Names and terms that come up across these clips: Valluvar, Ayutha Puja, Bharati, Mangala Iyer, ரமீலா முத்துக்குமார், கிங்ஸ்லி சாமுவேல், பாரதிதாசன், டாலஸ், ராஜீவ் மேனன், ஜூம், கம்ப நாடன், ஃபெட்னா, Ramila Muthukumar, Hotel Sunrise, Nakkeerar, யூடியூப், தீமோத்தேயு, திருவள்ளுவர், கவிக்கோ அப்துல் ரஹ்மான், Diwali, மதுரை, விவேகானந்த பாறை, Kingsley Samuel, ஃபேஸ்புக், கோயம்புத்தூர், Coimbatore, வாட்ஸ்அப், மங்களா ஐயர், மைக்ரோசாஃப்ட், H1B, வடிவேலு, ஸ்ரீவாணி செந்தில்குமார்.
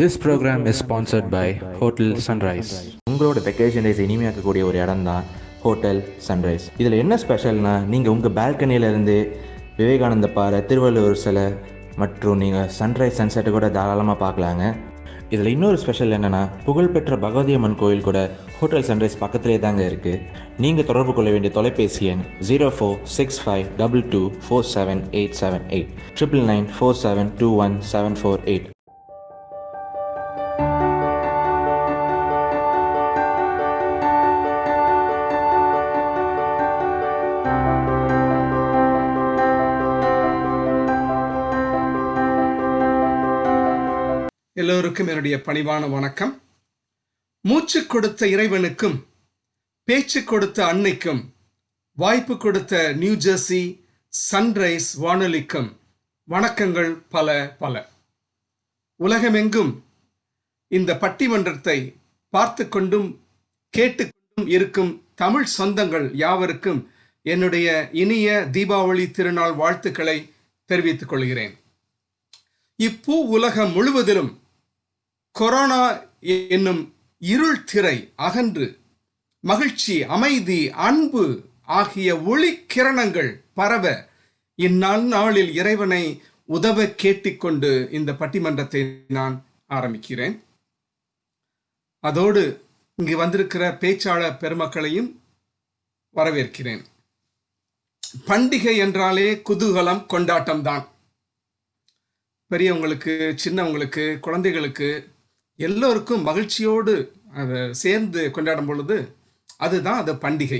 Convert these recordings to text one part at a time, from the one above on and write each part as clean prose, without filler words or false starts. This program is sponsored by Hotel Sunrise. உங்களோட vacation days இனிமையாக்கக்கூடிய ஒரு இடம் தான் ஹோட்டல் சன்ரைஸ். இதில் என்ன ஸ்பெஷல்னா, நீங்கள் உங்கள் பால்கனியிலேருந்து விவேகானந்த பாறை, திருவள்ளுவர் சிலை மற்றும் நீங்கள் சன்ரைஸ் சன்செட்டை கூட தாராளமாக பார்க்கலாங்க. இதில் இன்னொரு ஸ்பெஷல் என்னென்னா, புகழ்பெற்ற பகவதி அம்மன் கோயில் கூட ஹோட்டல் சன்ரைஸ் பக்கத்திலே தாங்க இருக்குது. நீங்கள் தொடர்பு கொள்ள வேண்டிய தொலைபேசி எண் 0465224787 899472174. எல்லோருக்கும் என்னுடைய பணிவான வணக்கம். மூச்சு கொடுத்த இறைவனுக்கும் பேச்சு கொடுத்த அன்னைக்கும் வாய்ப்பு கொடுத்த நியூ ஜெர்சி சன்ரைஸ் வானொலிக்கும் வணக்கங்கள் பல பல. உலகமெங்கும் இந்த பட்டிமன்றத்தை பார்த்து கொண்டும் கேட்டுக்கொண்டும் இருக்கும் தமிழ் சொந்தங்கள் யாவருக்கும் என்னுடைய இனிய தீபாவளி திருநாள் வாழ்த்துக்களை தெரிவித்துக் கொள்கிறேன். இப்பூ உலகம் முழுவதிலும் கொரோனா என்னும் இருள் திரை அகன்று மகிழ்ச்சி, அமைதி, அன்பு ஆகிய ஒளி கிரணங்கள் பரவ இந்நாளில் இறைவனை உதவ கேட்டிக்கொண்டு இந்த பட்டிமன்றத்தை நான் ஆரம்பிக்கிறேன். அதோடு இங்கு வந்திருக்கிற பேச்சாளர் பெருமக்களையும் வரவேற்கிறேன். பண்டிகை என்றாலே குதூகலம், கொண்டாட்டம்தான். பெரியவங்களுக்கு, சின்னவங்களுக்கு, குழந்தைகளுக்கு எல்லோருக்கும் மகிழ்ச்சியோடு அதை சேர்ந்து கொண்டாடும் பொழுது அதுதான் அது பண்டிகை.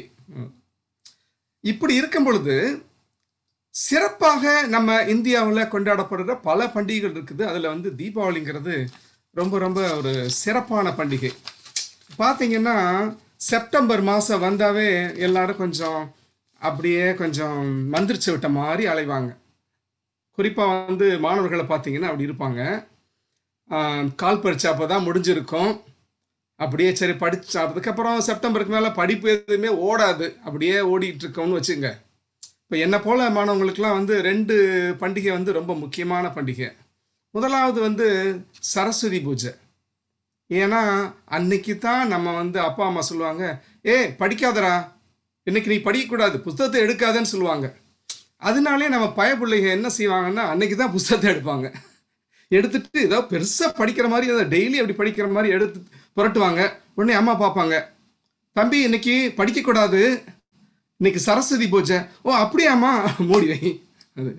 இப்படி இருக்கும் பொழுது சிறப்பாக நம்ம இந்தியாவில் கொண்டாடப்படுற பல பண்டிகைகள் இருக்குது. அதில் வந்து தீபாவளிங்கிறது ரொம்ப ரொம்ப ஒரு சிறப்பான பண்டிகை. பார்த்திங்கன்னா செப்டம்பர் மாதம் வந்தாவே எல்லாரும் கொஞ்சம் அப்படியே கொஞ்சம் மந்திரிச்சு விட்ட மாதிரி அலைவாங்க. குறிப்பாக வந்து மாணவர்களை பார்த்திங்கன்னா அப்படி இருப்பாங்க. கால் பரீட்சை அப்போ தான் முடிஞ்சிருக்கும். அப்படியே சரி படிச்சு அதுக்கப்புறம் செப்டம்பருக்கு மேலே படிப்பு எதுவுமே ஓடாது, அப்படியே ஓடிட்டு இருக்கோம்னு வச்சுங்க. இப்போ என்னை போல மாணவங்களுக்கெல்லாம் வந்து ரெண்டு பண்டிகை வந்து ரொம்ப முக்கியமான பண்டிகை. முதலாவது வந்து சரஸ்வதி பூஜை. ஏன்னா அன்னைக்கு தான் நம்ம வந்து அப்பா அம்மா சொல்லுவாங்க, ஏ படிக்காதரா, இன்னைக்கு நீ படிக்கக்கூடாது, புத்தகத்தை எடுக்காதன்னு சொல்லுவாங்க. அதனாலே நம்ம பயப்பிள்ளைங்க என்ன செய்வாங்கன்னா அன்னைக்கு தான் புத்தகத்தை எடுப்பாங்க. எடுத்துட்டு ஏதோ பெருசாக படிக்கிற மாதிரி, ஏதாவது டெய்லி அப்படி படிக்கிற மாதிரி எடுத்து புரட்டுவாங்க. உடனே அம்மா பார்ப்பாங்க, தம்பி இன்னைக்கு படிக்கக்கூடாது, இன்னைக்கு சரஸ்வதி பூஜை. ஓ அப்படியாம்மா, மூடி வை. அது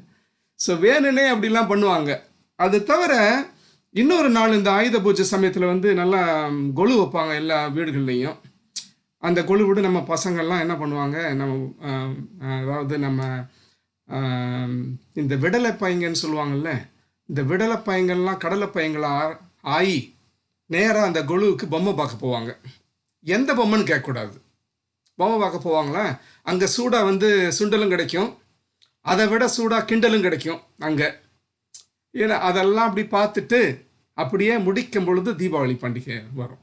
ஸோ வேணுன்னே அப்படிலாம் பண்ணுவாங்க. அது தவிர இன்னொரு நாள் இந்த ஆயுத பூஜை சமயத்தில் வந்து நல்லா கொலு வைப்பாங்க எல்லா வீடுகள்லேயும். அந்த கொலுவிட நம்ம பசங்கள்லாம் என்ன பண்ணுவாங்க, நம்ம அதாவது நம்ம இந்த விடலை பையங்கன்னு சொல்லுவாங்கள்ல, இந்த விடலை பையங்கள்லாம் கடலை பையங்களாக ஆகி நேராக அந்த கொலுவுக்கு பொம்மை பார்க்க போவாங்க. எந்த பொம்மைன்னு கேட்கக்கூடாது, பொம்மை பார்க்க போவாங்களா. அங்கே சூடாக வந்து சுண்டலும் கிடைக்கும், அதை விட சூடாக கிண்டலும் கிடைக்கும் அங்கே. ஏன்னா அதெல்லாம் அப்படி பார்த்துட்டு அப்படியே முடிக்கும் பொழுது தீபாவளி பண்டிகை வரும்.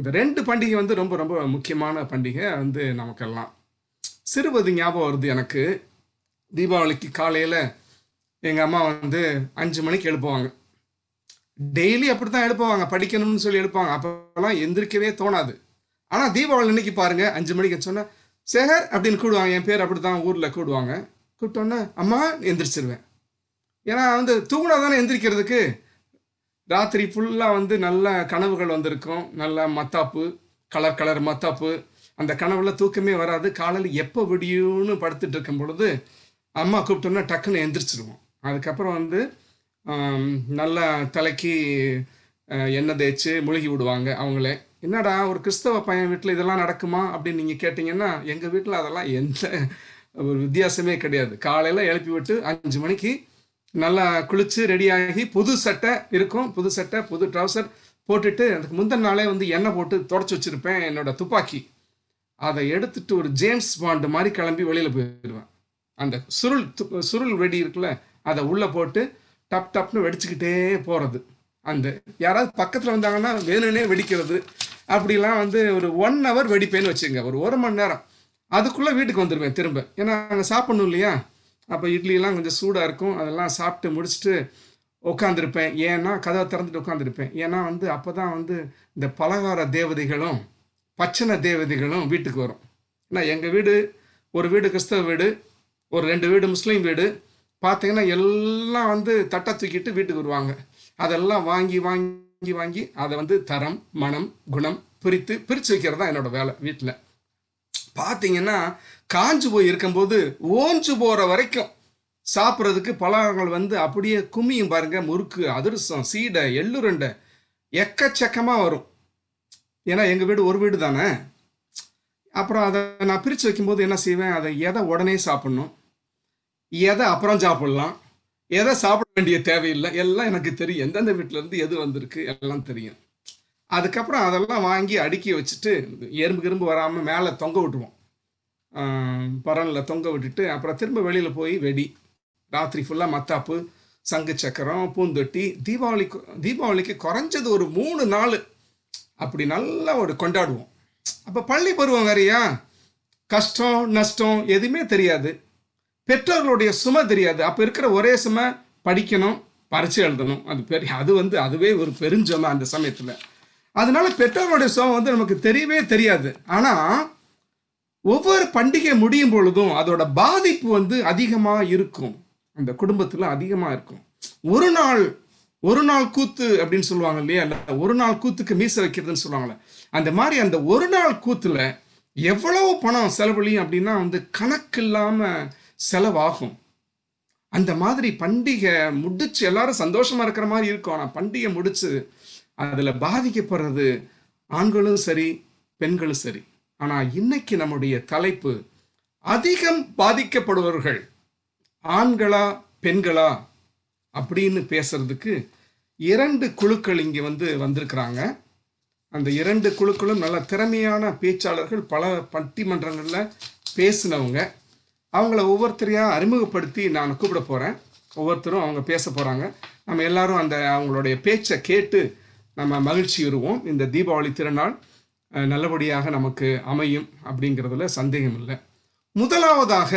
இந்த ரெண்டு பண்டிகை வந்து ரொம்ப ரொம்ப முக்கியமான பண்டிகை வந்து நமக்கெல்லாம். சிறுவது ஞாபகம் வருது எனக்கு. தீபாவளிக்கு காலையில் எங்கள் அம்மா வந்து 5 மணிக்கு எழுப்புவாங்க. டெய்லி அப்படி தான் எழுப்புவாங்க, படிக்கணும்னு சொல்லி எழுப்பாங்க. அப்போலாம் எந்திரிக்கவே தோணாது. ஆனால் தீபாவளி இன்னைக்கு பாருங்கள், 5 மணிக்கு சொன்னால் சேகர் அப்படின்னு கூடுவாங்க. என் பேர் அப்படி தான் ஊரில் கூடுவாங்க. கூப்பிட்டோன்னே அம்மா எந்திரிச்சிருவேன். ஏன்னா வந்து தூங்கினா தானே எந்திரிக்கிறதுக்கு. ராத்திரி ஃபுல்லாக வந்து நல்ல கனவுகள் வந்திருக்கும், நல்ல மத்தாப்பு, கலர் கலர் மத்தாப்பு. அந்த கனவுல தூக்கமே வராது. காலையில் எப்போ விடியும்னு படுத்துட்டு இருக்கும் பொழுது அம்மா கூப்பிட்டோம்னா டக்குன்னு எந்திரிச்சிடுவோம். அதுக்கப்புறம் வந்து நல்லா தலைக்கு எண்ணெய் தேய்ச்சி முழுகி விடுவாங்க அவங்களே. என்னடா ஒரு கிறிஸ்தவ பையன் வீட்டில் இதெல்லாம் நடக்குமா அப்படின்னு நீங்கள் கேட்டிங்கன்னா, எங்கள் வீட்டில் அதெல்லாம் எந்த ஒரு வித்தியாசமே கிடையாது. காலையில் எழுப்பி விட்டு 5 மணிக்கு நல்லா குளித்து ரெடியாகி புது சட்டை இருக்கும், புது சட்டை புது ட்ரௌசர் போட்டுட்டு, அதுக்கு முந்தின நாளே வந்து எண்ணெய் போட்டு தொடச்சி வச்சுருப்பேன் என்னோட துப்பாக்கி. அதை எடுத்துட்டு ஒரு ஜேம்ஸ் பாண்டு மாதிரி கிளம்பி வெளியில் போயிடுவேன். அந்த சுருள் வெடி இருக்குல்ல, அதை உள்ளே போட்டு டப் டப்னு வெடிச்சுக்கிட்டே போகிறது. அந்த யாராவது பக்கத்தில் வந்தாங்கன்னா வேணுன்னே வெடிக்கிறது. அப்படிலாம் வந்து ஒரு 1 hour வெடிப்பேன்னு வச்சுங்க, ஒரு மணி நேரம். அதுக்குள்ளே வீட்டுக்கு வந்துடுவேன் திரும்ப. ஏன்னா நாங்கள் சாப்பிட்ணும் இல்லையா, அப்போ இட்லிலாம் கொஞ்சம் சூடாக இருக்கும். அதெல்லாம் சாப்பிட்டு முடிச்சுட்டு உட்காந்துருப்பேன். ஏன்னா கதவை திறந்துட்டு உட்காந்துருப்பேன். ஏன்னா அப்போ தான் இந்த பலகார தேவதைகளும் பச்சனை தேவதைகளும் வீட்டுக்கு வரும். ஏன்னா எங்கள் வீடு ஒரு வீடு கிறிஸ்தவ வீடு, ஒரு 2 வீடு முஸ்லீம் வீடு. பார்த்தீங்கன்னா எல்லாம் தட்டை தூக்கிட்டு வீட்டுக்கு வருவாங்க. அதெல்லாம் வாங்கி வாங்கி வாங்கி அதை தரம் மனம் குணம் பிரித்து வைக்கிறது தான் என்னோடய வேலை வீட்டில். பார்த்தீங்கன்னா காஞ்சு போய் இருக்கும்போது ஓஞ்சு போகிற வரைக்கும் சாப்பிட்றதுக்கு பலகாரங்கள் அப்படியே கும்மியும் பாருங்கள். முறுக்கு, அதிரசம், சீடை, எள்ளுருண்டை எக்கச்சக்கமாக வரும். ஏன்னா எங்கள் வீடு ஒரு வீடு தானே. அப்புறம் அதை நான் பிரித்து வைக்கும்போது என்ன செய்வேன், அதை எதை உடனே சாப்பிட்ணும், எதை அப்புறம் சாப்பிட்லாம், எதை சாப்பிட வேண்டிய தேவையில்லை, எல்லாம் எனக்கு தெரியும். எந்தெந்த வீட்டிலேருந்து எது வந்திருக்கு எல்லாம் தெரியும். அதுக்கப்புறம் அதெல்லாம் வாங்கி அடுக்கி வச்சுட்டு எறும்பு கிரும்பு வராமல் மேலே தொங்க விட்டுருவோம், பரனில் தொங்க விட்டுட்டு அப்புறம் திரும்ப வெளியில் போய் வெடி, ராத்திரி ஃபுல்லாக மத்தாப்பு, சங்கு சக்கரம், பூந்தொட்டி. தீபாவளிக்கு குறைஞ்சது ஒரு 3 நாள் அப்படி நல்லா ஒரு கொண்டாடுவோம். அப்போ பள்ளி பருவம் வேறையா, கஷ்டம் நஷ்டம் எதுவுமே தெரியாது, பெற்றோர்களுடைய சுமை தெரியாது. அப்போ இருக்கிற ஒரே சுமை படிக்கணும், பரிச்சு எழுதணும். அது பெரிய அதுவே ஒரு பெருஞ்சொல்ல அந்த சமயத்தில். அதனால பெற்றோர்களுடைய சுமை நமக்கு தெரியவே தெரியாது. ஆனால் ஒவ்வொரு பண்டிகை முடியும் பொழுதும் அதோட பாதிப்பு அதிகமாக இருக்கும், அந்த குடும்பத்தில் அதிகமாக இருக்கும். ஒரு நாள் கூத்து அப்படின்னு சொல்லுவாங்க இல்லையா, இல்லை ஒரு நாள் கூத்துக்கு மீசை வைக்கிறதுன்னு சொல்லுவாங்களே, அந்த மாதிரி அந்த ஒரு நாள் கூத்துல எவ்வளவு பணம் செலவழியும் அப்படின்னா கணக்கு இல்லாமல் செலவாகும். அந்த மாதிரி பண்டிகை முடிச்சு எல்லாரும் சந்தோஷமா இருக்கிற மாதிரி இருக்கும். ஆனால் பண்டிகை முடிச்சு அதில் பாதிக்கப்படுறது ஆண்களும் சரி பெண்களும் சரி. ஆனால் இன்னைக்கு நம்முடைய தலைப்பு அதிகம் பாதிக்கப்படுபவர்கள் ஆண்களா பெண்களா அப்படின்னு பேசுறதுக்கு 2 குழுக்கள் இங்கே வந்திருக்கிறாங்க. அந்த 2 குழுக்களும் நல்ல திறமையான பேச்சாளர்கள், பல பட்டிமன்றங்களில் பேசினவங்க. அவங்கள ஒவ்வொருத்தரையாக அறிமுகப்படுத்தி நான் கூப்பிட போகிறேன். ஒவ்வொருத்தரும் அவங்க பேச போகிறாங்க. நம்ம எல்லாரும் அவங்களுடைய பேச்சை கேட்டு நம்ம மகிழ்ச்சி உருவோம். இந்த தீபாவளி திருநாள் நல்லபடியாக நமக்கு அமையும் அப்படிங்கிறதுல சந்தேகம் இல்லை. முதலாவதாக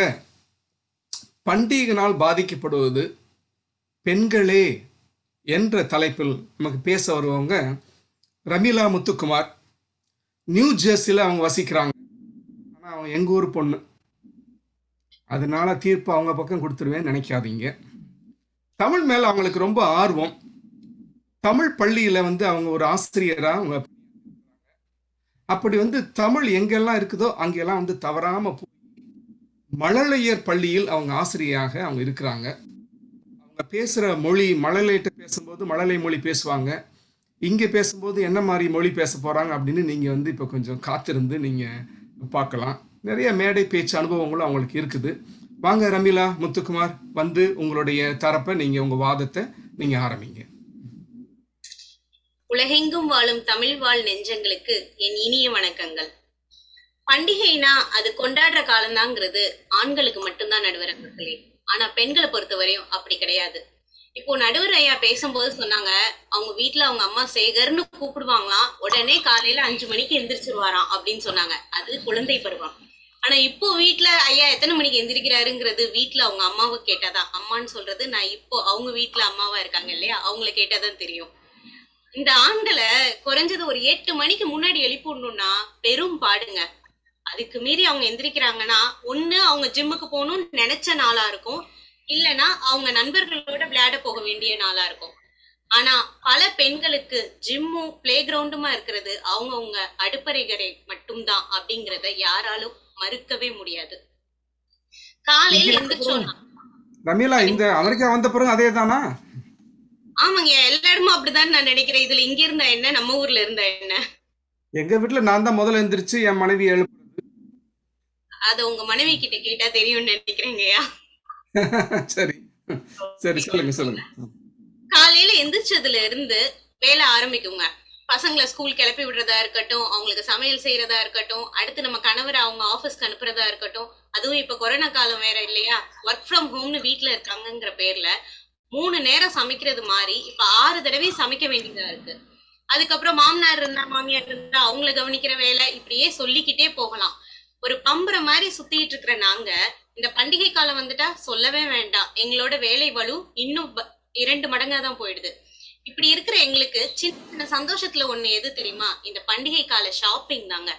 பண்டிகையினால் பாதிக்கப்படுவது பெண்களே என்ற தலைப்பில் நமக்கு பேச வருவங்க ரமீலா முத்துக்குமார். நியூ ஜெர்சியில் அவங்க வசிக்கிறாங்க. ஆனால் அவங்க எங்கள் ஊர் பொண்ணு, அதனால தீர்ப்பு அவங்க பக்கம் கொடுத்துருவேன்னு நினைக்காதீங்க. தமிழ் மேலே அவங்களுக்கு ரொம்ப ஆர்வம். தமிழ் பள்ளியில் அவங்க ஒரு ஆசிரியராக அவங்க அப்படி தமிழ் எங்கெல்லாம் இருக்குதோ அங்கெல்லாம் தவறாமல் போய் மங்கலா ஐயர் பள்ளியில் அவங்க ஆசிரியராக அவங்க இருக்கிறாங்க. அவங்க பேசுகிற மொழி, மழலையிட்ட பேசும்போது மழலை மொழி பேசுவாங்க, இங்கே பேசும்போது என்ன மாதிரி மொழி பேச போகிறாங்க அப்படின்னு நீங்கள் இப்போ கொஞ்சம் காத்திருந்து நீங்கள் பார்க்கலாம். நிறைய மேடை பேச்சு அனுபவங்களும் அவங்களுக்கு இருக்குது. வாங்க ரமீலா முத்துக்குமார், உங்களுடைய தரப்பை நீங்கள் உங்கள் வாதத்தை நீங்கள் ஆரம்பிங்க. உலகெங்கும் வாழும் தமிழ் வாழ் நெஞ்சங்களுக்கு என் இனிய வணக்கங்கள். பண்டிகைனா அது கொண்டாடுற காலம்தாங்கிறது ஆண்களுக்கு மட்டும்தான் நடுவர மக்களே. ஆனா பெண்களை பொறுத்தவரையும் அப்படி கிடையாது. இப்போ நடுவர் ஐயா பேசும்போது சொன்னாங்க, அவங்க வீட்டுல அவங்க அம்மா சேகர்னு கூப்பிடுவாங்களாம், உடனே காலையில 5 மணிக்கு எந்திரிச்சிருவாராம் அப்படின்னு சொன்னாங்க. அது குழந்தை பருவம். ஆனா இப்போ வீட்டுல ஐயா எத்தனை மணிக்கு எந்திரிக்கிறாருங்கிறது வீட்டுல அவங்க அம்மாவை கேட்டாதான், அம்மான்னு சொல்றது நான் இப்போ அவங்க வீட்டுல அம்மாவா இருக்காங்க இல்லையா, அவங்களை கேட்டாதான் தெரியும். இந்த ஆண்களை குறைஞ்சது ஒரு 8 மணிக்கு முன்னாடி எழுப்பிடணும்னா பெரும் பாடுங்க. அதுக்கு மீறி அவங்க எந்திரிக்கிறாங்கன்னா ஒண்ணு அவங்க ஜிம்முக்கு போகணும்னு நினைச்ச நாளா இருக்கும், இல்லைன்னா அவங்க நண்பர்களோட விளையாட போக வேண்டிய நாளா இருக்கும். ஆனா பல பெண்களுக்கு ஜிம்மும் பிளே கிரவுண்டுமா இருக்கிறது அவங்கவுங்க அடுப்பறைகரை மட்டும்தான் அப்படிங்கறத யாராலும் மறுக்கவே முடியாது. காலையில எந்திரிச்சோம்னா ரமீலா இந்த அமெரிக்கா வந்த பிறகு அதே தானா? ஆமாங்க, எல்லா இடமும் அப்படிதான் நான் நினைக்கிறேன். இதுல இங்க இருந்தா என்ன, நம்ம ஊர்ல இருந்தா என்ன? எங்க வீட்டுல நான் தான் முதல்ல எந்திரிச்சு என் மனைவி எழுப்புறது. அது உங்க மனைவி கிட்ட கேட்டா தெரியும்னு நினைக்கிறேங்கய்யா. சரி சரி, சொல்லுங்க சொல்லுங்க. காலையில எந்திரிச்சதுல இருந்து வேலை ஆரம்பிக்குங்க. பசங்களை ஸ்கூல் கிளப்பி விடுறதா இருக்கட்டும், அவங்களுக்கு சமையல் செய்யறதா இருக்கட்டும், அடுத்து நம்ம கணவரை அவங்க ஆபீஸ்க்கு அனுப்புறதா இருக்கட்டும். அதுவும் இப்ப கொரோனா காலம் வேற இல்லையா, ஒர்க் ஃப்ரம் ஹோம்னு வீட்டுல இருக்காங்கிற பேர்ல 3 நேரம் சமைக்கிறது மாதிரி இப்ப 6 தடவை சமைக்க வேண்டியதா இருக்கு. அதுக்கப்புறம் மாமனார் இருந்தா மாமியார் இருந்தா அவங்களை கவனிக்கிற வேலை, இப்படியே சொல்லிக்கிட்டே போகலாம். ஒரு பம்பரை மாதிரி சுத்திட்டு இருக்கிற நாங்க இந்த பண்டிகை காலம் வந்துட்டா சொல்லவே வேண்டாம், எங்களோட வேலை வலு இன்னும் இரண்டு மடங்கா தான் போயிடுது. இப்படி இருக்கிற எங்களுக்கு சின்ன சந்தோஷத்துல ஒண்ணு எது தெரியுமா, இந்த பண்டிகை கால ஷாப்பிங் தாங்க.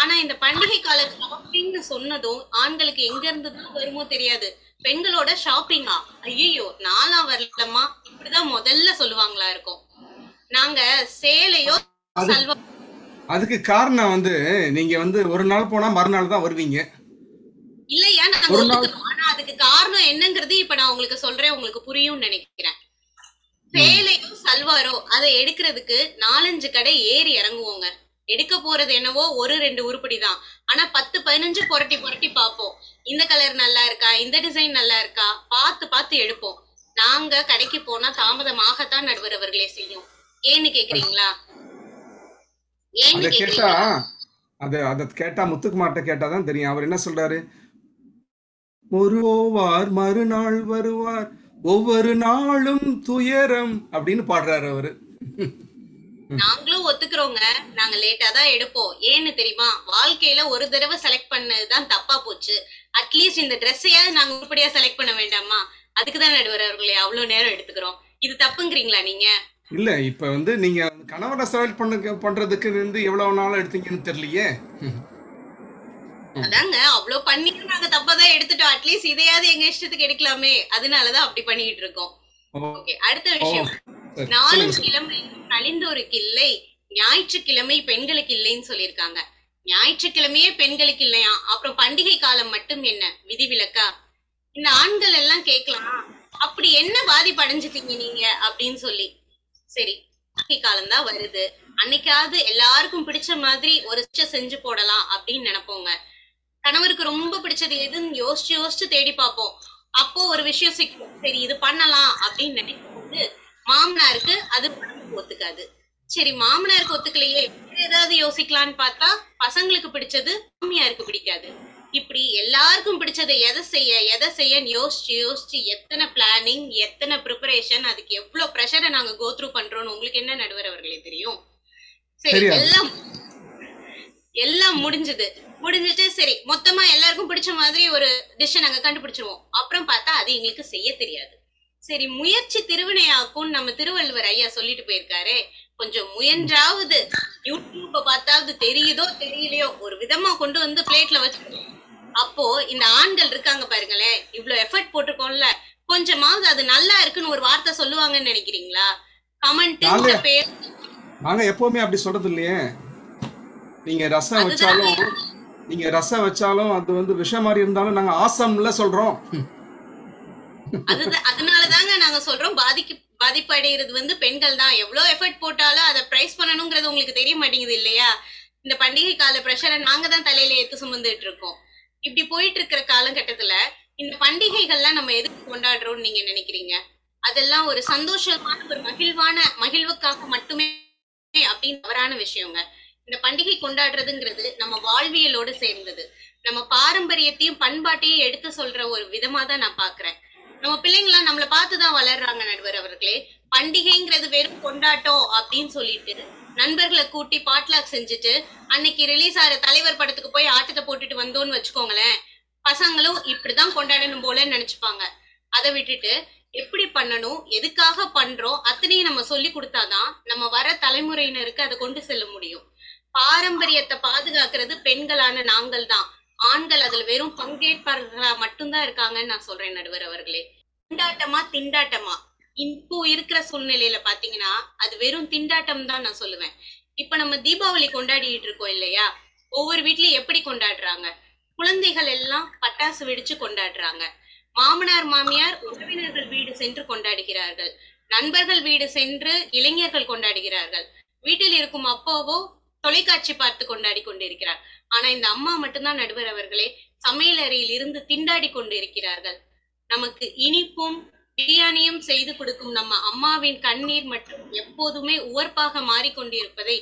ஆனா இந்த பண்டிகை கால ஷாப்பிங்னு சொன்னதும் ஆண்களுக்கு எங்க இருந்து வருமோ தெரியாது, பெண்களோட ஷாப்பிங்கா ஐயோ நாளா வரலமா இப்படிதான் முதல்ல சொல்லுவாங்களா இருக்கும். நாங்க சேலையோ அதுக்கு காரணம் வந்து நீங்க வந்து ஒரு நாள் போனா மறுநாள் தான் வருவீங்க இல்லையா? ஆனா அதுக்கு காரணம் என்னங்கிறது இப்ப நான் உங்களுக்கு சொல்றேன், உங்களுக்கு புரியும் நினைக்கிறேன். சேலையோ சல்வாரோ அதை எடுக்கிறதுக்கு 4-5 கடை ஏறி இறங்குவோங்க. எடுக்க போறது என்னவோ 1-2 உருப்படி தான், ஆனா 10-15 புரட்டி புரட்டி பார்ப்போம். இந்த கலர் நல்லா இருக்கா, இந்த டிசைன் நல்லா இருக்கா, பார்த்து பார்த்து எடுப்போம். நாங்க கடைக்கு போனா தாமதமாகத்தான் நடுவர் அவர்களே செய்யும். ஏன்னு கேக்குறீங்களா? முத்துக்குமார்ட்ட கேட்டாதான் தெரியும் அவர் என்ன சொல்றாரு. ஒருவார் மறுநாள் வருவார் ஒவ்வொரு நாளும் துயரம் அப்படின்னு பாடுறாரு அவரு. நாங்களும் ஒத்துக்கிறோங்க, நாங்க லேட்டா தான் எடுப்போம். ஏன்னு தெரியுமா, வாழ்க்கையில ஒரு தடவை செலக்ட் பண்ணதுதான் தப்பா போச்சு, அட்லீஸ்ட் இந்த ட்ரெஸ்ஸையாவது நாங்க உருப்படியா செலக்ட் பண்ண வேண்டாமா? அதுக்குதான் நடுவர் அவர்களே அவ்வளவு நேரம் எடுத்துக்கிறோம். இது தப்புங்கிறீங்களா நீங்க? இல்ல இப்ப வந்து நீங்க கணவரை செலக்ட் பண்றதுக்கு வந்து எவ்வளவு நாள் எடுத்தீங்கன்னு தெரியலையே. அதாங்க அவ்வளவு பண்ணிட்டு நாங்க தப்பதான் எடுத்துட்டோம், அட்லீஸ்ட் இதையாவது எங்க இஷ்டத்துக்கு எடுக்கலாமே, அதனாலதான் அப்படி பண்ணிட்டு இருக்கோம். ஓகே, அடுத்த விஷயம். 4 கிழமை கழிந்தோருக்கு இல்லை, ஞாயிற்றுக்கிழமை பெண்களுக்கு இல்லைன்னு சொல்லியிருக்காங்க. ஞாயிற்றுக்கிழமையே பெண்களுக்கு இல்லையா? அப்புறம் பண்டிகை காலம் மட்டும் என்ன விதிவிலக்கா? இந்த ஆண்கள் எல்லாம் கேட்கலாம், அப்படி என்ன பாதிப்பு அடைஞ்சிட்டீங்க நீங்க அப்படின்னு சொல்லி. சரி, பண்டிகை காலம் தான் வருது, அன்னைக்காவது எல்லாருக்கும் பிடிச்ச மாதிரி ஒரு செஞ்சு போடலாம் அப்படின்னு நினைப்போங்க. கணவருக்கு ரொம்ப பிடிச்சது எதுன்னு யோசிச்சு யோசிச்சு தேடி பார்ப்போம். அப்போ ஒரு விஷயம் சிக்கும், சரி இது பண்ணலாம் அப்படின்னு நினைக்கும் போது மாமனாருக்கு அது ஒத்துக்காது. சரி மாமனாருக்கு ஒத்துக்கலையே, ஏதாவது யோசிக்கலான்னு பார்த்தா பசங்களுக்கு பிடிச்சது மாமியாருக்கு பிடிக்காது. இப்படி எல்லாருக்கும் பிடிச்சதை எதை செய்யன்னு யோசிச்சு யோசிச்சு எத்தனை பிளானிங், எத்தனை ப்ரிப்பரேஷன், அதுக்கு எவ்வளவு ப்ரெஷரை நாங்க கோத்ரூ பண்றோம்னு உங்களுக்கு என்ன நடுவர் அவர்களே தெரியும். சரி எல்லாம் முடிஞ்சுட்டு சரி மொத்தமா எல்லாருக்கும் பிடிச்ச மாதிரி ஒரு டிஷ் நாங்க கண்டுபிடிச்சிருவோம். அப்புறம் பார்த்தா அது எங்களுக்கு செய்ய தெரியாது. சரி முயற்சி திருவினையாக்கும் நம்ம திருவள்ளுவர் ஐயா சொல்லிட்டு போயிருக்காரே, கொஞ்சம் முயன்றாவது யூடியூப்ப பார்த்தாவது தெரியுதோ தெரியலையோ ஒரு விதமா கொண்டு வந்து பிளேட்ல வச்சு. அப்போ இந்த ஆண்கள் இருக்காங்க பாருங்களேன், இவ்வளவு எஃபர்ட் போட்டிருக்கோம்ல, கொஞ்சமாவது அது நல்லா இருக்குன்னு ஒரு வார்த்தை சொல்லுவாங்கன்னு நினைக்கிறீங்களா? கமெண்ட் பேர் நாங்க எப்பவுமே அப்படி சொல்றது இல்லையே. நீங்க ரசம் வச்சாலும் அது வந்து விஷ மாதிரி இருந்தாலும் நாங்க ஆசம்ல சொல்றோம். அதனாலதாங்க நாங்க சொல்றோம் பாதிப்பு அடைகிறது வந்து பெண்கள் தான். எவ்வளவு எஃபர்ட் போட்டாலும் அதை பிரைஸ் பண்ணணும்ங்கிறது உங்களுக்கு தெரிய மாட்டேங்குது இல்லையா? இந்த பண்டிகை கால பிரஷரை நாங்க தான் தலையில ஏத்து சுமந்துட்டு இருக்கோம். இப்படி போயிட்டு இருக்கிற காலகட்டத்துல இந்த பண்டிகைகள்லாம் நம்ம எதுக்கு கொண்டாடுறோம்னு நீங்க நினைக்கிறீங்க? அதெல்லாம் ஒரு சந்தோஷமான ஒரு மகிழ்வுக்காக மட்டுமே அப்படின்னு தவறான விஷயங்க. இந்த பண்டிகை கொண்டாடுறதுங்கிறது நம்ம வாழ்வியலோடு சேர்ந்தது, நம்ம பாரம்பரியத்தையும் பண்பாட்டையும் எடுத்து சொல்ற ஒரு விதமா தான் நான் பாக்குறேன். நம்ம பிள்ளைங்களாம் நம்மளை பார்த்துதான் வளர்றாங்க நடுவர் அவர்களே. பண்டிகைங்கிறது வெறும் கொண்டாட்டம் அப்படின்னு சொல்லிட்டு நண்பர்களை கூட்டி பாட்லாக் செஞ்சுட்டு அன்னைக்கு ரிலீஸ் ஆகிற தலைவர் படத்துக்கு போய் ஆட்டத்தை போட்டுட்டு வந்தோம்னு வச்சுக்கோங்களேன், பசங்களும் இப்படிதான் கொண்டாடணும் போலன்னு நினைச்சுப்பாங்க. அதை விட்டுட்டு எப்படி பண்ணணும், எதுக்காக பண்றோம், அத்தனையும் நம்ம சொல்லி கொடுத்தாதான் நம்ம வர தலைமுறையினருக்கு அதை கொண்டு செல்ல முடியும். பாரம்பரியத்தை பாதுகாக்கிறது பெண்களான நாங்கள் தான், ஆண்கள் அதுல வெறும் பங்கேற்பார்களா மட்டும்தான் இருக்காங்கன்னு நான் சொல்றேன் நடுவர் அவர்களே. திண்டாட்டமா இப்போ இருக்கிற சூழ்நிலையில பாத்தீங்கன்னா அது வெறும் திண்டாட்டம் தான் நான் சொல்லுவேன். இப்ப நம்ம தீபாவளி கொண்டாடிட்டு இருக்கோம் இல்லையா? ஒவ்வொரு வீட்லயும் எப்படி கொண்டாடுறாங்க, குழந்தைகள் எல்லாம் பட்டாசு வெடிச்சு கொண்டாடுறாங்க, மாமனார் மாமியார் உறவினர்கள் வீடு சென்று கொண்டாடுகிறார்கள், நண்பர்கள் வீடு சென்று இளைஞர்கள் கொண்டாடுகிறார்கள், வீட்டில் இருக்கும் அப்பாவோ தொலைக்காட்சி பார்த்து கொண்டாடி கொண்டிருக்கிறார். ஆனா இந்த அம்மா மட்டும்தான் நடுவர் அவர்களே சமையலறையில் இருந்து திண்டாடி கொண்டிருக்கிறார்கள். நமக்கு இனிப்பும் பிரியாணியும் செய்து கொடுக்கும் நம்ம அம்மாவின் கண்ணீர் மட்டும் எப்போதுமே உவர்ப்பாக மாறிக்கொண்டிருப்பதை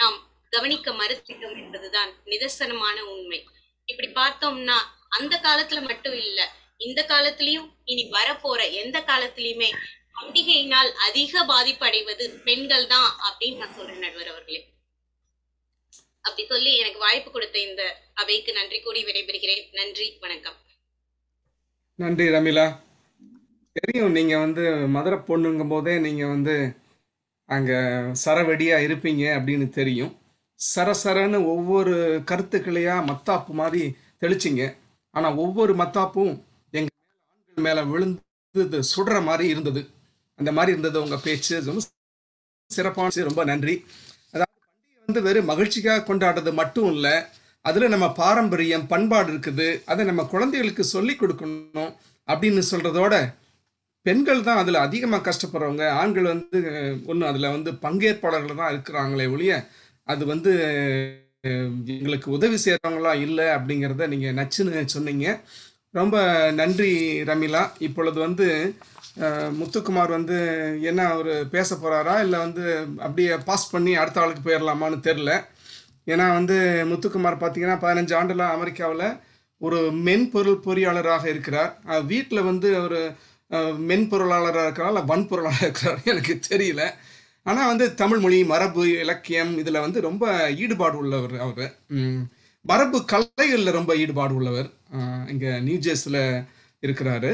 நாம் கவனிக்க மறுத்துட்டோம் என்பதுதான் நிதர்சனமான உண்மை. இப்படி பார்த்தோம்னா அந்த காலத்துல மட்டும் இல்ல, இந்த காலத்திலயும் இனி வரப்போற எந்த காலத்திலயுமே பண்டிகையினால் அதிக பாதிப்படைவது பெண்கள் தான் அப்படின்னு நான் சொல்றேன் நடுவர் அவர்களே. அப்படி சொல்லி எனக்கு வாய்ப்பு கொடுத்த இந்த அவைக்கு நன்றி கூறி விடைபெறுகிறேன். நன்றி, வணக்கம். நன்றி ரமிளா. தெரியும். நீங்க மதுரை பொண்ணுங்கும் போதே நீங்க அங்க சரவெடியா இருப்பீங்க அப்படின்னு தெரியும். சரசரன்னு ஒவ்வொரு கருத்துக்களையா மத்தாப்பு மாதிரி தெளிச்சிங்க. ஆனா ஒவ்வொரு மத்தாப்பும் எங்க ஆண்கள் மேல விழுந்தது சுடுற மாதிரி இருந்தது. அந்த மாதிரி இருந்தது உங்க பேச்சு, ரொம்ப சிறப்பான. ரொம்ப நன்றி. அதாவது பண்டிகை வெறும் மகிழ்ச்சிக்காக கொண்டாடுறது மட்டும் இல்லை, அதுல நம்ம பாரம்பரியம் பண்பாடு இருக்குது, அதை நம்ம குழந்தைகளுக்கு சொல்லி கொடுக்கணும் அப்படின்னு சொல்றதோட பெண்கள் தான் அதில் அதிகமாக கஷ்டப்படுறவங்க. ஆண்கள் ஒன்றும் அதில் பங்கேற்பாளர்கள் தான் இருக்கிறாங்களே ஒழிய அது எங்களுக்கு உதவி செய்கிறவங்களா இல்லை அப்படிங்கிறத நீங்கள் நச்சுன்னு சொன்னீங்க. ரொம்ப நன்றி ரமீலா. இப்பொழுது முத்துக்குமார் என்ன அவர் பேச போகிறாரா இல்லை அப்படியே பாஸ் பண்ணி அடுத்த ஆளுக்கு போயிடலாமான்னு தெரில. ஏன்னா முத்துக்குமார் பார்த்தீங்கன்னா 15 ஆண்டுலாம் அமெரிக்காவில் ஒரு மென்பொருள் பொறியாளராக இருக்கிறார். வீட்டில் ஒரு மென்பொருளாளராக இருக்கிறார் இல்லை வன்பொருளாளராக இருக்கிறார் எனக்கு தெரியல. ஆனால் தமிழ் மொழி மரபு இலக்கியம் இதில் ரொம்ப ஈடுபாடு உள்ளவர். அவர் மரபு கலைகளில் ரொம்ப ஈடுபாடு உள்ளவர். இங்கே நியூஜெர்ஸில் இருக்கிறாரு.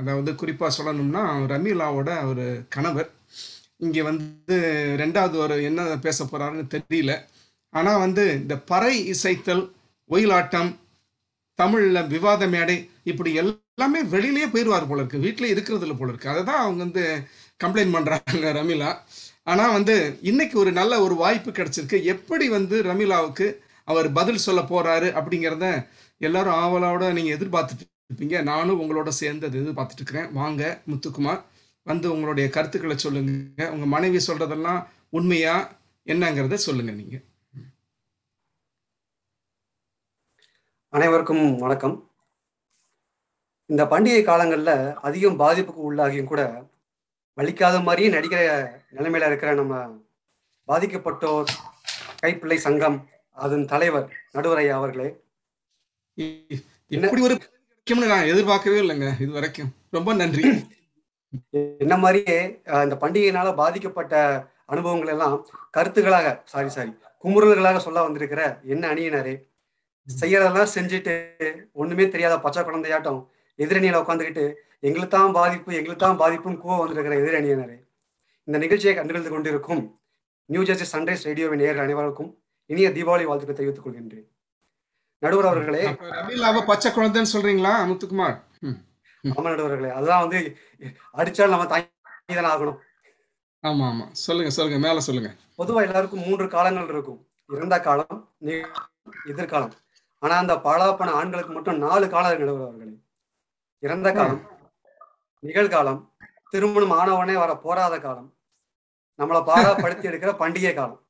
அதாவது குறிப்பாக சொல்லணும்னா ரமீலாவோட அவர் கணவர். இங்கே 2வது ஒரு என்ன பேச போகிறாருன்னு தெரியல. ஆனால் இந்த பறை இசைத்தல், ஒயிலாட்டம், தமிழில் விவாத மேடை, இப்படி எல்லாமே வெளியிலேயே போயிடுவார் போல இருக்கு, வீட்டிலே இருக்கிறதுல போல இருக்கு. அதை தான் அவங்க கம்ப்ளைண்ட் பண்ணுறாங்க ரமீலா. ஆனால் இன்னைக்கு ஒரு நல்ல ஒரு வாய்ப்பு கிடைச்சிருக்கு. எப்படி ரமீலாவுக்கு அவர் பதில் சொல்ல போகிறாரு அப்படிங்கிறத எல்லாரும் ஆவலோட நீங்கள் எதிர்பார்த்துட்டு இருப்பீங்க. நானும் உங்களோட சேர்ந்து அதை எதிர்பார்த்துட்டு இருக்கிறேன். வாங்க முத்துக்குமார், உங்களுடைய கருத்துக்களை சொல்லுங்கள். உங்கள் மனைவி சொல்கிறதெல்லாம் உண்மையா என்னங்கிறத சொல்லுங்கள். நீங்கள் அனைவருக்கும் வணக்கம். இந்த பண்டிகை காலங்களில் அதிகம் பாதிப்புக்கு உள்ளாகியும் கூட வலிக்காத மாதிரியே நடிக்கிற நிலைமையில இருக்கிற நம்ம பாதிக்கப்பட்டோர் கைப்பிள்ளை சங்கம் அதன் தலைவர் நடுவரையா அவர்களே, நான் எதிர்பார்க்கவே இல்லைங்க இது வரைக்கும். ரொம்ப நன்றி. என்ன மாதிரியே இந்த பண்டிகையினால பாதிக்கப்பட்ட அனுபவங்கள் எல்லாம் கருத்துக்களாக குமுறல்களாக சொல்ல வந்திருக்கிற என்ன அணியினரே, செய்யறதெல்லாம் செஞ்சுட்டு ஒண்ணுமே தெரியாத பச்சை குழந்தையாட்டம் எதிரணியில உட்காந்துக்கிட்டு எங்களுக்குத்தான் பாதிப்பு எங்களுக்குத்தான் பாதிப்புன்னு கூவ வந்திருக்கிற எதிரணியினரே, இந்த நிகழ்ச்சியை கண்டுகொண்டு கொண்டிருக்கும் நியூ ஜெர்சி சன்ரைஸ் ரேடியோவின் நேயர்கள் அனைவருக்கும் இனிய தீபாவளி வாழ்த்துக்களை தெரிவித்துக் கொள்கின்றேன். நடுவர் அவர்களே, பச்சை குழந்தைன்னு சொல்றீங்களா முத்துக்குமார்? ஆமா நடுவர்களே, அதுதான் அடிச்சாலும் நம்ம தாங்கிதான் ஆகணும். ஆமா ஆமா, சொல்லுங்க சொல்லுங்க, மேல சொல்லுங்க. பொதுவா எல்லாருக்கும் 3 காலங்கள் இருக்கும், இறந்த காலம், எதிர்காலம். ஆனா அந்த பாலாப்பன ஆண்களுக்கு மட்டும் 4 காலம். நடுவர் அவர்களே, இறந்த காலம், நிகழ்காலம், திருமணம் ஆனவனே வர போராத காலம், நம்மளை பாராப்படுத்தி எடுக்கிற பண்டிகை காலம்.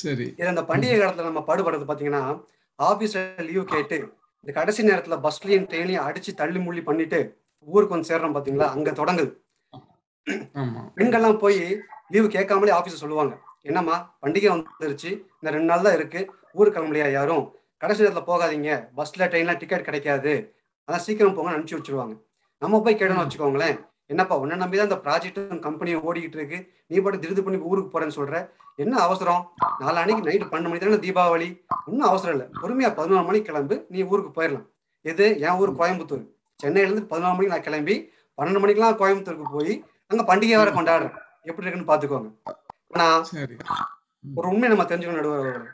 சரி, இது அந்த பண்டிகை காலத்துல நம்ம பாடுபடுறது பாத்தீங்கன்னா ஆபீஸ்ல லீவ் கேட்டு இந்த கடைசி நேரத்துல பஸ்லயும் ட்ரெயின்லயும் அடிச்சு தள்ளி முள்ளி பண்ணிட்டு ஊருக்கு சேர்றோம் பாத்தீங்களா, அங்க தொடங்குது. பெண்கள்லாம் போய் லீவு கேட்காமலே ஆபீஸ் சொல்லுவாங்க, என்னம்மா பண்டிகை வந்துருச்சு இந்த 2 நாள் தான் இருக்கு, ஊருக்கு கிளம்பலையா யாரும், கடைசி நேரத்துல போகாதீங்க, பஸ்ல ட்ரெயின்லாம் டிக்கெட் கிடைக்காது, அதான் சீக்கிரம் போங்க அனுப்பிச்சு வச்சிருவாங்க. நம்ம போய் கேட்டோம்னு வச்சுக்கோங்களேன், என்னப்பா உன்ன நம்பிதான் இந்த ப்ராஜெக்டும் கம்பெனியும் ஓடிக்கிட்டு இருக்கு, நீ பாட்டு திருது பண்ணி ஊருக்கு போறேன்னு சொல்ற, என்ன அவசரம், நாளானைக்கு நைட்டு 12 மணி தானே தீபாவளி, ஒன்னும் அவசரம் இல்லை, பொறுமையா 11 மணிக்கு கிளம்பு, நீ ஊருக்கு போயிடலாம். எது என் ஊர் கோயம்புத்தூர், சென்னையில இருந்து 11 மணிக்கு நான் கிளம்பி 12 மணிக்கெல்லாம் கோயம்புத்தூருக்கு போய் அங்க பண்டிகை வர கொண்டாடுறேன், எப்படி இருக்குன்னு பாத்துக்கோங்க. ஆனா ஒரு உண்மையை நம்ம தெரிஞ்சுக்கணும் நடுவர்,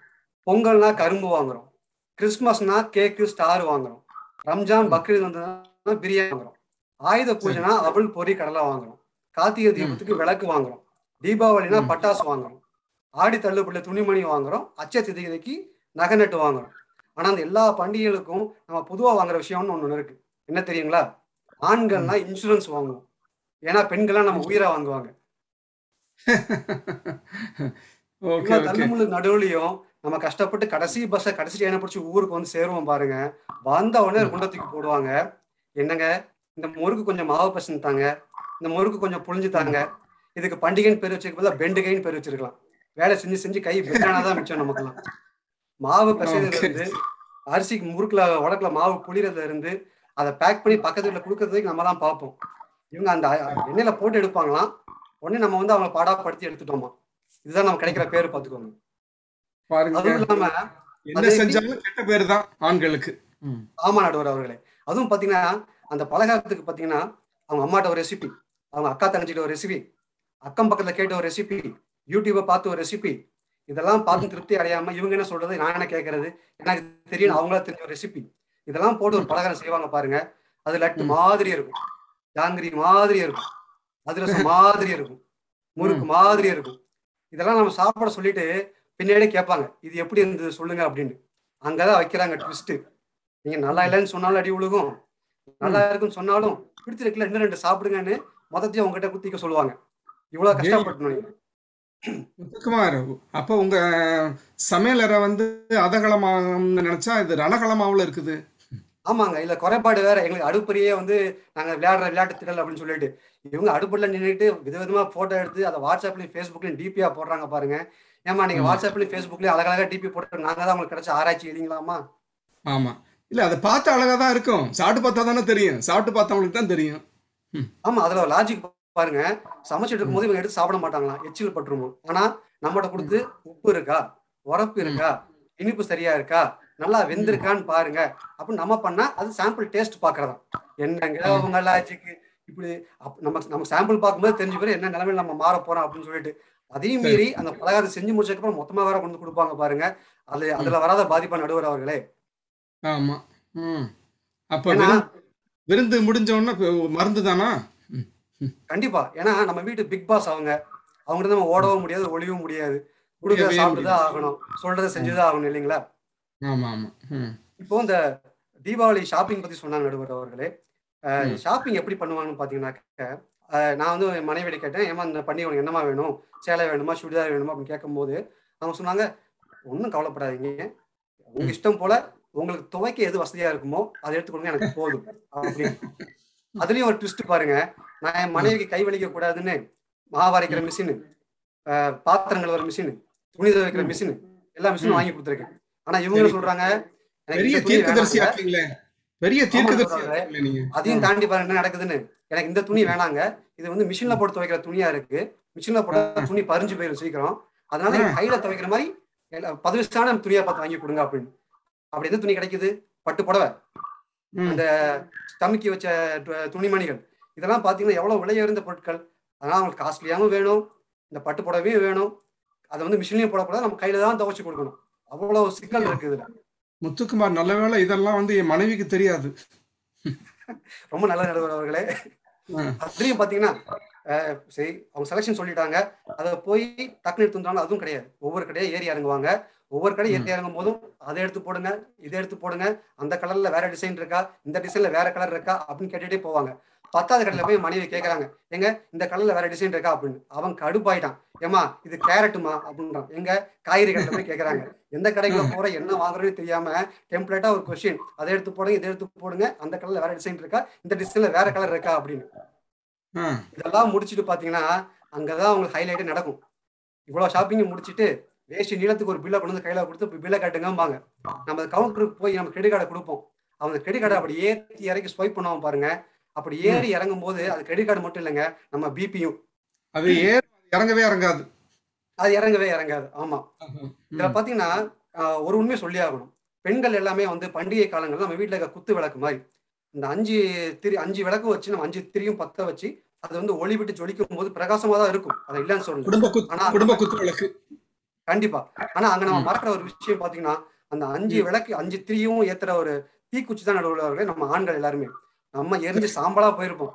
பொங்கல்னா கரும்பு வாங்குறோம், கிறிஸ்துமஸ்னா கேக்கு ஸ்டார் வாங்குறோம், ரம்ஜான் பக்ரீத் வந்ததுன்னா பிரியாணி வாங்குறோம், ஆயுத பூஜைனா அவள் பொறி கடலை வாங்குறோம், கார்த்திகை தீபத்துக்கு விளக்கு வாங்குறோம், தீபாவளினா பட்டாசு வாங்குறோம், ஆடி தள்ளுபடியில துணிமணி வாங்குறோம், அச்ச திதிக்கு நகை நட்டு வாங்குறோம். ஆனா அந்த எல்லா பண்டிகைகளுக்கும் நம்ம பொதுவா வாங்குற விஷயம்னு ஒண்ணு இருக்கு, என்ன தெரியுங்களா, ஆண்கள்னா இன்சூரன்ஸ் வாங்குவோம், ஏன்னா பெண்கள்லாம் நம்ம உயிரா வாங்குவாங்க. தமிழ் நடுவுலையும் நம்ம கஷ்டப்பட்டு கடைசி பஸ்ஸை கடைசி ட்ரெயினை பிடிச்சி ஊருக்கு சேருவோம் பாருங்க, வந்த உடனே குண்டத்துக்கு போடுவாங்க, என்னங்க இந்த முறுக்கு கொஞ்சம் மாவு பசந்தாங்க, இந்த முறுக்கு கொஞ்சம் புழிஞ்சுத்தாங்க, இதுக்கு பண்டிகைன்னு பேர் வச்சிருக்க பெண்டுகைன்னு பேர் வச்சிருக்கலாம், வேலை செஞ்சு செஞ்சு கை பெண்டானதான் மிச்சம் நமக்குலாம். மாவு பசையில இருந்து அரிசிக்கு முறுக்குல உடக்குல மாவு புளிறதுல இருந்து அதை பேக் பண்ணி பக்கத்துல கொடுக்கறதுக்கு நம்ம தான் பார்ப்போம், இவங்க அந்த எண்ணெயில போட்டு எடுப்பாங்களாம், உடனே நம்ம அவங்களை பாடாப்படுத்தி எடுத்துட்டோமா, இதுதான் நம்ம கிடைக்கிற பேரு பாத்துக்கோங்க. என்ன செஞ்சாலும் கெட்ட பேர் தான் ஆண்களுக்கு. ஆமா நடுவர் அவர்களே, அதுவும் பாத்தீங்கன்னா அந்த பலகாரத்துக்கு பார்த்தீங்கன்னா அவங்க அம்மாட்ட ஒரு ரெசிபி, அவங்க அக்கா தங்கச்சிட்ட ஒரு ரெசிபி, அக்கம் பக்கத்தில் கேட்ட ஒரு ரெசிபி, யூடியூப்பை பார்த்து ஒரு ரெசிபி, இதெல்லாம் பார்த்து திருப்தி அடையாமல் இவங்க என்ன சொல்றது, நான் என்ன கேட்கறது, எனக்கு தெரியும், அவங்களா தெரிஞ்ச ஒரு ரெசிபி, இதெல்லாம் போட்டு ஒரு பலகாரம் செய்வாங்க பாருங்க. அது லட்டு மாதிரி இருக்கும், ஜாங்கிரி மாதிரி இருக்கும், அதிரசம் மாதிரி இருக்கும், முறுக்கு மாதிரி இருக்கும். இதெல்லாம் நம்ம சாப்பிட சொல்லிட்டு பின்னாடியே கேட்பாங்க, இது எப்படி இருந்தது சொல்லுங்க அப்படின்னு. அங்கதான் வைக்கிறாங்க ட்விஸ்ட். நீங்க நல்லா இல்லைன்னு சொன்னாலும் அடி உழுகும், நல்லா இருக்குன்னு சொன்னாலும் பிடிச்சிருக்குல்ல இன்னும் ரெண்டு சாப்பிடுங்கன்னு மொத்தத்தையும் அவங்ககிட்ட குத்திக்க சொல்லுவாங்க. இவ்வளவு கஷ்டப்பட்டு முத்துக்குமார், அப்போ உங்க சமையலரை வந்து அதகலமான்னு நினைச்சா இது ரணகலமாவில் இருக்குது. ஆமாங்க, இதுல குறைபாடு வேற. எங்களுக்கு அடுப்பறையே வந்து நாங்க விளையாடுற விளையாட்டு திடல் அப்படின்னு சொல்லிட்டு இவங்க அடுப்புல நின்றுட்டு விதவிதமா போட்டோ எடுத்து அதை வாட்ஸ்அப்லயும் ஃபேஸ்புக்லயும் டிபியா போடுறாங்க பாருங்க. ஏமா நீங்க வாட்ஸ்அப்லயும் ஃபேஸ்புக்லயும் அழகழகா டிபி போட்டு நாங்க தான் உங்களுக்கு கிடைச்ச ஆராய்ச்சி இல்லைங்களாமா? ஆமா, இல்ல அதை பார்த்து அழகா தான் இருக்கும், சாப்பிட்டு பார்த்தா தானே தெரியும், சாப்பிட்டு பார்த்தவங்களுக்கு தான் தெரியும். ஆமா, அதுல லாஜிக் பாருங்க. சமைச்சிட்டு இருக்கும் போது இவங்க எடுத்து சாப்பிட மாட்டாங்களா, எச்சில் பட்டுருமோ. ஆனா நம்மகிட்ட கொடுத்து உப்பு இருக்கா, உரப்பு இருக்கா, இனிப்பு சரியா இருக்கா, நல்லா வெந்திருக்கான்னு பாருங்க அப்படின்னு நம்ம பண்ணா அது சாம்பிள் டேஸ்ட் பாக்குறதா. என்னங்க அவங்க லாஜிக்கு இப்படி நம்ம சாம்பிள் பார்க்கும்போது தெரிஞ்சு போய் என்ன நிலைமையில நம்ம மாற போறோம் அப்படின்னு சொல்லிட்டு. அதையும் மீறி அந்த பலகாரம் செஞ்சு முடிச்சதுக்கப்புறம் மொத்தமா வேற கொண்டு கொடுப்பாங்க பாருங்க. அதுல வராத பாதிப்பா நடுவர் அவர்களே. ஆமா, அப்ப விருந்து முடிஞ்சோன்னா மருந்து தானா? கண்டிப்பா, ஏன்னா நம்ம வீட்டு பிக் பாஸ் அவங்க, அவங்ககிட்ட நம்ம ஓடவும் முடியாது, ஒளியவும் முடியாது. கொடுக்க சாப்பிட்டுதான் ஆகணும், சொல்றதை செஞ்சுதான் ஆகணும் இல்லைங்களா? இப்போ இந்த தீபாவளி ஷாப்பிங் பத்தி சொன்னாங்க நடுவர் அவர்களே. ஷாப்பிங் எப்படி பண்ணுவாங்கன்னு பாத்தீங்கன்னாக்க, நான் வந்து என் மனைவியை கேட்டேன், ஏமா இந்த பண்ணி உனக்கு என்னமா வேணும், சேலை வேணுமா சுடிதார் வேணுமா அப்படின்னு கேட்கும்போது அவங்க சொன்னாங்க, ஒன்றும் கவலைப்படாதீங்க, உங்க இஷ்டம் போல உங்களுக்கு துவைக்க எது வசதியா இருக்குமோ அதை எடுத்துக்கொடுங்க, எனக்கு போதும் அப்படின்னு. அதுலயும் ஒரு ட்விஸ்ட் பாருங்க. நான் என் மனைவிக்கு கை வலிக்க கூடாதுன்னு மாவு அரைக்கிற மிஷின், பாத்திரங்கள் வர மிஷின், துணி துவைக்கிற மிஷின், எல்லா மிஷினும் வாங்கி கொடுத்துருக்கேன். ஆனா இவங்க சொல்றாங்க அதையும் தாண்டி பாருங்க என்ன நடக்குதுன்னு, எனக்கு இந்த துணி வேணாங்க, இது வந்து மிஷின்ல போட்டு துவைக்கிற துணியா இருக்கு, மிஷின்ல போட்டு துணி பறிஞ்சு போயிடும் சீக்கிரம், அதனால கையில துவைக்கிற மாதிரி பதவிச்சான துணியா பார்த்து வாங்கி கொடுங்க அப்படின்னு. அப்படி எந்த துணி கிடைக்குது? பட்டு புடவை, அந்த தமுக்கி வச்ச துணிமணிகள், இதெல்லாம் பாத்தீங்கன்னா எவ்வளவு விலை உயர்ந்த பொருட்கள். அதனால அவங்களுக்கு காஸ்ட்லியாகவும் வேணும், இந்த பட்டு புடவையும் வேணும், அதை வந்து மிஷின்லயும் போடக்கூடாது, நம்ம கையில தான் துவைச்சு கொடுக்கணும். அவ்வளவு சிக்கல் இருக்கு இதுல. முத்துக்குமார், நல்ல வேளை இதெல்லாம் வந்து என் மனைவிக்கு தெரியாது. ரொம்ப நல்ல நடுவர் அவர்களே. அதுலயும் பாத்தீங்கன்னா சரி, அவங்க செலக்ஷன் சொல்லிட்டாங்க, அதை போய் டக்குனு எடுத்துட்டாலும் அதுவும் கிடையாது. ஒவ்வொரு கடையை ஏறி இறங்குவாங்க, ஒவ்வொரு கடையை ஏறி இறங்கும் போதும் அதை எடுத்து போடுங்க, இதை எடுத்து போடுங்க, அந்த கலர்ல வேற டிசைன் இருக்கா, இந்த டிசைன்ல வேற கலர் இருக்கா அப்படின்னு கேட்டுட்டே போவாங்க. 10வது கடையில போய் மனைவி கேட்கறாங்க, எங்க இந்த கலர்ல வேற டிசைன் இருக்கா அப்படின்னு. அவன் கடுப்பாயிட்டான், ஏமா இது கேரட்டுமா அப்படின்றான். எங்க காய்கறி கடையில போய் கேட்கறாங்க, எந்த கடைக்குள்ள போற என்ன வாங்குறதுன்னு தெரியாம டெம்ப்ளேட்டா ஒரு கொஸ்டின், அதை எடுத்து போடுங்க, இதை எடுத்து போடுங்க, அந்த கலர்ல வேற டிசைன் இருக்கா, இந்த டிசைன்ல வேற கலர் இருக்கா அப்படின்னு. இதெல்லாம் முடிச்சுட்டு பாத்தீங்கன்னா அங்கதான் அவங்களுக்கு ஹைலைட்டே நடக்கும். இவ்வளவு ஷாப்பிங் முடிச்சுட்டு வேஸ்ட் நீளத்துக்கு ஒரு பில்லை கொண்டு வந்து கையில கொடுத்து பில்லை கட்டுங்கம்பாங்க. நம்ம கவுண்டருக்கு போய் நம்ம கிரெடிட் கார்டை கொடுப்போம். அவங்க கிரெடிட் கார்டை அப்படி ஏற்றி இறக்கி ஸ்வைப் பண்ணுவோம் பாருங்க. அப்படி ஏறி இறங்கும் போது அது கிரெடிட் கார்டு மட்டும் இல்லைங்க, நம்ம பிபியும் அது இறங்கவே இறங்காது. ஆமா, இதுல பாத்தீங்கன்னா ஒரு உண்மையை சொல்லி ஆகணும். பெண்கள் எல்லாமே வந்து பண்டிகை காலங்கள்ல நம்ம வீட்டுல இருக்க குத்து விளக்கு மாதிரி இந்த 5 விளக்கு வச்சு நம்ம 5 திரியும் பத்த வச்சு அது வந்து ஒளி விட்டு ஜொலிக்கும் போது பிரகாசமா தான் இருக்கும். அதை இல்லைன்னு சொல்லுங்க, கண்டிப்பா. ஆனா அங்க நம்ம மறக்கிற ஒரு விஷயம் பாத்தீங்கன்னா, அந்த 5 விளக்கு 5 திரியும் ஏத்துற ஒரு தீக்குச்சி தான் நடுவுள்ளவர்களே நம்ம ஆண்கள் எல்லாருமே. நம்ம எரிஞ்சு சாம்பலா போயிருப்போம்,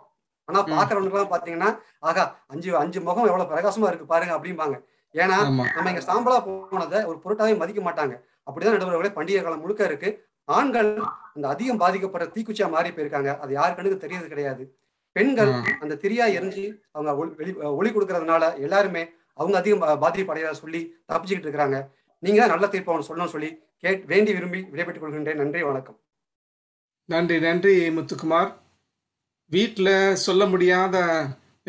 ஆனா பாக்குறவங்களுக்கு எல்லாம் பாத்தீங்கன்னா ஆகா 5 முகம் எவ்வளவு பிரகாசமா இருக்கு பாருங்க அப்படிம்பாங்க. ஏன்னா நம்ம இங்க சாம்பலா போனதை ஒரு பொருட்டாவே மதிக்க மாட்டாங்க. அப்படிதான் நடுவுள்ளவர்களே பண்டிகை காலம் முழுக்க இருக்கு. ஆண்கள் அந்த அதிகம் பாதிக்கப்படுற தீக்குச்சியா மாறி போயிருக்காங்க, அது யாரு கண்ணுக்கு தெரியறது கிடையாது. பெண்கள் அந்த திரியா எரிஞ்சு அவங்க ஒளி கொடுக்கறதுனால எல்லாருமே அவங்க அதிகம் பாதிப்படையா சொல்லி தப்பிச்சுக்கிட்டு இருக்கிறாங்க. நீங்க தான் நல்ல தீர்ப்பவன் சொல்லணும்னு சொல்லி வேண்டி விரும்பி விடைபெற்றுக் கொள்கின்றேன். நன்றி, வணக்கம். நன்றி முத்துக்குமார். வீட்டில் சொல்ல முடியாத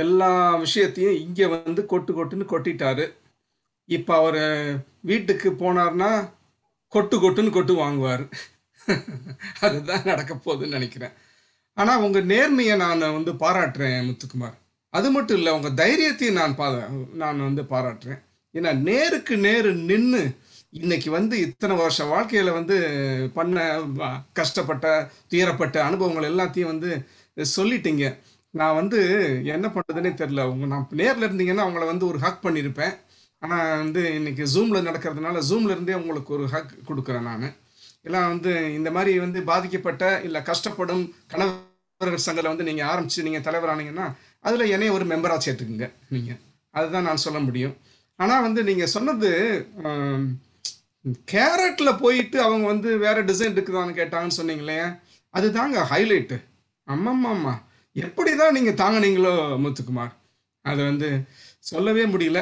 எல்லா விஷயத்தையும் இங்கே வந்து கொட்டுன்னு கொட்டிட்டாரு. இப்போ அவர் வீட்டுக்கு போனார்னா கொட்டுன்னு கொட்டு வாங்குவார். அதுதான் நடக்க போகுதுன்னு நினைக்கிறேன். ஆனால் உங்கள் நேர்மையை நான் வந்து பாராட்டுறேன் முத்துக்குமார். அது மட்டும் இல்லை, உங்கள் தைரியத்தையும் நான் வந்து பாராட்டுறேன். ஏன்னா நேருக்கு நேரு நின்று இன்னைக்கு வந்து இத்தனை வருஷம் வாழ்க்கையில் வந்து பண்ண கஷ்டப்பட்ட துயரப்பட்ட அனுபவங்கள் எல்லாத்தையும் வந்து சொல்லிட்டீங்க. நான் வந்து என்ன பண்ணுறதுனே தெரில. நான் நேரில் இருந்தீங்கன்னா அவங்கள வந்து ஒரு ஹக் பண்ணியிருப்பேன். ஆனால் வந்து இன்னைக்கு ஜூமில் நடக்கிறதுனால ஜூம்ல இருந்தே உங்களுக்கு ஒரு ஹக் கொடுக்குறேன். நான் எல்லாம் வந்து இந்த மாதிரி வந்து பாதிக்கப்பட்ட இல்லை கஷ்டப்படும் கணவர் சங்கத்தில் வந்து நீங்கள் ஆரம்பித்து நீங்கள் தலைவரானீங்கன்னா அதில் என்னைய ஒரு மெம்பராக சேர்த்துக்குங்க. நீங்கள் அதுதான் நான் சொல்ல முடியும். ஆனால் வந்து நீங்கள் சொன்னது கேரட்டில் போயிட்டு அவங்க வந்து வேறு டிசைன் இருக்குதான்னு கேட்டாங்கன்னு சொன்னீங்களே, அது தாங்க ஹைலைட்டு. ஆமாம்மாம்மா, எப்படி தான் நீங்கள் தாங்கினீங்களோ முத்துக்குமார், அது வந்து சொல்லவே முடியல.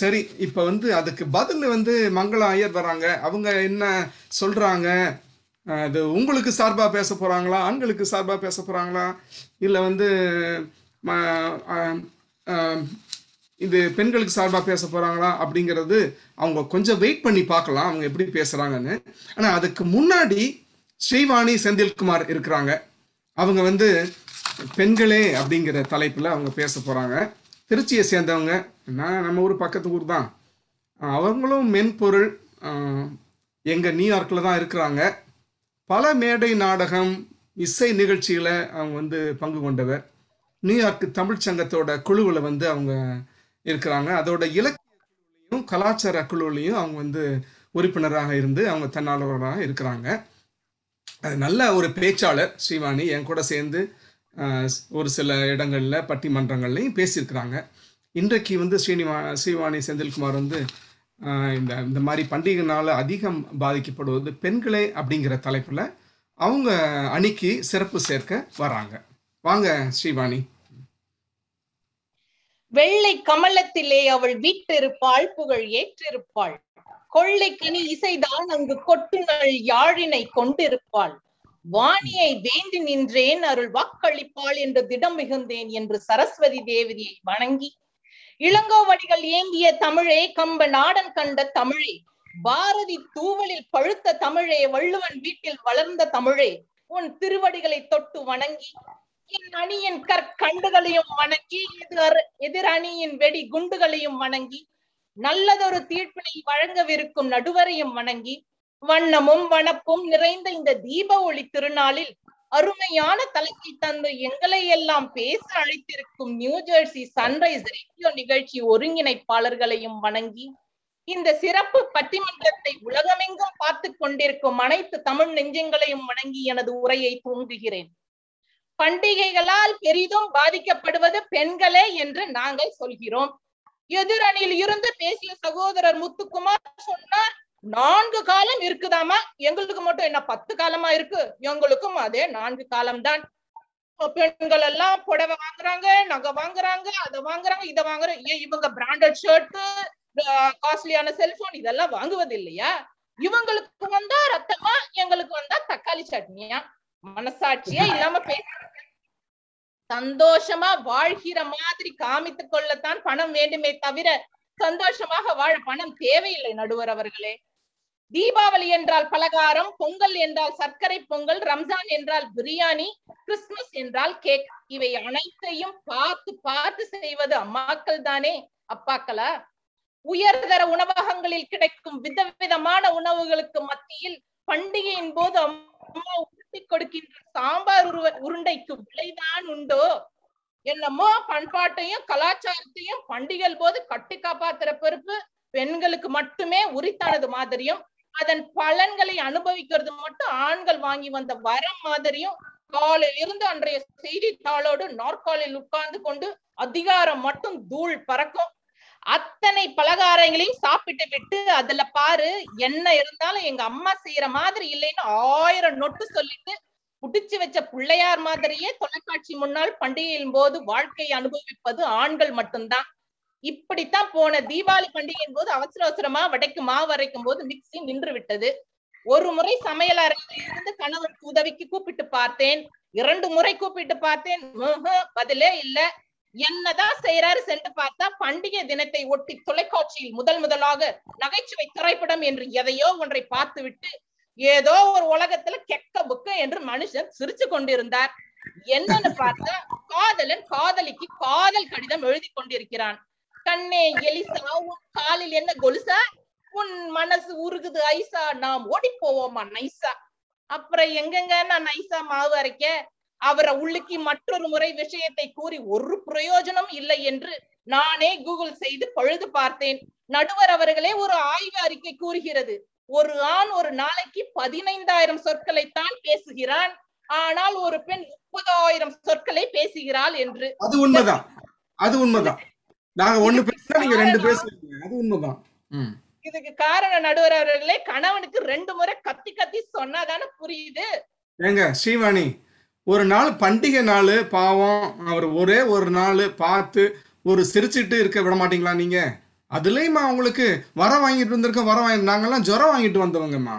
சரி, இப்போ வந்து அதுக்கு பதில் வந்து மங்களா ஐயர் வராங்க. அவங்க என்ன சொல்கிறாங்க? அது உங்களுக்கு சார்பாக பேச போகிறாங்களா, ஆண்களுக்கு சார்பாக பேச போகிறாங்களா, இல்லை வந்து இது பெண்களுக்கு சார்பாக பேச போகிறாங்களா அப்படிங்கிறது அவங்க கொஞ்சம் வெயிட் பண்ணி பார்க்கலாம் அவங்க எப்படி பேசுகிறாங்கன்னு. ஆனால் அதுக்கு முன்னாடி ஸ்ரீவாணி செந்தில்குமார் இருக்கிறாங்க. அவங்க வந்து பெண்களே அப்படிங்கிற தலைப்பில் அவங்க பேச போகிறாங்க. திருச்சியை சேர்ந்தவங்க, நம்ம ஊர் பக்கத்து ஊர் தான். அவங்களும் மென்பொருள், எங்கள் நியூயார்க்கில் தான் இருக்கிறாங்க. பல மேடை நாடகம் இசை நிகழ்ச்சியில் அவங்க வந்து பங்கு கொண்டவர். நியூயார்க்கு தமிழ் சங்கத்தோட குழுவில் வந்து அவங்க இருக்கிறாங்க. அதோட இலக்கிய குழுவிலையும் கலாச்சார குழுவிலையும் அவங்க வந்து உறுப்பினராக இருந்து அவங்க தன்னார்வலராக இருக்கிறாங்க. அது நல்ல ஒரு பேச்சாளர் ஸ்ரீவாணி. என் கூட சேர்ந்து ஒரு சில இடங்களில் பட்டிமன்றங்கள்லையும் பேசியிருக்கிறாங்க. இன்றைக்கு வந்து ஸ்ரீவாணி செந்தில்குமார் வந்து இந்த மாதிரி பண்டிகைனால் அதிகம் பாதிக்கப்படுவது பெண்களே அப்படிங்கிற தலைப்பில் அவங்க அணிக்கு சிறப்பு சேர்க்க வராங்க. வாங்க ஸ்ரீவாணி. வெள்ளை கமலத்திலே அவள் வீட்டிருப்பாள், புகழ் ஏற்றிருப்பாள், கொள்ளைக்கனி இசைதான் அங்கு கொட்டுங்கள் யாழினை கொண்டிருப்பாள், வாணியை வேண்டி நின்றேன் அருள் வாக்களிப்பாள் என்று திடம் மிகுந்தேன் என்று சரஸ்வதி தேவியை வணங்கி, இளங்கோவடிகள் ஏங்கிய தமிழே, கம்ப நாடன் கண்ட தமிழே, பாரதி தூவலில் பழுத்த தமிழே, வள்ளுவன் வீட்டில் வளர்ந்த தமிழே, உன் திருவடிகளை தொட்டு வணங்கி, என் அணியின் கற்கண்டுகளையும் வணங்கி, எதிரணியின் வெடி குண்டுகளையும் வணங்கி, நல்லதொரு தீர்ப்பினை வழங்கவிருக்கும் நடுவரையும் வணங்கி, வண்ணமும் வனப்பும் நிறைந்த இந்த தீப ஒளி திருநாளில் அருமையான தலைக்கை தந்து எங்களை எல்லாம் பேச அழைத்திருக்கும் நியூ ஜெர்சி சன்ரைஸ் ரேடியோ நிகழ்ச்சி ஒருங்கிணைப்பாளர்களையும் வணங்கி, இந்த சிறப்பு பட்டிமன்றத்தை உலகமெங்கும் பார்த்து கொண்டிருக்கும் அனைத்து தமிழ் நெஞ்சங்களையும் வணங்கி எனது உரையை துவங்குகிறேன். பண்டிகைகளால் பெரிதும் பாதிக்கப்படுவது பெண்களே என்று நாங்கள் சொல்கிறோம். எதிரணியில் இருந்து பேசிய சகோதரர் முத்துக்குமார் சொன்னார், 4 காலம் இருக்குதாமா, எங்களுக்கு மட்டும் என்ன 10 காலமா இருக்கு, எங்களுக்கும் அதே 4 காலம் தான். பெண்கள் எல்லாம் புடவை வாங்குறாங்க, நகை வாங்குறாங்க, அதை வாங்குறாங்க, இதை வாங்குறாங்க. இவங்க பிராண்டட் ஷர்ட், காஸ்ட்லியான செல்போன் இதெல்லாம் வாங்குவது இல்லையா? இவங்களுக்கு வந்தா ரத்தமா, எங்களுக்கு வந்தா தக்காளி சட்னியா? மனசாட்சியா இல்லாம பேசுறாங்க. சந்தோஷமா வாழ்கிற மாதிரி காமித்துக் கொள்ளத்தான் பணம் வேண்டுமே தவிர சந்தோஷமாக வாழ பணம் தேவையில்லை நடுவர் அவர்களே. தீபாவளி என்றால் பலகாரம், பொங்கல் என்றால் சர்க்கரை பொங்கல், ரம்ஜான் என்றால் பிரியாணி, கிறிஸ்துமஸ் என்றால் கேக். இவை அனைத்தையும் பார்த்து பார்த்து செய்வது அம்மாக்கள் தானே, அப்பாக்களா? உயர்தர உணவகங்களில் கிடைக்கும் விதவிதமான உணவுகளுக்கு மத்தியில் பண்டிகையின் போது அம்மா ஊட்டி கொடுக்கின்ற சாம்பார் உருண்டைக்கு விலைதான் உண்டோ? என்னமோ பண்பாட்டையும் கலாச்சாரத்தையும் பண்டிகை போது கட்டி காப்பாத்துற பொறுப்பு பெண்களுக்கு மட்டுமே உரித்தானது மாதிரியும், அதன் பலன்களை அனுபவிக்கிறது மட்டும் ஆண்கள் வாங்கி வந்த வரம் மாதிரியும், காலையில் இருந்து அன்றைய செய்தித்தாளோடு நாற்காலில் உட்கார்ந்து கொண்டு அதிகாரம் மட்டும் தூள் பறக்கும். அத்தனை பலகாரங்களையும் சாப்பிட்டு விட்டு அதுல பாரு என்ன இருந்தாலும் எங்க அம்மா செய்யற மாதிரி இல்லைன்னு 1000 நொட்டு சொல்லிட்டு புடிச்சு வச்ச பிள்ளையார் மாதிரியே தொலைக்காட்சி முன்னால் பண்டிகையின் போது வாழ்க்கையை அனுபவிப்பது ஆண்கள் மட்டும்தான். இப்படித்தான் போன தீபாவளி பண்டிகையின் போது அவசர அவசரமா வடைக்கு மாவு அரைக்கும் போது மிக்ஸி நின்று விட்டது. 1 முறை சமையல் அறையிலிருந்து கணவருக்கு உதவிக்கு கூப்பிட்டு பார்த்தேன், 2 முறை கூப்பிட்டு பார்த்தேன், பதிலே இல்ல. என்னதான் செய்யறாரு சென்று பார்த்தா பண்டிகை தினத்தை ஒட்டி தொலைக்காட்சியில் முதலாக நகைச்சுவை திரைப்படம் என்று எதையோ ஒன்றை பார்த்து விட்டு ஏதோ ஒரு உலகத்துல கெக்க புக்க என்று மனுஷன் சிரிச்சு கொண்டிருந்தார். என்னன்னு பார்த்தா காதலன் காதலிக்கு காதல் கடிதம் எழுதி கொண்டிருக்கிறான். கண்ணே எலிசா, உன் காலில் என்ன கொலுசா, உன் மனசு உருகுது ஐசா, நாம் ஓடி போவோமா நைசா. அப்புறம் எங்கெங்க நான் நைசா மாவு அரைக்க, அவரை உள்ளுக்கு மற்றொரு முறை விஷயத்தை கூறி ஒரு பிரயோஜனம் இல்லை என்று நானே கூகுள் செய்து பழுது பார்த்தேன். நடுவர் அவர்களே ஒரு ஆய்வு அறிக்கை கூறுகிறது, ஒரு ஆண் ஒரு நாளைக்கு 15,000 சொற்களைத்தான் பேசுகிறான், ஆனால் ஒரு பெண் 30,000 சொற்களை பேசுகிறாள் என்று. அது உண்மைதான், அது உண்மைதான். நாங்க ஒண்ணு பேசுனா நீங்க ரெண்டு பேசுறீங்க, அது உண்மைதான். இதுக்கு காரணம் நடுவர் அவர்களே கணவனுக்கு 2 முறை கத்தி கத்தி சொன்னாதானே புரியுது. ஏங்க ஸ்ரீவாணி, ஒரு நாள் பண்டிகை நாள், பாவம் அவர் ஒரே ஒரு நாள் பார்த்து ஒரு சிரிச்சுட்டு இருக்க விட மாட்டீங்களா நீங்க? அதுலயுமா அவங்களுக்கு வர வாங்கிட்டு வந்திருக்கோம், வர வாங்கி நாங்கெல்லாம் ஜுரம் வாங்கிட்டு வந்தவங்கம்மா.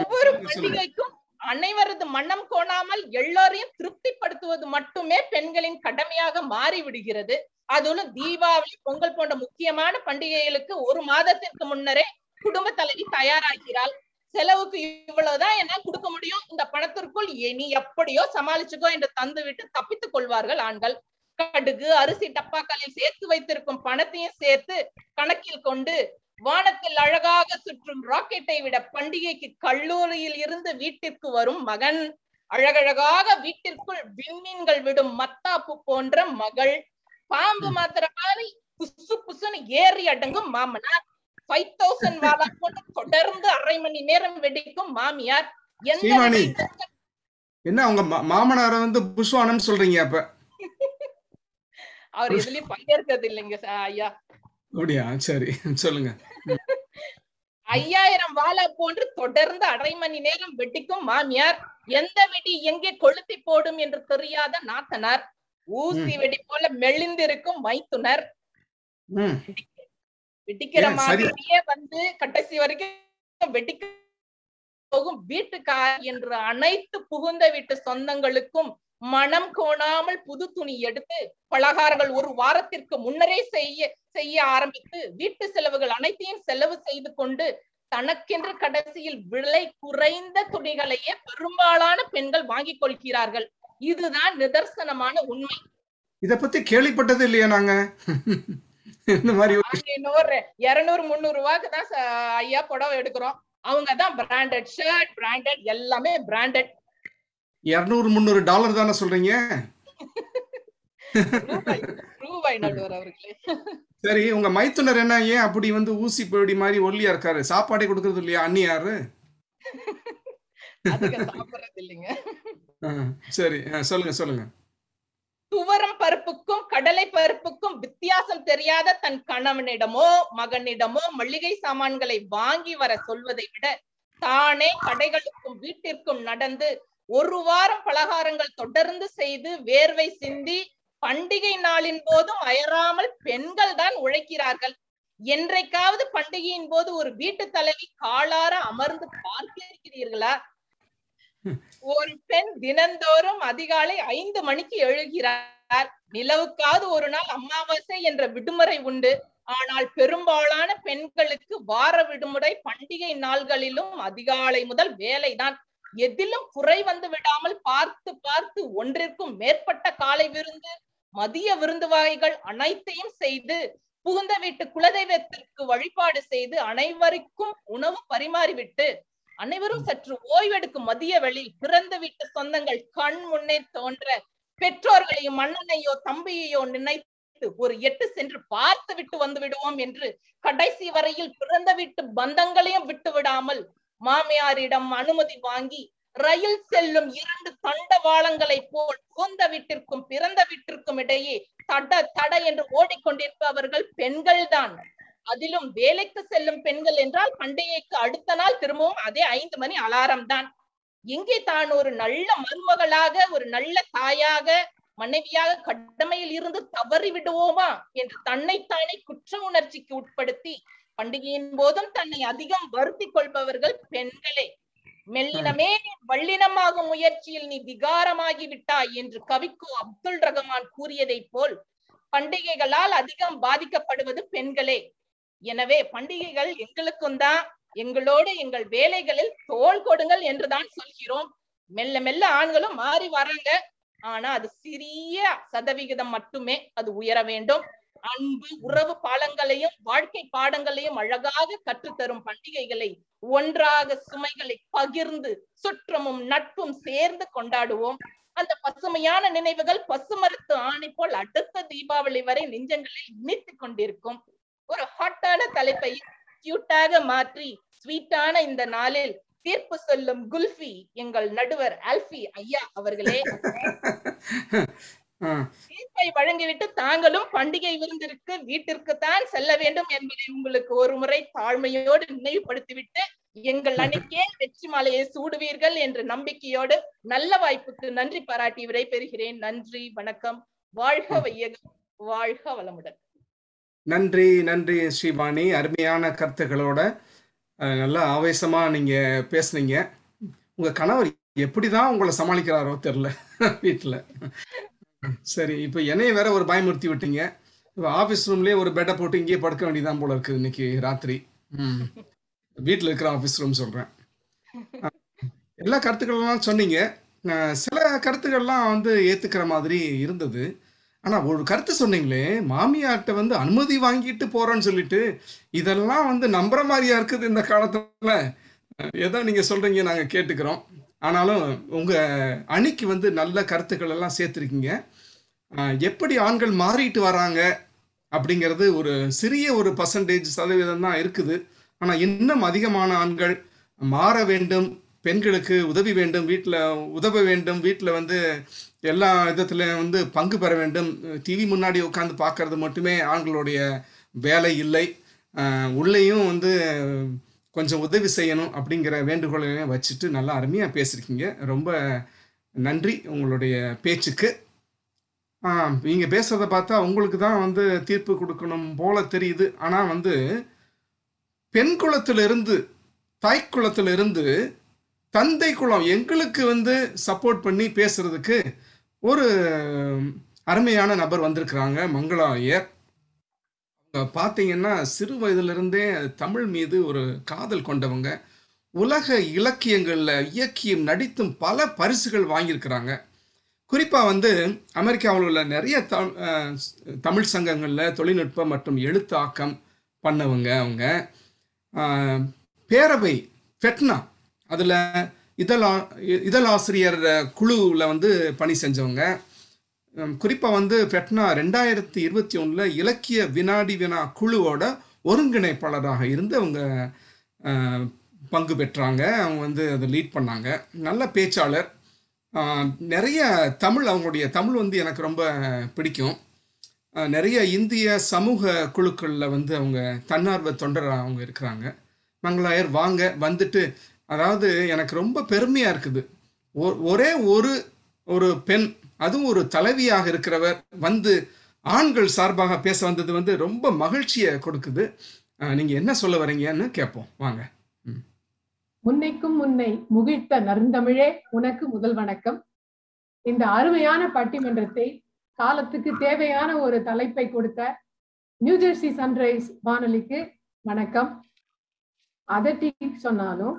ஒவ்வொரு பண்டிகைக்கும் அனைவரது மன்னம் கோணாமல் எல்லோரையும் திருப்திப்படுத்துவது மட்டுமே பெண்களின் கடமையாக மாறிவிடுகிறது. அதுவும் தீபாவளி, பொங்கல் போன்ற முக்கியமான பண்டிகைகளுக்கு 1 மாதத்திற்கு முன்னரே குடும்ப தலைவி தயாராகிறாள். செலவுக்கு இவ்வளவுதான் என்ன கொடுக்க முடியும், இந்த பணத்திற்குள் நீ எப்படியோ சமாளிச்சுக்கோ என்று தந்துவிட்டு தப்பித்துக் கொள்வார்கள் ஆண்கள். கடுகு, அரிசி டப்பாக்களில் சேர்த்து வைத்திருக்கும் பணத்தையும் சேர்த்து கணக்கில் கொண்டு வானத்தில் அழகாக சுற்றும் ராக்கெட்டை விட பண்டிகைக்கு கல்லூரியில் இருந்து வீட்டிற்கு வரும் மகன், அழகழகாக வீட்டிற்குள் விண்மீன்கள் விடும் மத்தாப்பு போன்ற மகள், பாம்பு மாத்திரமாரி புசு புசுன்னு ஏறி அடங்கும் மாமனார், 5000 வாலா போட்டு தொடர்ந்து அரை மணி நேரம் வெடிக்கும் மாமியார். என்ன அவங்க மாமனார வந்து புஷ்வானம் சொல்றீங்க? அப்ப அவர் இதுலயும் பங்கேற்கிறது இல்லைங்க ஐயா. அப்படியா, சரி சொல்லுங்க. 5000 வாழை போன்று தொடர்ந்து அரை மணி நேரம் வெட்டிக்கும் மாமியார், எந்த வெடி எங்கே கொளுத்தி போடும் என்று தெரியாத நாத்தனார், ஊசி வெடி போல மெலிந்திருக்கும் மைத்துனர், வெடிக்கிற மாதிரியே வந்து கடைசி வரைக்கும் வெடிக்க போகும் வீட்டுக்கார் என்று அனைத்து புகுந்த வீட்டு சொந்தங்களுக்கும் மனம் கோணாமல் புது துணி எடுத்து பலகாரங்கள் 1 வாரத்திற்கு முன்னரே செய்ய ஆரம்பித்து வீட்டு செலவுகள் அனைத்தையும் செலவு செய்து கொண்டு தனக்கென்று கடைசியில் விலை குறைந்த துணிகளையே பெரும்பாலான பெண்கள் வாங்கிக் கொள்கிறார்கள். இதுதான் நிதர்சனமான உண்மை. இத பத்தி கேள்விப்பட்டது இல்லையா நாங்க? 200-300 ரூபாய்க்கு தான் ஐயா புடவை எடுக்கிறோம். அவங்கதான் பிராண்டட் ஷர்ட், பிராண்டட் எல்லாமே பிராண்டட். $200-300 தானே சொல்றீங்க? சரி, உங்க மைத்துனர் என்ன ஏன் அப்படி வந்து ஊசி பொடி மாதிரி ஒல்லியா இருக்காரு? சாப்பாடே கொடுக்கறது இல்லையா அண்ணியாரு? சரி சொல்லுங்க சொல்லுங்க. துவரம் பருப்புக்கும் கடலை பருப்புக்கும் வித்தியாசம் தெரியாத தன் கணவனிடமோ மகனிடமோ மளிகை சாமான்களை வாங்கி வர சொல்வதை விட தானே கடைகளுக்கும் வீட்டிற்கும் நடந்து 1 வாரம் பலகாரங்கள் தொடர்ந்து செய்து வேர்வை சிந்தி பண்டிகை நாளின் போதும் அயராமல் பெண்கள் தான் உழைக்கிறார்கள். என்றைக்காவது பண்டிகையின் போது ஒரு வீட்டு தலைவி காலார அமர்ந்து பார்க்கிறீர்களா? ஒரு பெண் தினந்தோறும் அதிகாலை 5 மணிக்கு எழுகிறார். நிலவுக்காவது ஒரு நாள் அமாவாசை என்ற விடுமுறை உண்டு, ஆனால் பெரும்பாலான பெண்களுக்கு வார விடுமுறை பண்டிகை நாள்களிலும் அதிகாலை முதல் வேலைதான். எதிலும் குறை வந்து விடாமல் பார்த்து பார்த்து ஒன்றிற்கும் மேற்பட்ட காலை விருந்து, மதிய விருந்து வகைகள் அனைத்தையும் செய்து புகுந்த வீட்டு குலதெய்வத்திற்கு வழிபாடு செய்து அனைவருக்கும் உணவு பரிமாறிவிட்டு அனைவரும் சற்று ஓய்வெடுக்கும் மதிய வேளை பிறந்த வீட்டு சொந்தங்கள் கண் முன்னே தோன்ற பெற்றோர்களையும் அண்ணனையோ தம்பியையோ நினைத்து ஒரு எட்டு சென்று பார்த்து விட்டு வந்து விடுவோம் என்று கடைசி வரையில் பிறந்த வீட்டு பந்தங்களையும் விட்டு விடாமல் மாமியாரிடம் அனுமதி வாங்கி ரயில் செல்லும் 2 தண்டவாளங்களை போல் புகுந்த வீட்டிற்கும் பிறந்த வீட்டிற்கும் இடையே தட தட என்று ஓடிக்கொண்டிருப்பவர்கள் பெண்கள் தான். அதிலும் வேலைக்கு செல்லும் பெண்கள் என்றால் பண்டிகைக்கு அடுத்த நாள் திரும்பவும் அதே 5 மணி அலாரம் தான். இங்கே தான் ஒரு நல்ல மருமகளாக, ஒரு நல்ல தாயாக, மனைவியாக கடமையில் இருந்து தவறி விடுவோமா என்று தன்னைத்தானே குற்ற உணர்ச்சிக்கு உட்படுத்தி பண்டிகையின் போதும் தன்னை அதிகம் வருத்தி கொள்பவர்கள் பெண்களே. மெல்லினமே நீ வல்லினமாகும் முயற்சியில் நீ விகாரமாகி விட்டாய் என்று கவிக்கோ அப்துல் ரஹ்மான் கூறியதை போல் பண்டிகைகளால் அதிகம் பாதிக்கப்படுவது பெண்களே. எனவே பண்டிகைகள் எங்களுக்கும் தான், எங்களோடு எங்கள் வேலைகளில் தோள் கொடுங்கள் என்றுதான் சொல்கிறோம். மெல்ல மெல்ல ஆண்களும் மாறி வராங்க, ஆனா அது சிறிய சதவிகிதம் மட்டுமே. அது உயர வேண்டும். அன்பு, உறவு பாலங்களையும் வாழ்க்கை பாடங்களையும் அழகாக கற்றுத்தரும் பண்டிகைகளை ஒன்றாக சுமைகளை பகிர்ந்து சுற்றமும் நட்பும் சேர்ந்து கொண்டாடுவோம். அந்த பசுமையான நினைவுகள் பசுமரத்து ஆணை போல் அடுத்த தீபாவளி வரை நெஞ்சங்களில் இணைத்து கொண்டிருக்கும். ஒரு ஹாட்டான தலைப்பை கியூட்டாக மாற்றி ஸ்வீட்டான இந்த நாளில் தீர்ப்பு சொல்லும் குல்ஃபி எங்கள் நடுவர் ஆல்ஃபி ஐயா அவர்களே, தீர்ப்பை வழங்கிவிட்டு தாங்களும் பண்டிகை விருந்திற்கு வீட்டிற்குத்தான் செல்ல வேண்டும் என்பதை உங்களுக்கு ஒரு முறை தாழ்மையோடு நினைவுபடுத்திவிட்டு எங்கள் அணிக்கே வெற்றி மாலையை சூடுவீர்கள் என்ற நம்பிக்கையோடு நல்ல வாய்ப்புக்கு நன்றி பாராட்டி விடைபெறுகிறேன். நன்றி, வணக்கம், வாழ்க வையகம், வாழ்க வளமுடன். நன்றி, நன்றி ஸ்ரீவாணி. அருமையான கருத்துக்களோட நல்லா ஆவேசமாக நீங்கள் பேசுனீங்க. உங்கள் கணவர் எப்படி தான் உங்களை சமாளிக்கிறாரோ தெரில வீட்டில். சரி, இப்போ என்னைய வேற ஒரு பயமுறுத்தி விட்டீங்க. இப்போ ஆஃபீஸ் ரூம்லேயே ஒரு பெட்டை போட்டு இங்கேயே படுக்க வேண்டியதான் போல இருக்குது இன்னைக்கு ராத்திரி. வீட்டில் இருக்கிற ஆஃபீஸ் ரூம் சொல்கிறேன். எல்லா கருத்துக்கள்லாம் சொன்னீங்க. சில கருத்துக்கள்லாம் வந்து ஏற்றுக்கிற மாதிரி இருந்தது. ஆனால் ஒரு கருத்து சொன்னீங்களே, மாமியார்கிட்ட வந்து அனுமதி வாங்கிட்டு போகிறோன்னு சொல்லிட்டு, இதெல்லாம் வந்து நம்புற மாதிரியா இருக்குது இந்த காலத்தில். ஏதோ நீங்கள் சொல்கிறீங்க, நாங்கள் கேட்டுக்கிறோம். ஆனாலும் உங்கள் அணிக்கு வந்து நல்ல கருத்துக்கள் எல்லாம் சேர்த்துருக்கீங்க. எப்படி ஆண்கள் மாறிட்டு வராங்க அப்படிங்கிறது ஒரு சிறிய ஒரு %, தான் இருக்குது. ஆனால் இன்னும் அதிகமான ஆண்கள் மாற வேண்டும், பெண்களுக்கு உதவி வேண்டும், வீட்டில் உதவ வேண்டும், வீட்டில் வந்து எல்லா விதத்துலையும் வந்து பங்கு பெற வேண்டும். டிவி முன்னாடி உட்காந்து பார்க்கறது மட்டுமே ஆண்களுடைய வேலை இல்லை, உள்ளேயும் வந்து கொஞ்சம் உதவி செய்யணும் அப்படிங்கிற வேண்டுகோளையும் வச்சுட்டு நல்லா அருமையாக பேசியிருக்கீங்க. ரொம்ப நன்றி உங்களுடைய பேச்சுக்கு. நீங்கள் பேசுகிறத பார்த்தா உங்களுக்கு தான் வந்து தீர்ப்பு கொடுக்கணும் போல தெரியுது. ஆனால் வந்து பெண் குலத்திலிருந்து, தாய்க்குலத்திலிருந்து தந்தை குலம் எங்களுக்கு வந்து சப்போர்ட் பண்ணி பேசுறதுக்கு ஒரு அருமையான நபர் வந்திருக்கிறாங்க, மங்களா ஐயர். அவங்க பார்த்தீங்கன்னா சிறு வயதிலிருந்தே தமிழ் மீது ஒரு காதல் கொண்டவங்க. உலக இலக்கியங்களில் இயக்கியும் நடித்தும் பல பரிசுகள் வாங்கியிருக்கிறாங்க. குறிப்பாக வந்து அமெரிக்காவில் உள்ள நிறைய தமிழ் சங்கங்களில் தொழில்நுட்பம் மற்றும் எழுத்தாக்கம் பண்ணவங்க அவங்க. பேரவை ஃபெட்னா அதில் இதழாசிரியர் குழுவில் வந்து பணி செஞ்சவங்க. குறிப்பாக வந்து ஃபெட்னா 2021 இலக்கிய வினாடி வினா குழுவோட ஒருங்கிணைப்பாளராக இருந்து அவங்க பங்கு பெற்றாங்க. அவங்க வந்து அதை லீட் பண்ணாங்க. நல்ல பேச்சாளர், நிறைய தமிழ், அவங்களுடைய தமிழ் வந்து எனக்கு ரொம்ப பிடிக்கும். நிறைய இந்திய சமூக குழுக்களில் வந்து அவங்க தன்னார்வ தொண்டராக அவங்க இருக்கிறாங்க. மங்களாயர் வாங்க வந்துட்டு, அதாவது எனக்கு ரொம்ப பெருமையாக இருக்குது, ஒரே ஒரு பெண், அதுவும் ஒரு தலைவியாக இருக்கிறவர் வந்து ஆண்கள் சார்பாக பேச வந்தது வந்து ரொம்ப மகிழ்ச்சியை கொடுக்குது. நீங்கள் என்ன சொல்ல வரீங்கன்னு கேட்போம் வாங்க. முன்னைக்கும் முன்னை முகிழ்த்த நறுந்தமிழே, உனக்கு முதல் வணக்கம். இந்த அருமையான பட்டிமன்றத்தை காலத்துக்கு தேவையான ஒரு தலைப்பை கொடுத்த நியூஜெர்சி சன்ரைஸ் வானொலிக்கு வணக்கம். அதட்டி சொன்னாலும்,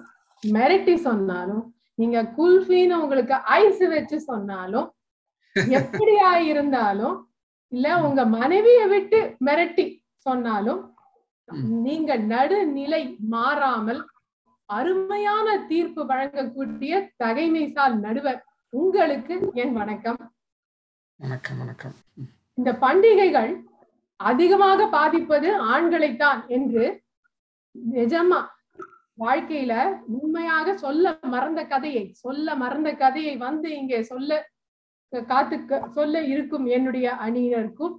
மிரட்டி சொன்னாலும், நீங்க குல்ஃபின்னு உங்களுக்கு ஐஸ் வச்சு சொன்னாலும், எப்படியா இருந்தாலும், இல்ல உங்க மனைவிய விட்டு மிரட்டி சொன்னாலும், நீங்க நடுநிலை மாறாமல் அருமையான தீர்ப்பு வழங்கக்கூடிய தகைமைசால் நடுவர் உங்களுக்கு என் வணக்கம். வணக்கம், வணக்கம். இந்த பண்டிகைகள் அதிகமாக பாதிப்பது ஆண்களைத்தான் என்று நிஜமா வாழ்க்கையில உண்மையாக சொல்ல மறந்த கதையை வந்து இங்கே சொல்ல இருக்கும் என்னுடைய அணியினருக்கும்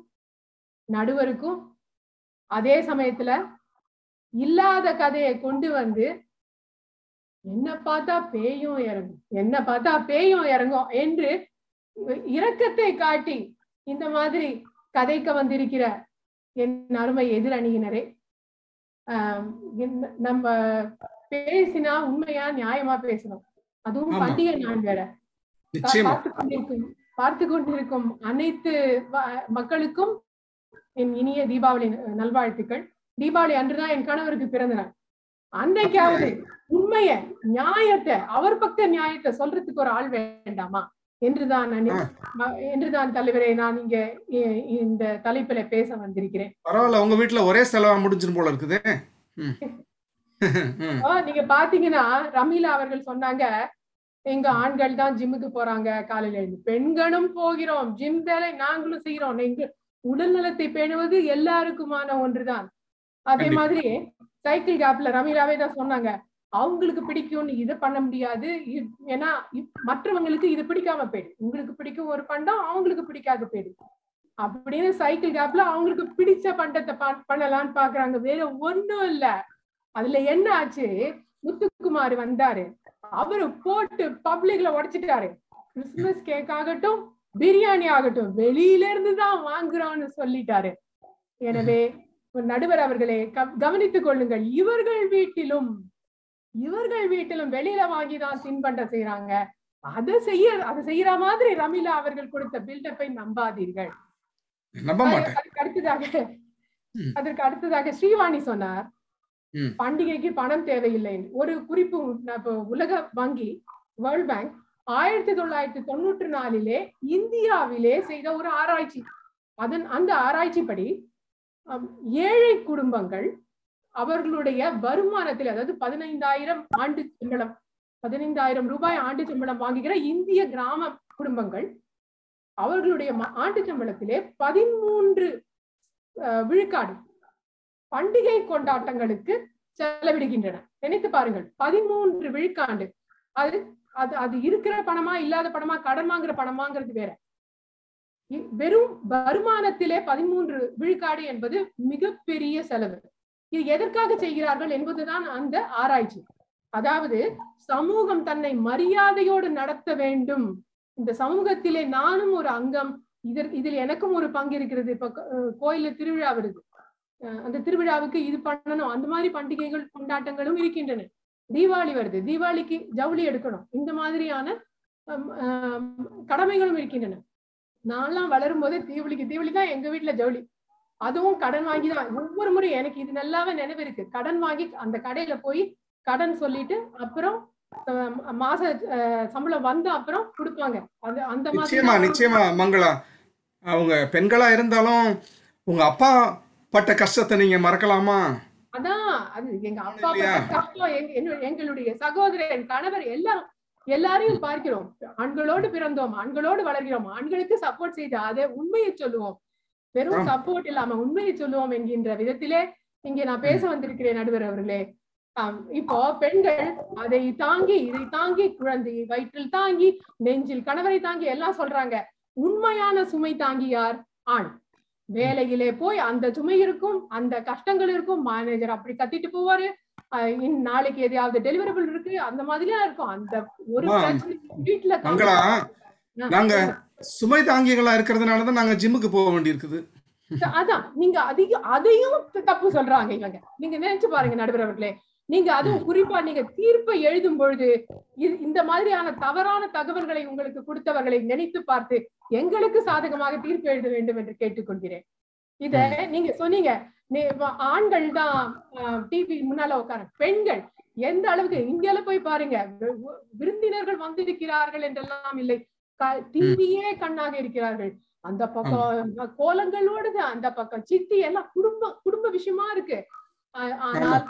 நடுவருக்கும். அதே சமயத்துல இல்லாத கதையை கொண்டு வந்து என்ன பார்த்தா பேயும் இறங்கும் என்று இரக்கத்தை காட்டி இந்த மாதிரி கதைக்க வந்திருக்கிற என் அருமை எதிரணியினரே, நம்ம பேசினா உண்மையா நியாயமா பேசணும். அதுவும் பண்டிகை நான் வேற. பார்த்து கொண்டிருக்கும் அனைத்து மக்களுக்கும் என் இனிய தீபாவளி நல்வாழ்த்துக்கள். தீபாவளி அன்றுதான் என் கணவருக்கு பிறந்த நாள். அன்றைக்காவது உண்மைய, நியாயத்தை, அவர் பக்க நியாயத்தை சொல்றதுக்கு ஒரு ஆள் வேண்டாமா? என்றுதான் தலைவரே நான் இங்க இந்த தலைப்பில பேச வந்திருக்கிறேன். பரவாயில்ல, உங்க வீட்டுல ஒரே செலவா முடிஞ்சிரும் போல இருக்குது. நீங்க பாத்தீங்கன்னா ரமீலா அவர்கள் சொன்னாங்க, எங்க ஆண்கள் தான் ஜிம்முக்கு போறாங்க காலையில இருந்து, பெண்களும் போகிறோம், ஜிம் வேலை நாங்களும் செய்யறோம். உடல் நலத்தை பேணுவது எல்லாருக்குமான ஒன்றுதான். அதே மாதிரி சைக்கிள் கேப்ல ரமீலாவே தான் சொன்னாங்க, அவங்களுக்கு பிடிக்கும்னு இதை பண்ண முடியாது, ஏன்னா மற்றவங்களுக்கு இது பிடிக்காம போயிடும், உங்களுக்கு பிடிக்கும் ஒரு பண்டம் அவங்களுக்கு பிடிக்காத போயிடும் அப்படின்னு சைக்கிள் கேப்ல அவங்களுக்கு பிடிச்ச பண்டத்தை பண்ணலான்னு பாக்குறாங்க. வேற ஒண்ணும் இல்ல. அதுல என்ன ஆச்சு, முத்துக்குமார் வந்தாரு, அவரு போட்டு பப்ளிக்ல உடைச்சிட்டாரு. கிறிஸ்துமஸ் கேக் ஆகட்டும் பிரியாணி ஆகட்டும் வெளியில இருந்துதான் வாங்குறோம்னு சொல்லிட்டாரு. எனவே நடுவர் அவர்களே கவனித்துக் கொள்ளுங்கள், இவர்கள் வீட்டிலும் வெளியில வாங்கிதான் தின்பண்ட செய்யறாங்க. அதை செய்யற மாதிரி ரமீலா அவர்கள் கொடுத்த பில்டப்பை நம்பாதீர்கள். அதற்கு அடுத்ததாக ஸ்ரீவாணி சொன்னார், பண்டிகைக்கு பணம் தேவையில்லை. ஒரு குறிப்பு, உலக வங்கி வேர்ல்ட் பேங்க் 1994 இந்தியாவிலே செய்த ஒரு ஆராய்ச்சி. அந்த ஆராய்ச்சிப்படி ஏழை குடும்பங்கள் அவர்களுடைய வருமானத்தில், அதாவது 15,000 ஆண்டு சம்பளம், 15,000 ரூபாய் ஆண்டு சம்பளம் வாங்குகிற இந்திய கிராம குடும்பங்கள் அவர்களுடைய ஆண்டு சம்பளத்திலே 13 விழுக்காடு பண்டிகை கொண்டாட்டங்களுக்கு செலவிடுகின்றன. நினைத்து பாருங்கள், 13 விழுக்காடு. அது அது அது இருக்கிற பணமா இல்லாத பணமா கடன் வாங்குற பணமாங்கிறது வேற. வெறும் வருமானத்திலே 13 விழுக்காடு என்பது மிகப்பெரிய செலவு. இது எதற்காக செய்கிறார்கள் என்பதுதான் அந்த ஆராய்ச்சி. அதாவது சமூகம் தன்னை மரியாதையோடு நடத்த வேண்டும், இந்த சமூகத்திலே நானும் ஒரு அங்கம், இதில் எனக்கும் ஒரு பங்கு இருக்கிறது. இப்ப கோயில திருவிழா வருது, அந்த திருவிழாவுக்கு இது பண்ணணும், அந்த மாதிரி பண்டிகைகள் கொண்டாட்டங்களும் இருக்கின்றன. தீபாவளி வருது, தீபாவளிக்கு ஜவுளி எடுக்கணும், இந்த மாதிரியான கடமைகளும் இருக்கின்றன. நான்லாம் வளரும் போதே தீபாவளி தான் எங்க வீட்டுல ஜவுளி, அதுவும் கடன் வாங்கி தான். ஒவ்வொரு முறையும் எனக்கு இது நல்லாவே நினைவு இருக்கு, கடன் வாங்கி அந்த கடையில போய் கடன் சொல்லிட்டு அப்புறம் மாச சம்பளம் வந்து அப்புறம் கொடுப்பாங்க. அது அந்த மாதிரி நிச்சயமா மங்களா, அவங்க பெண்களா இருந்தாலும் உங்க அப்பா பட்ட கஷ்டத்தை நீங்க மறக்கலாமா? அதான், அது எங்க அப்பா பட்ட கஷ்டம், எங்களுடைய சகோதரன், கணவர், எல்லாரையும் பார்க்கிறோம். ஆண்களோடு பிறந்தோம், ஆண்களோடு வளர்கிறோம், ஆண்களுக்கு சப்போர்ட் செய்து அதை உண்மையை சொல்லுவோம், வெறும் சப்போர்ட் இல்லாம உண்மையை சொல்லுவோம் என்கின்ற விதத்திலே இங்கே நான் பேச வந்திருக்கிறேன் நடுவர் அவர்களே. இப்போ பெண்கள் இதை தாங்கி குழந்தையை வயிற்றில் தாங்கி நெஞ்சில் கணவரை தாங்கி எல்லாம் சொல்றாங்க. உண்மையான சுமை தாங்கி யார்? ஆண். வேலையிலே போய் அந்த சுமை இருக்கும், அந்த கஷ்டங்கள் இருக்கும், மேனேஜர் அப்படி கத்திட்டு போவாரு, நாளைக்கு எதையாவது டெலிவரபிள் இருக்கு, அந்த மாதிரியா இருக்கும். அந்த ஒரு வீட்டுல நாங்க சுமை தாங்கிகளா இருக்கிறதுனாலதான் நாங்க ஜிம்முக்கு போக வேண்டியிருக்குது. அதான் நீங்க அதையும் தப்பு சொல்றாங்க இவங்க. நீங்க நினைச்சு பாருங்க நடுவர்களே, நீங்க அதுவும் குறிப்பா நீங்க தீர்ப்பை எழுதும் பொழுது இந்த மாதிரியான தவறான தகவல்களை உங்களுக்கு கொடுத்தவர்களை நினைத்து பார்த்து எங்களுக்கு சாதகமாக தீர்ப்பு எழுத வேண்டும் என்று கேட்டுக்கொள்கிறேன். இத நீங்க சொன்னீங்க, ஆண்கள் தான் டிவி முன்னால உட்கார, பெண்கள் எந்த அளவுக்கு இந்தியால போய் பாருங்க, விருந்தினர்கள் வந்திருக்கிறார்கள் என்றெல்லாம் இல்லை, டிவியே கண்ணாக இருக்கிறார்கள். அந்த பக்கம் கோலங்களோடுது, அந்த பக்கம் சித்தி எல்லாம் குடும்ப விஷயமா இருக்கு. ஆனால்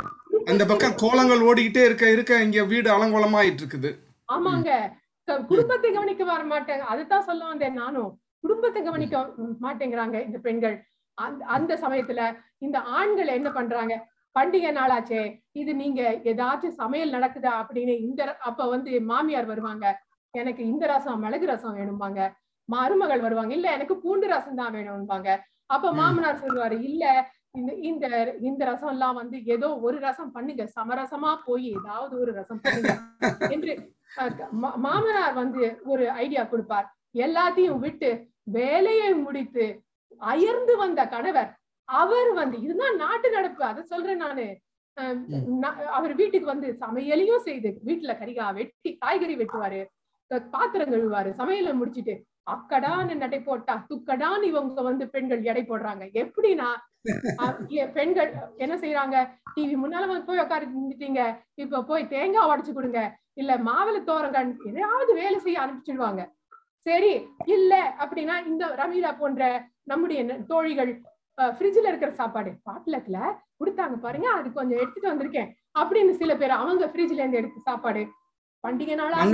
அந்த பக்கம் கோலங்கள் ஓடிக்கிட்டே இருக்க இங்க வீடு அலங்கோலமாயிட்டு இருக்குது. ஆமாங்க, குடும்பத்தை கவனிக்க வர மாட்டாங்க. அதுதான் சொல்ல வந்தேன் நானும், குடும்பத்தை கவனிக்க மாட்டேங்கிறாங்க இந்த பெண்கள். அந்த சமயத்துல இந்த ஆண்கள் என்ன பண்றாங்க, பண்டிகை நாளாச்சே இது, நீங்க ஏதாச்சும் சமையல் நடக்குதா அப்படின்னு அப்ப மாமியார் வருவாங்க, எனக்கு இந்த ரசம் மிளகு ரசம் வேணும்பாங்க. மருமகள் வருவாங்க, இல்ல எனக்கு பூண்டு ரசம் தான் வேணும்பாங்க. அப்ப மாமனார் சொல்லுவாரு, இல்ல இந்த இந்த ரசம் எல்லாம் ஏதோ ஒரு ரசம் பண்ணுங்க, சமரசமா போய் ஏதாவது ஒரு ரசம் பண்ணுங்க என்று மாமனார் ஒரு ஐடியா கொடுப்பார். எல்லாத்தையும் விட்டு வேலையை முடித்து அயர்ந்து வந்த கணவர் அவர் இதுதான் நாட்டு நடப்பு, அதை சொல்றேன் நானு. அவர் வீட்டுக்கு சமையலையும் செய்து வீட்டுல காய்கறி வெட்டுவாரு, பாத்திரம் கழுவாரு, சமையல முடிச்சுட்டு அக்கடான்னு நடை போட்டா துக்கடான்னு இவங்க பெண்கள் எடை போடுறாங்க. எப்படின்னா பெண்கள் என்ன செய்யறாங்க, டிவி முன்னால போய் உட்காந்துட்டீங்க, இப்ப போய் தேங்காய் உடைச்சு கொடுங்க, இல்ல மாவள தோரங்கன்னு ஏதாவது வேலை செய்ய அனுப்பிச்சிடுவாங்க. சரி இல்ல அப்படின்னா இந்த ரமீலா போன்ற நம்முடைய தோழிகள் ஃப்ரிட்ஜ்ல இருக்கிற சாப்பாடு பாட்டிலத்துல கொடுத்தாங்க பாருங்க, அது கொஞ்சம் எடுத்துட்டு வந்திருக்கேன் அப்படின்னு சில பேர் அவங்க ஃப்ரிட்ஜ்ல இருந்து எடுத்த சாப்பாடு பண்டிகை நாளா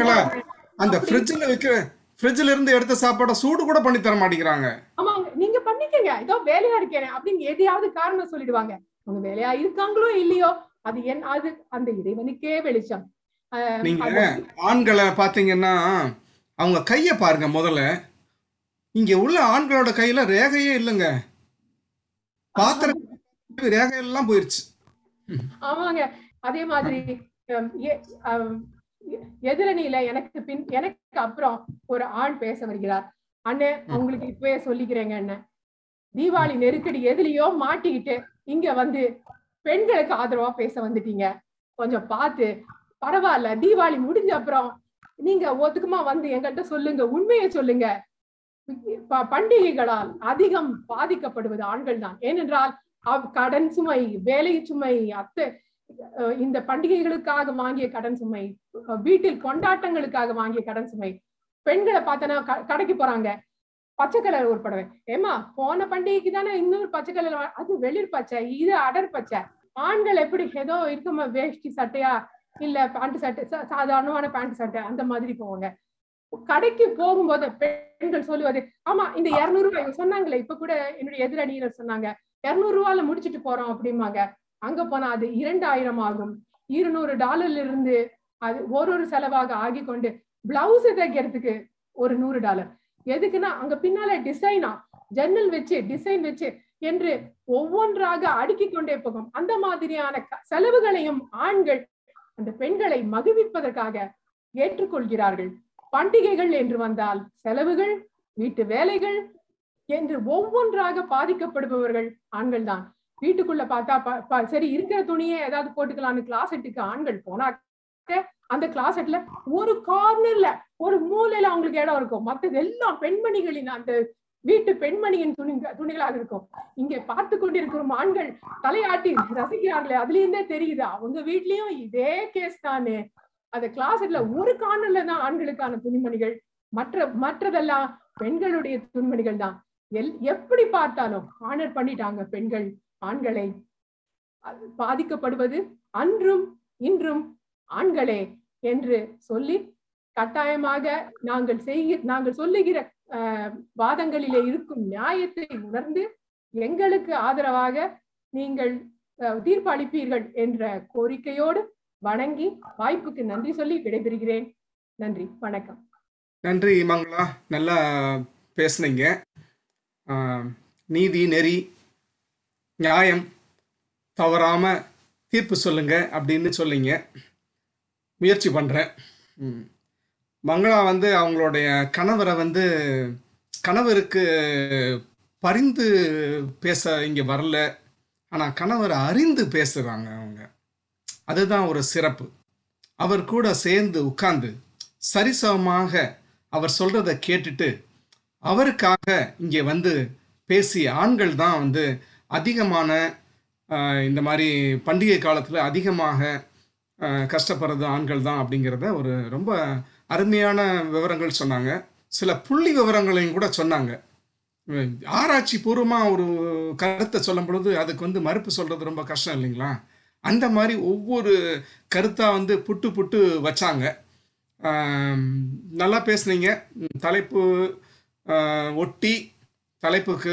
அந்த ஃப்ரிட்ஜ்ல வைக்கிற ஃப்ரிட்ஜ்ல இருந்து எடுத்த சாப்பாடு சூடு கூட பண்ணி தர மாட்டேங்கிறாங்க. ஆமாங்க, நீங்க பண்ணிக்கங்க ஏதோ வேலையா இருக்கேன் அப்படின்னு எதையாவது காரணம் சொல்லிடுவாங்க. அவங்க வேலையா இருக்காங்களோ இல்லையோ அது என் அது அந்த இறைவனுக்கே வெளிச்சம். நீங்க ஆண்களை பாத்தீங்கன்னா அவங்க கையை பாருங்க, முதல்ல இங்க உள்ள ஆண்களோட கையில ரேகையே இல்லைங்க, பாத்திரம் ரேகையெல்லாம் போயிருச்சு. ஆமாங்க, அதே மாதிரி எதிரணியில எனக்கு பின் எனக்கு அப்புறம் ஒரு ஆண் பேச வருகிறார். அண்ணன் அவங்களுக்கு இப்பவே சொல்லிக்கிறேங்க அண்ணன், தீபாவளி நெருக்கடி எதுலயோ மாட்டிக்கிட்டு இங்க வந்து பெண்களுக்கு ஆதரவா பேச வந்துட்டீங்க, கொஞ்சம் பார்த்து பரவாயில்ல தீபாவளி முடிஞ்ச அப்புறம் நீங்க ஒதுக்குமா வந்து எங்கிட்ட சொல்லுங்க, உண்மையை சொல்லுங்க. பண்டிகைகளால் அதிகம் பாதிக்கப்படுவது ஆண்கள் தான். ஏனென்றால் கடன் சுமை, வேலை சுமை, அத்தை இந்த பண்டிகைகளுக்காக வாங்கிய கடன் சுமை, வீட்டில் கொண்டாட்டங்களுக்காக வாங்கிய கடன் சுமை. பெண்களை பார்த்தனா கடைக்கு போறாங்க, பச்சை கலர் ஒரு புடவை, ஏமா போன பண்டிகைக்கு தானே இன்னொரு பச்சை கலர், அது வெளிர் பச்சை இது அடர் பச்சை. ஆண்கள் எப்படி ஏதோ இருக்கமா வேஷ்டி சட்டையா இல்ல பேண்ட் சட்டை, சாதாரணமான பேண்ட் சட்டை அந்த மாதிரி போவாங்க. கடைக்கு போகும்போது பெண்கள் சொல்லுவது, ஆமா இந்த 200 ரூபாய் சொன்னாங்களே, இப்ப கூட என்னுடைய எதிரணியினர் சொன்னாங்க 200 ரூபாயில முடிச்சுட்டு போறோம் அப்படிம்பாங்க. அங்க போனா அது 2000 ஆகும், $200 இருந்து அது ஒரு செலவாக ஆகி கொண்டு பிளவுஸ் தைக்கிறதுக்கு ஒரு $100. எதுக்குன்னா அங்க பின்னால டிசைனா ஜன்னல் வச்சு டிசைன் வச்சு என்று ஒவ்வொன்றாக அடுக்கி கொண்டே போகும். அந்த மாதிரியான செலவுகளையும் ஆண்கள் அந்த பெண்களை மகிழ்விப்பதற்காக ஏற்றுக்கொள்கிறார்கள். பண்டிகைகள் என்று வந்தால் செலவுகள், வீட்டு வேலைகள் என்று ஒவ்வொன்றாக பாதிக்கப்படுபவர்கள் ஆண்கள் தான். வீட்டுக்குள்ள பார்த்தா சரி இருக்கிற துணியை ஏதாவது போட்டுக்கலாம்னு கிளாசெட்டுக்கு ஆண்கள் போனாக்க அந்த கிளாசெட்ல ஒரு கார்னர்ல ஒரு மூலையில அவங்களுக்கு இடம் இருக்கும், மற்றது எல்லாம் பெண்மணிகளின் அந்த வீட்டு பெண்மணியின் துணிகளாக இருக்கும். இங்கே பார்த்து கொண்டிருக்கும் ஆண்கள் தலையாட்டி ரசிக்கிறார்களே, அதுலேருந்தே தெரியுது அவங்க வீட்லயும் இதே கேஸ் தானு. அந்த கிளாசெட்ல ஒரு கார்னர்ல தான் ஆண்களுக்கான துணிமணிகள், மற்றதெல்லாம் பெண்களுடைய துணிமணிகள் தான். எப்படி பார்த்தாலும் கார்னர் பண்ணிட்டாங்க பெண்கள் ஆண்களை. பாதிக்கப்படுவது அன்றும் இன்றும் ஆண்களே என்று சொல்லி கட்டாயமாக நாங்கள் சொல்லுகிற வாதங்களிலே இருக்கும் நியாயத்தை உணர்ந்து எங்களுக்கு ஆதரவாக நீங்கள் தீர்ப்பு அளிப்பீர்கள் என்ற கோரிக்கையோடு வணங்கி வாய்ப்புக்கு நன்றி சொல்லி விடைபெறுகிறேன். நன்றி, வணக்கம். நன்றி மங்களா, நல்லா பேசுனீங்க. நீதி நெறி நியாயம் தவறாம தீர்ப்பு சொல்லுங்க அப்படின்னு சொல்லிங்க, முயற்சி பண்றேன். மங்களா அவங்களுடைய கணவரை கணவருக்கு பரிந்து பேச இங்கே வரல, ஆனால் கணவரை அறிந்து பேசுகிறாங்க அவங்க, அதுதான் ஒரு சிறப்பு. அவர் கூட சேர்ந்து உட்கார்ந்து சரிசமமாக அவர் சொல்கிறத கேட்டுட்டு அவருக்காக இங்கே பேசிய ஆண்கள் தான் அதிகமான இந்த மாதிரி பண்டிகை காலத்தில் அதிகமாக கஷ்டப்படுறது ஆண்கள் தான் அப்படிங்கிறத ஒரு ரொம்ப அருமையான விவரங்கள் சொன்னாங்க. சில புள்ளி விவரங்களையும் கூட சொன்னாங்க. ஆராய்ச்சி பூர்வமாக ஒரு கருத்தை சொல்லும் பொழுது அதுக்கு மறுப்பு சொல்கிறது ரொம்ப கஷ்டம் இல்லைங்களா? அந்த மாதிரி ஒவ்வொரு கருத்தாக புட்டு புட்டு வச்சாங்க. நல்லா பேசுனீங்க. தலைப்பு ஒட்டி தலைப்புக்கு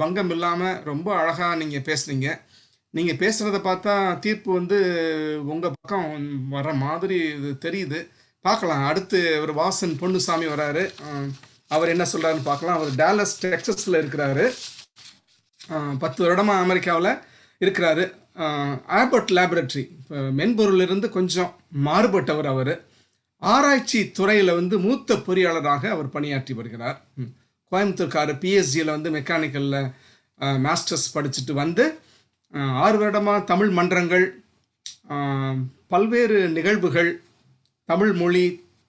பங்கம் இல்லாமல் ரொம்ப அழகாக நீங்கள் பேசுனீங்க. நீங்கள் பேசுகிறத பார்த்தா தீர்ப்பு உங்கள் பக்கம் வர மாதிரி இது தெரியுது. பார்க்கலாம், அடுத்து ஒரு வாசன் பொன்னுசாமி வராரு, அவர் என்ன சொல்கிறாருன்னு பார்க்கலாம். அவர் டாலஸ் டெக்ஸஸில் இருக்கிறாரு, 10 வருடமாக அமெரிக்காவில் இருக்கிறாரு. ஆல்பர்ட் லேபரேட்டரி மென்பொருளிலிருந்து கொஞ்சம் மாறுபட்டவர். அவர் ஆராய்ச்சி துறையில் மூத்த பொறியாளராக அவர் பணியாற்றி வருகிறார். கோயம்புத்தூர்கார் பிஎஸ்சியில் மெக்கானிக்கலில் மாஸ்டர்ஸ் படிச்சுட்டு 6 வருடமாக தமிழ் மன்றங்கள், பல்வேறு நிகழ்வுகள், தமிழ் மொழி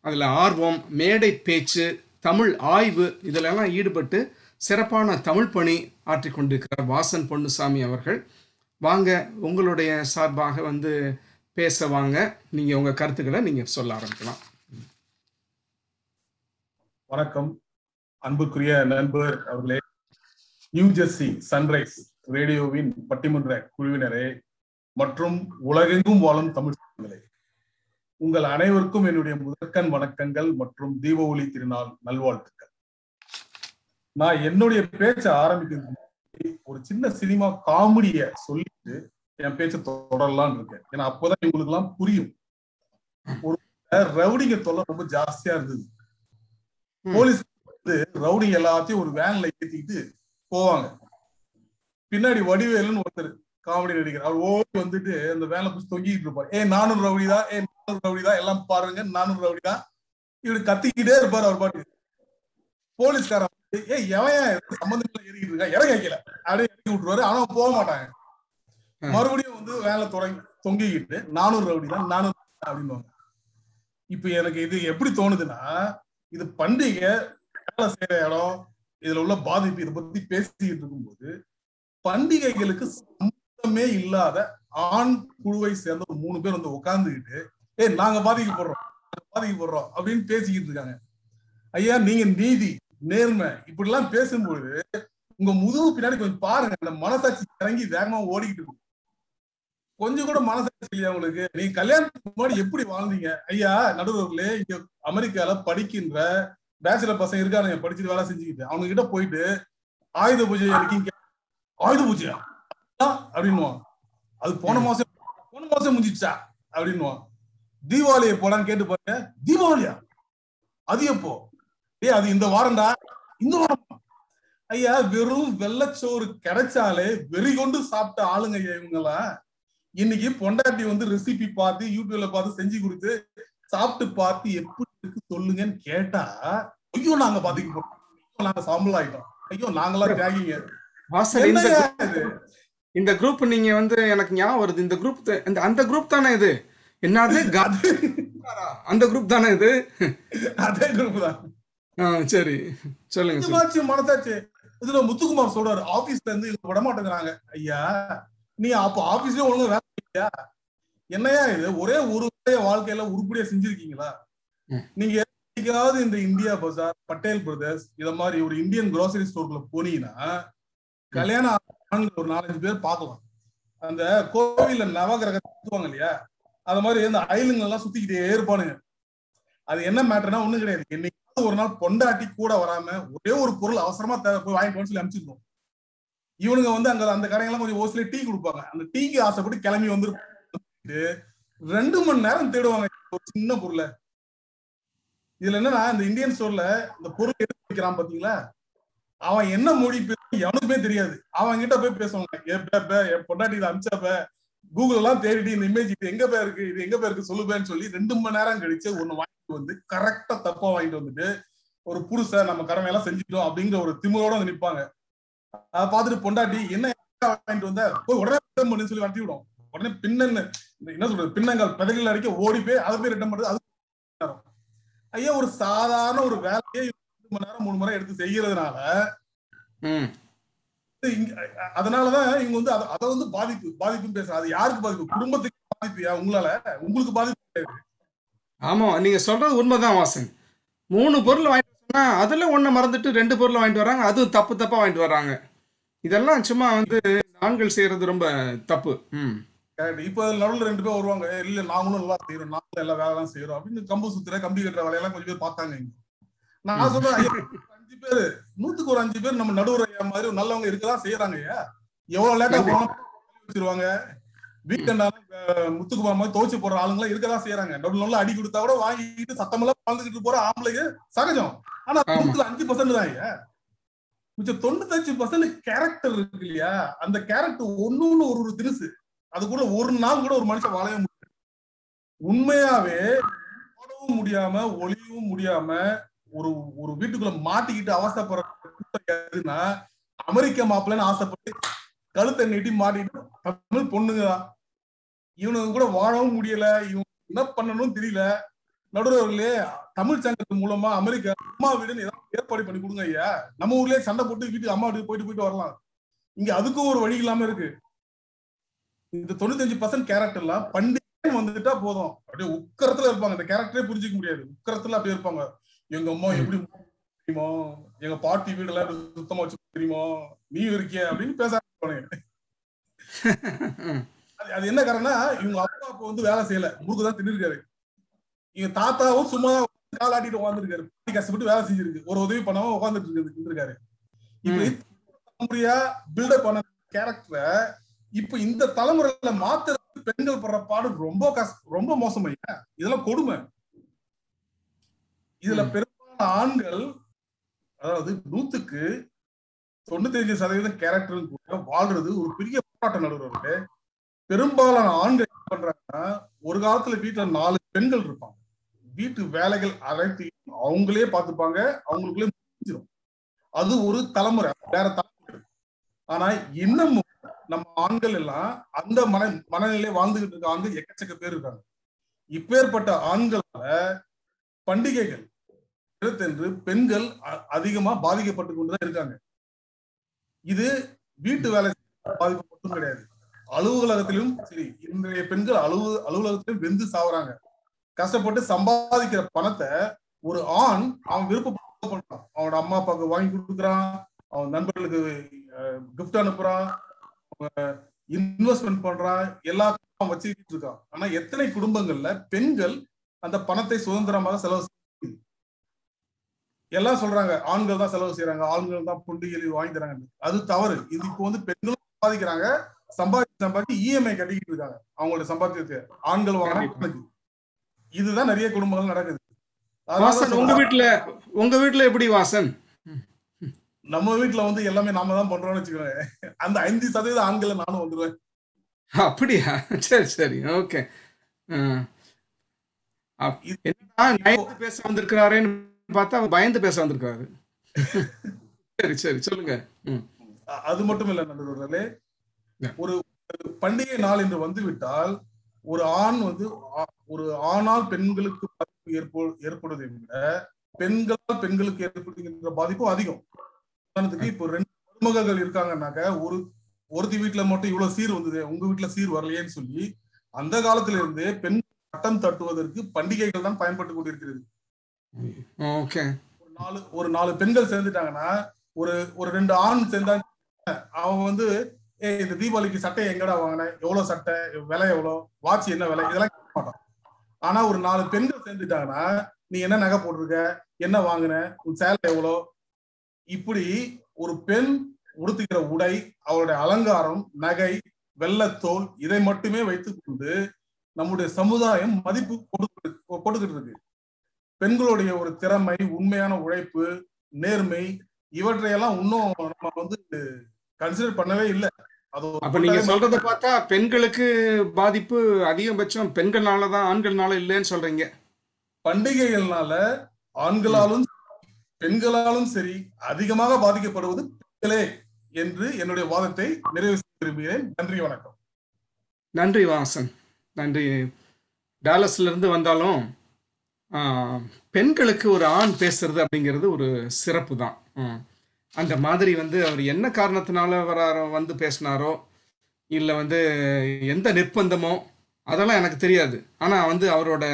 அதில் ஆர்வம், மேடை பேச்சு, தமிழ் ஆய்வு இதிலெல்லாம் ஈடுபட்டு சிறப்பான தமிழ் பணி ஆற்றி கொண்டிருக்கிறார் வாசன் பொன்னுசாமி அவர்கள். வாங்க, உங்களுடைய சார்பாக பேச வாங்க, நீங்கள் உங்கள் கருத்துக்களை நீங்கள் சொல்ல ஆரம்பிக்கலாம். வணக்கம் அன்புக்குரிய நண்பர் அவர்களே, நியூ ஜெர்சி சன்ரைஸ் ரேடியோவின் பட்டிமன்ற குழுவினரே மற்றும் உலகெங்கும் வாழும் தமிழ் சொந்தங்களே, உங்கள் அனைவருக்கும் என்னுடைய முதற்கண் வணக்கங்கள் மற்றும் தீபாவளி திருநாள் நல்வாழ்த்துக்கள். நான் என்னுடைய பேச்சை ஆரம்பிக்கிறது ஒரு சின்ன சினிமா காமெடிய சொல்லிட்டு என் பேச்சை தொடரலான்னு இருக்கேன். ஏன்னா அப்போதான் இவங்களுக்கு எல்லாம் புரியும். ஒரு ரவுடிங்க தொல்லை ரொம்ப ஜாஸ்தியா இருந்தது. போலீஸ் வந்து ரவுடிங்க எல்லாத்தையும் ஒரு வேன்ல ஏத்திக்கிட்டு போவாங்க. பின்னாடி வடிவேலுன்னு ஒருத்தர் காமெடி நடிக்கிறார். அவர் ஓடி வந்துட்டு அந்த வேன்ல புடிச்சு தொங்கிட்டு இருப்பாரு. நானும் ரவுடிதான், ரவுடிதான், எல்லாம் பாருங்க நானும் ரவுடிதான், இவரு கத்திக்கிட்டே இருப்பாரு. அவர் பாட்டு போலீஸ்காரன் வந்து எவன் சம்பந்தம் ஏறிக்கிட்டு இருக்கா, இடம் கேட்கல அப்படியே இறக்கி விட்டுருவாரு. ஆனா போக மாட்டாங்க. மறுபடியும் வந்து வேலை தொங்கிக்கிட்டு நானும் ரவுடிதான், நானும் அப்படின்வாங்க. இப்ப எனக்கு இது எப்படி தோணுதுன்னா, இது பண்டிகை, வேலை செய்யற இடம், இதுல உள்ள பாதிப்பு, இதை பத்தி பேசிக்கிட்டு இருக்கும்போது பண்டிகைகளுக்கு சம்பந்தமே இல்லாத ஆண் குழுவை சேர்ந்த ஒரு 3 பேர் வந்து உட்கார்ந்துக்கிட்டு நாங்க பாதிக்கப்படுறோம் அப்படின்னு பேசிக்கிட்டு இருக்காங்க. ஐயா, நீங்க நீதி, நேர்மை இப்படி எல்லாம் பேசும்பொழுது உங்க முதுகு பின்னாடி கொஞ்சம் பாருங்க. அந்த மனசாட்சி இறங்கி வேகமா ஓடிக்கிட்டு இருக்கும். கொஞ்சம் கூட மனசாட்சி இல்லையா உங்களுக்கு? நீங்க கல்யாணத்துக்கு முன்னாடி எப்படி வாழ்ந்தீங்க? ஐயா நடுவர்களே, இங்க அமெரிக்கால படிக்கின்ற பேச்சுலர் பசங்க இருக்கானுங்க, படிச்சுட்டு வேலை செஞ்சுக்கிட்டு. அவங்க கிட்ட போயிட்டு ஆயுத பூஜை இருக்கீங்க, ஆயுத பூஜையா அப்படின்னுவான். அது போன மாசம் முடிஞ்சிச்சா அப்படின்னுவான். தீபாவளி எப்போடான்னு கேட்டு பாருங்க, தீபாவளியா அது எப்போ? அது இந்த வாரம்டா, இந்த வாரம். ஐயா, வெறும் வெள்ளச்சோறு கிடைச்சாலே வெறி கொண்டு சாப்பிட்ட ஆளுங்க ஐயா இவங்கெல்லாம். இன்னைக்கு பொண்டாட்டி வந்து ரெசிபி பார்த்து யூடியூப்ல பார்த்து செஞ்சு கொடுத்து சாப்பிட்டு பார்த்து எப்படி இருக்கு சொல்லுங்கன்னு கேட்டா, ஐயோ நாங்க பாத்துக்க போறோம், நாங்க சாம்பல் ஆயிட்டோம், ஐயோ நாங்களாம் கேக்கிங்க. இந்த குரூப் நீங்க வந்து எனக்கு ஞாபகம் வருது, இந்த குரூப் அந்த குரூப் தானே இது? என்னது அந்த குரூப் தானே இது? அதே குரூப் தான். சரி சொல்லுங்க. மனசாச்சு. இதுல முத்துக்குமார் சொல்றாரு, ஆபீஸ்ல இருந்து இது விடமாட்டேங்கிறாங்க. ஐயா நீ அப்ப ஆபீஸ்லயே ஒழுங்கா வேலை செய்யா? என்னையா இது, ஒரே ஒரு வாழ்க்கையில உருப்படியா செஞ்சிருக்கீங்களா நீங்க? எதாவது இந்த இந்தியா பஜார், பட்டேல் பிரதர்ஸ், இத மாதிரி ஒரு இந்தியன் கிராசரி ஸ்டோர்ல போனீங்கன்னா கல்யாணம் ஒரு 4-5 பேர் பார்க்கலாம். அந்த கோவில்ல நவகிரகத்தை சுத்துவாங்க இல்லையா, அது மாதிரி இந்த அயலுங்கெல்லாம் சுத்திக்கிட்டே இருப்பானுங்க. அது என்ன மேட்டர்னா ஒண்ணும் கிடையாது. என்னைக்கு ஒரு நாள் பொண்டாட்டி கூட வராம ஒரே ஒரு பொருள் அவசரமா போய் வாங்கிட்டு சொல்லி அனுப்பிச்சிருக்கோம். இவனுங்க வந்து அங்க அந்த கடைகள்லாம் கொஞ்சம் ஓசிலே டீ கொடுப்பாங்க. அந்த டீக்கு ஆசைப்பட்டு கிளம்பி வந்துட்டு 2 மணி நேரம் தேடுவாங்க ஒரு சின்ன பொருளை. இதுல என்னன்னா, இந்த இந்தியன் ஸ்டோர்ல இந்த பொருள் எடுத்து வைக்கிறான் பாத்தீங்களா, அவன் என்ன மொழி பேசும் எவனுக்குமே தெரியாது. அவன் கிட்ட போய் பேசுவாங்க, பொண்டாட்டி இதை அனுப்பிச்சாப்ப கூகுள் எல்லாம் தேடிட்டு இந்த இமேஜ் இது எங்க பேர் இருக்கு, இது எங்க பேர் இருக்கு சொல்லுப்பேன்னு சொல்லி 2 மணி நேரம் கழிச்சு ஒண்ணு வாங்கிட்டு வந்து கரெக்டா தப்பா வாங்கிட்டு வந்துட்டு ஒரு புருஷ நம்ம கடமை எல்லாம் செஞ்சுட்டோம் அப்படிங்கிற ஒரு திமிரோட வந்து நிப்பாங்க. அதை பார்த்துட்டு பொண்டாட்டி என்ன வாங்கிட்டு வந்தா போய் உடனே ரிட்டன் பண்ணு சொல்லி வட்டி விடும். உடனே பின்னன்னு என்ன சொல்றது, பின்னங்கால் பதவிகள் அடிக்க ஓடி போய் அதை போய் ரிட்டன் பண்றது. அது ஐயா ஒரு சாதாரண ஒரு வேலையை 2 மணி நேரம் 3 முறை எடுத்து செய்யறதுனால, அதனாலதான் இவங்க வந்து அதை வந்து பாதிப்புன்னு பேசுறாங்க. அது யாருக்கு பாதிப்பு? குடும்பத்துக்கு பாதிப்பு. உங்களால உங்களுக்கு பாதிப்பு. ஆமா, நீங்க சொல்றது உண்மைதான் வாசன். 3 பொருள் வாங்கிட்டு அதுல ஒண்ணு மறந்துட்டு 2 பொருள் வாங்கிட்டு வராங்க. அதுவும் தப்பா வாங்கிட்டு வராங்க. இதெல்லாம் சும்மா வந்து ஆண்கள் செய்யறது ரொம்ப தப்பு. இப்ப லெவல்ல 2 பேர் வருவாங்க, இல்ல நாங்களும் நல்லா செய்யறோம், நாங்களும் எல்லாம் வேலை எல்லாம் செய்யறோம் அப்படின்னு கம்பு சுத்துற கம்பி கட்டுற வேலையெல்லாம் கொஞ்சம் பேர் பார்த்தாங்க. நான் சொல்றேன், 5 பேர் 100க்கு 5 பேர் நம்ம நடுவர் ஐயா மாதிரி ஒரு நல்லவங்க இருக்கதான் செய்யறாங்க. ஐயா எவ்வளவு லேட்டா வச்சிருவாங்க. வீக்கெண்டாலும் முத்துக்குமார் மாதிரி துவச்சு போற ஆளுங்களா இருக்கதான் செய்யறாங்க. டபுள் நல்லா அடி கொடுத்தா கூட வாங்கிட்டு சத்தமெல்லாம் வாழ்ந்துகிட்டு போற ஆம்பளைக்கு சகஜம். ஆனா 5% தான் ஐயா. மிச்சம் 95% கேரக்டர் இருக்கு இல்லையா, அந்த கேரக்டர் ஒண்ணு ஒரு தினசு. அதுக்குள்ள ஒரு நாள் கூட ஒரு மனுஷன் வாழவே முடியாது. உண்மையாவே ஓடவும் முடியாம ஒளியவும் முடியாம ஒரு வீட்டுக்குள்ள மாட்டிக்கிட்டு அவசப்படுறதுன்னா அமெரிக்க மாப்பிள்ளைன்னு ஆசைப்பட்டு கழுத்தை நீட்டி மாட்டிட்டு தமிழ் பொண்ணுங்கதான். இவனுக்கு கூட வாழவும் முடியல, இவன் என்ன பண்ணணும் தெரியல. நடுவர்களே, தமிழ் சங்கத்தின் மூலமா அமெரிக்கா அம்மா வீடுன்னு ஏதாவது ஏற்பாடு பண்ணி கொடுங்க ஐயா. நம்ம ஊர்லயே சண்டை போட்டு வீட்டுக்கு அம்மா வீட்டுக்கு போயிட்டு வரலாம். இங்க அதுக்கும் ஒரு வழி இல்லாம இருக்கு. இந்த 95% கேரக்டர்ல பண்டிகை வந்துட்டா போதும் அப்படியே உக்கரத்துல இருப்பாங்க. இந்த கேரக்டரே புரிஞ்சிக்க முடியாது. உக்கரத்துல அப்படியே இருப்பாங்க. எங்க அம்மா எப்படி தெரியுமா, எங்க பாட்டி வீடெல்லாம் சுத்தமா வச்சு தெரியுமா, நீ இருக்கிய அப்படின்னு பேச அது என்ன காரணம்னா இவங்க அப்பா அப்ப வந்து வேலை செய்யல, ஊருக்குதான் தின்னுருக்காரு. இவங்க தாத்தாவும் சும்மா காலாட்டிட்டு உட்காந்துருக்காரு, பாட்டி கஷ்டப்பட்டு வேலை செஞ்சிருக்கு, ஒரு உதவி பண்ணாம உட்காந்துட்டு இருக்காரு. இப்ப இந்த தலைமுறையில மாத்திர பெண்கள் படுற பாடு ரொம்ப ரொம்ப மோசமா, இதெல்லாம் கொடுமை. இதுல பெரும்பாலான ஆண்கள், அதாவது 95% கேரக்டர் கூட வாழ்றது ஒரு பெரிய போராட்டம் நடுவருக்கு. பெரும்பாலான ஆண்கள் என்ன பண்றாங்கன்னா, ஒரு காலத்துல வீட்டுல 4 பெண்கள் இருப்பாங்க, வீட்டு வேலைகள் அனைத்தையும் அவங்களே பார்த்துப்பாங்க, அவங்களுக்குள்ளே முடிஞ்சிடும். அது ஒரு தலைமுறை, வேற தலைமுறை. ஆனா இன்னமும் நம்ம ஆண்கள் எல்லாம் அந்த மனநிலையை வாழ்ந்துகிட்டு இருக்க ஆண்கள் எக்கச்சக்க பேர் இருக்காங்க. இப்பேற்பட்ட ஆண்களால பண்டிகைகள் இடத்தென்று பெண்கள் அதிகமா பாதிக்கப்பட்டு கொண்டுதான் இருக்காங்க. இது வீட்டு வேலை பாதிப்பு மட்டும் கிடையாது, அலுவலகத்திலும் சரி. இன்றைய பெண்கள் அலுவலகத்திலும் வெந்து சாவுறாங்க. கஷ்டப்பட்டு சம்பாதிக்கிற பணத்தை ஒரு ஆண் அவன் விருப்பப்பட்டு பண்றான், அவனோட அம்மா அப்பாவுக்கு வாங்கி கொடுக்குறான், அவன் நண்பர்களுக்கு கிஃப்ட் அனுப்புறான், இன்வெஸ்ட்மெண்ட் பண்றான், எல்லாத்தையும் வச்சுக்கிட்டு இருக்கான். ஆனா எத்தனை குடும்பங்கள்ல பெண்கள் அந்த பணத்தை சுதந்திரமாக செலவு எல்லாம் சொல்றாங்க, ஆண்கள் தான் செலவு செய்யறாங்க, ஆண்கள் தான் புண்டிகை வாங்கி தராங்க. அது தவறு. இது இப்போ வந்து பெண்களும் சம்பாதிக்கிறாங்க, சம்பாதிச்சு இஎம்ஐ கட்டிக்கிட்டு இருக்காங்க அவங்களோட சம்பாதிச்சு, ஆண்கள் வாங்க. இதுதான் நிறைய குடும்பங்கள் நடக்குது. உங்க வீட்டுல எப்படி வாசன்? நம்ம வீட்டுல வந்து எல்லாமே நாம தான் பண்றோம்னு வச்சுக்கோங்க. அந்த 5% ஆண்களை நானும் வந்துடுவேன். அப்படியா? சரி சரி, ஓகே. பேச வந்திருக்கிறாரேன்னு பார்த்தா பயந்து பேச வந்திருக்காரு. சரி சரி, சொல்லுங்க. அது மட்டும் இல்ல நண்பர்களே, ஒரு பண்டிகை நாள் என்று வந்து விட்டால் ஒரு ஆண் வந்து ஒரு ஆணால் பெண்களுக்கு பாதிப்பு ஏற்படுவதை விட பெண்களால் பெண்களுக்கு ஏற்படுகின்ற பாதிப்பும் அதிகம். உதாரணத்துக்கு இப்போ 2 மருமகள்கள் இருக்காங்கன்னாக்க, ஒருத்தி வீட்டுல மட்டும் இவ்வளவு சீர் வந்தது, உங்க வீட்டுல சீர் வரலையேன்னு சொல்லி அந்த காலத்துல இருந்தே பெண் சட்டம் தட்டுவதற்கு பண்டிகைகள் தான் பயன்பட்டு கொண்டிருக்கிறது. ஒரு 4 பெண்கள் சேர்ந்துட்டாங்கன்னா, ஒரு 2 ஆண் சேர்ந்தாங்க, அவன் வந்து இந்த தீபாவளிக்கு சட்டை எங்கடா வாங்கினேன், எவ்வளவு சட்டை, விலை எவ்வளோ, வாட்ச் என்ன விலை, இதெல்லாம் கேட்க மாட்டான். ஆனா ஒரு 4 பெண்கள் சேர்ந்துட்டாங்கன்னா, நீ என்ன நகை போட்டிருக்க, என்ன வாங்கின, உன் சேலை எவ்வளோ, இப்படி ஒரு பெண் உடுத்துக்கிற உடை, அவளுடைய அலங்காரம், நகை, வெள்ளத்தோல், இதை மட்டுமே வைத்துக்கொண்டு நம்முடைய சமுதாயம் மதிப்பு கொடுத்துக்கிட்டு இருக்கு. பெண்களுடைய ஒரு திறமை, உண்மையான உழைப்பு, நேர்மை, இவற்றையெல்லாம் இன்னும் நம்ம வந்து கன்சிடர் பண்ணவே இல்லை. அப்ப நீங்க சொல்றத பார்த்தா பெண்களுக்கு பாதிப்பு அதிகபட்சம் பெண்கள்னாலதான், ஆண்கள்னால இல்லைன்னு சொல்றீங்க. பண்டிகைகள்னால ஆண்களாலும் பெண்களாலும் சரி அதிகமாக பாதிக்கப்படுவது பெண்களே என்று என்னுடைய வாதத்தை நிறைவு செய்ய விரும்புகிறேன். நன்றி, வணக்கம். நன்றி வாசன், நன்றி. டாலஸ்ல இருந்து வந்தாலும் பெண்களுக்கு ஒரு ஆண் பேசுறது அப்படிங்கிறது ஒரு சிறப்பு தான். அந்த மாதிரி வந்து அவர் என்ன காரணத்தினால வந்து பேசினாரோ இல்லை வந்து எந்த நிர்பந்தமோ அதெல்லாம் எனக்கு தெரியாது. ஆனால் வந்து அவரோட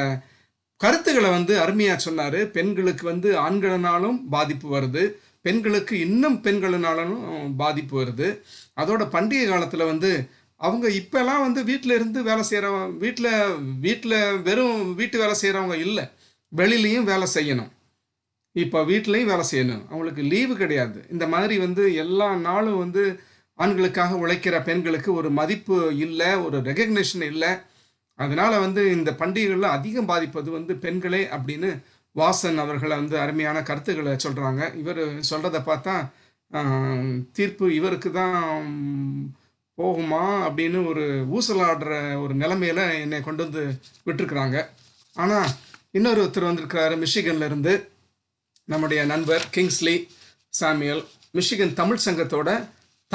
கருத்துக்களை வந்து அருமையாக சொன்னார். பெண்களுக்கு வந்து ஆண்களினாலும் பாதிப்பு வருது, பெண்களுக்கு இன்னும் பெண்களினாலும் பாதிப்பு வருது. அதோட பண்டிகை காலத்தில் வந்து அவங்க இப்போலாம் வந்து வீட்டில் இருந்து வேலை செய்கிறவங்க, வீட்டில் வெறும் வீட்டு வேலை செய்கிறவங்க இல்லை, வெளிலையும் வேலை செய்யணும், இப்போ வீட்லேயும் வேலை செய்யணும், அவங்களுக்கு லீவு கிடையாது. இந்த மாதிரி வந்து எல்லா நாளும் வந்து ஆண்களுக்காக உழைக்கிற பெண்களுக்கு ஒரு மதிப்பு இல்லை, ஒரு ரெகக்னேஷன் இல்லை. அதனால் வந்து இந்த பண்டிகைகளில் அதிகம் பாதிப்பது வந்து பெண்களே அப்படின்னு வாசன் அவர்களை வந்து அருமையான கருத்துக்களை சொல்கிறாங்க. இவர் சொல்கிறத பார்த்தா தீர்ப்பு இவருக்கு தான் போகுமா அப்படின்னு ஒரு ஊசலாடுற ஒரு நிலைமையில என்னை கொண்டு வந்து விட்டுருக்குறாங்க. ஆனால் இன்னொருத்தர் வந்திருக்கிறாரு மிஷிகன்லேருந்து, நம்முடைய நண்பர் கிங்ஸ்லி சாமியல், மிஷிகன் தமிழ் சங்கத்தோட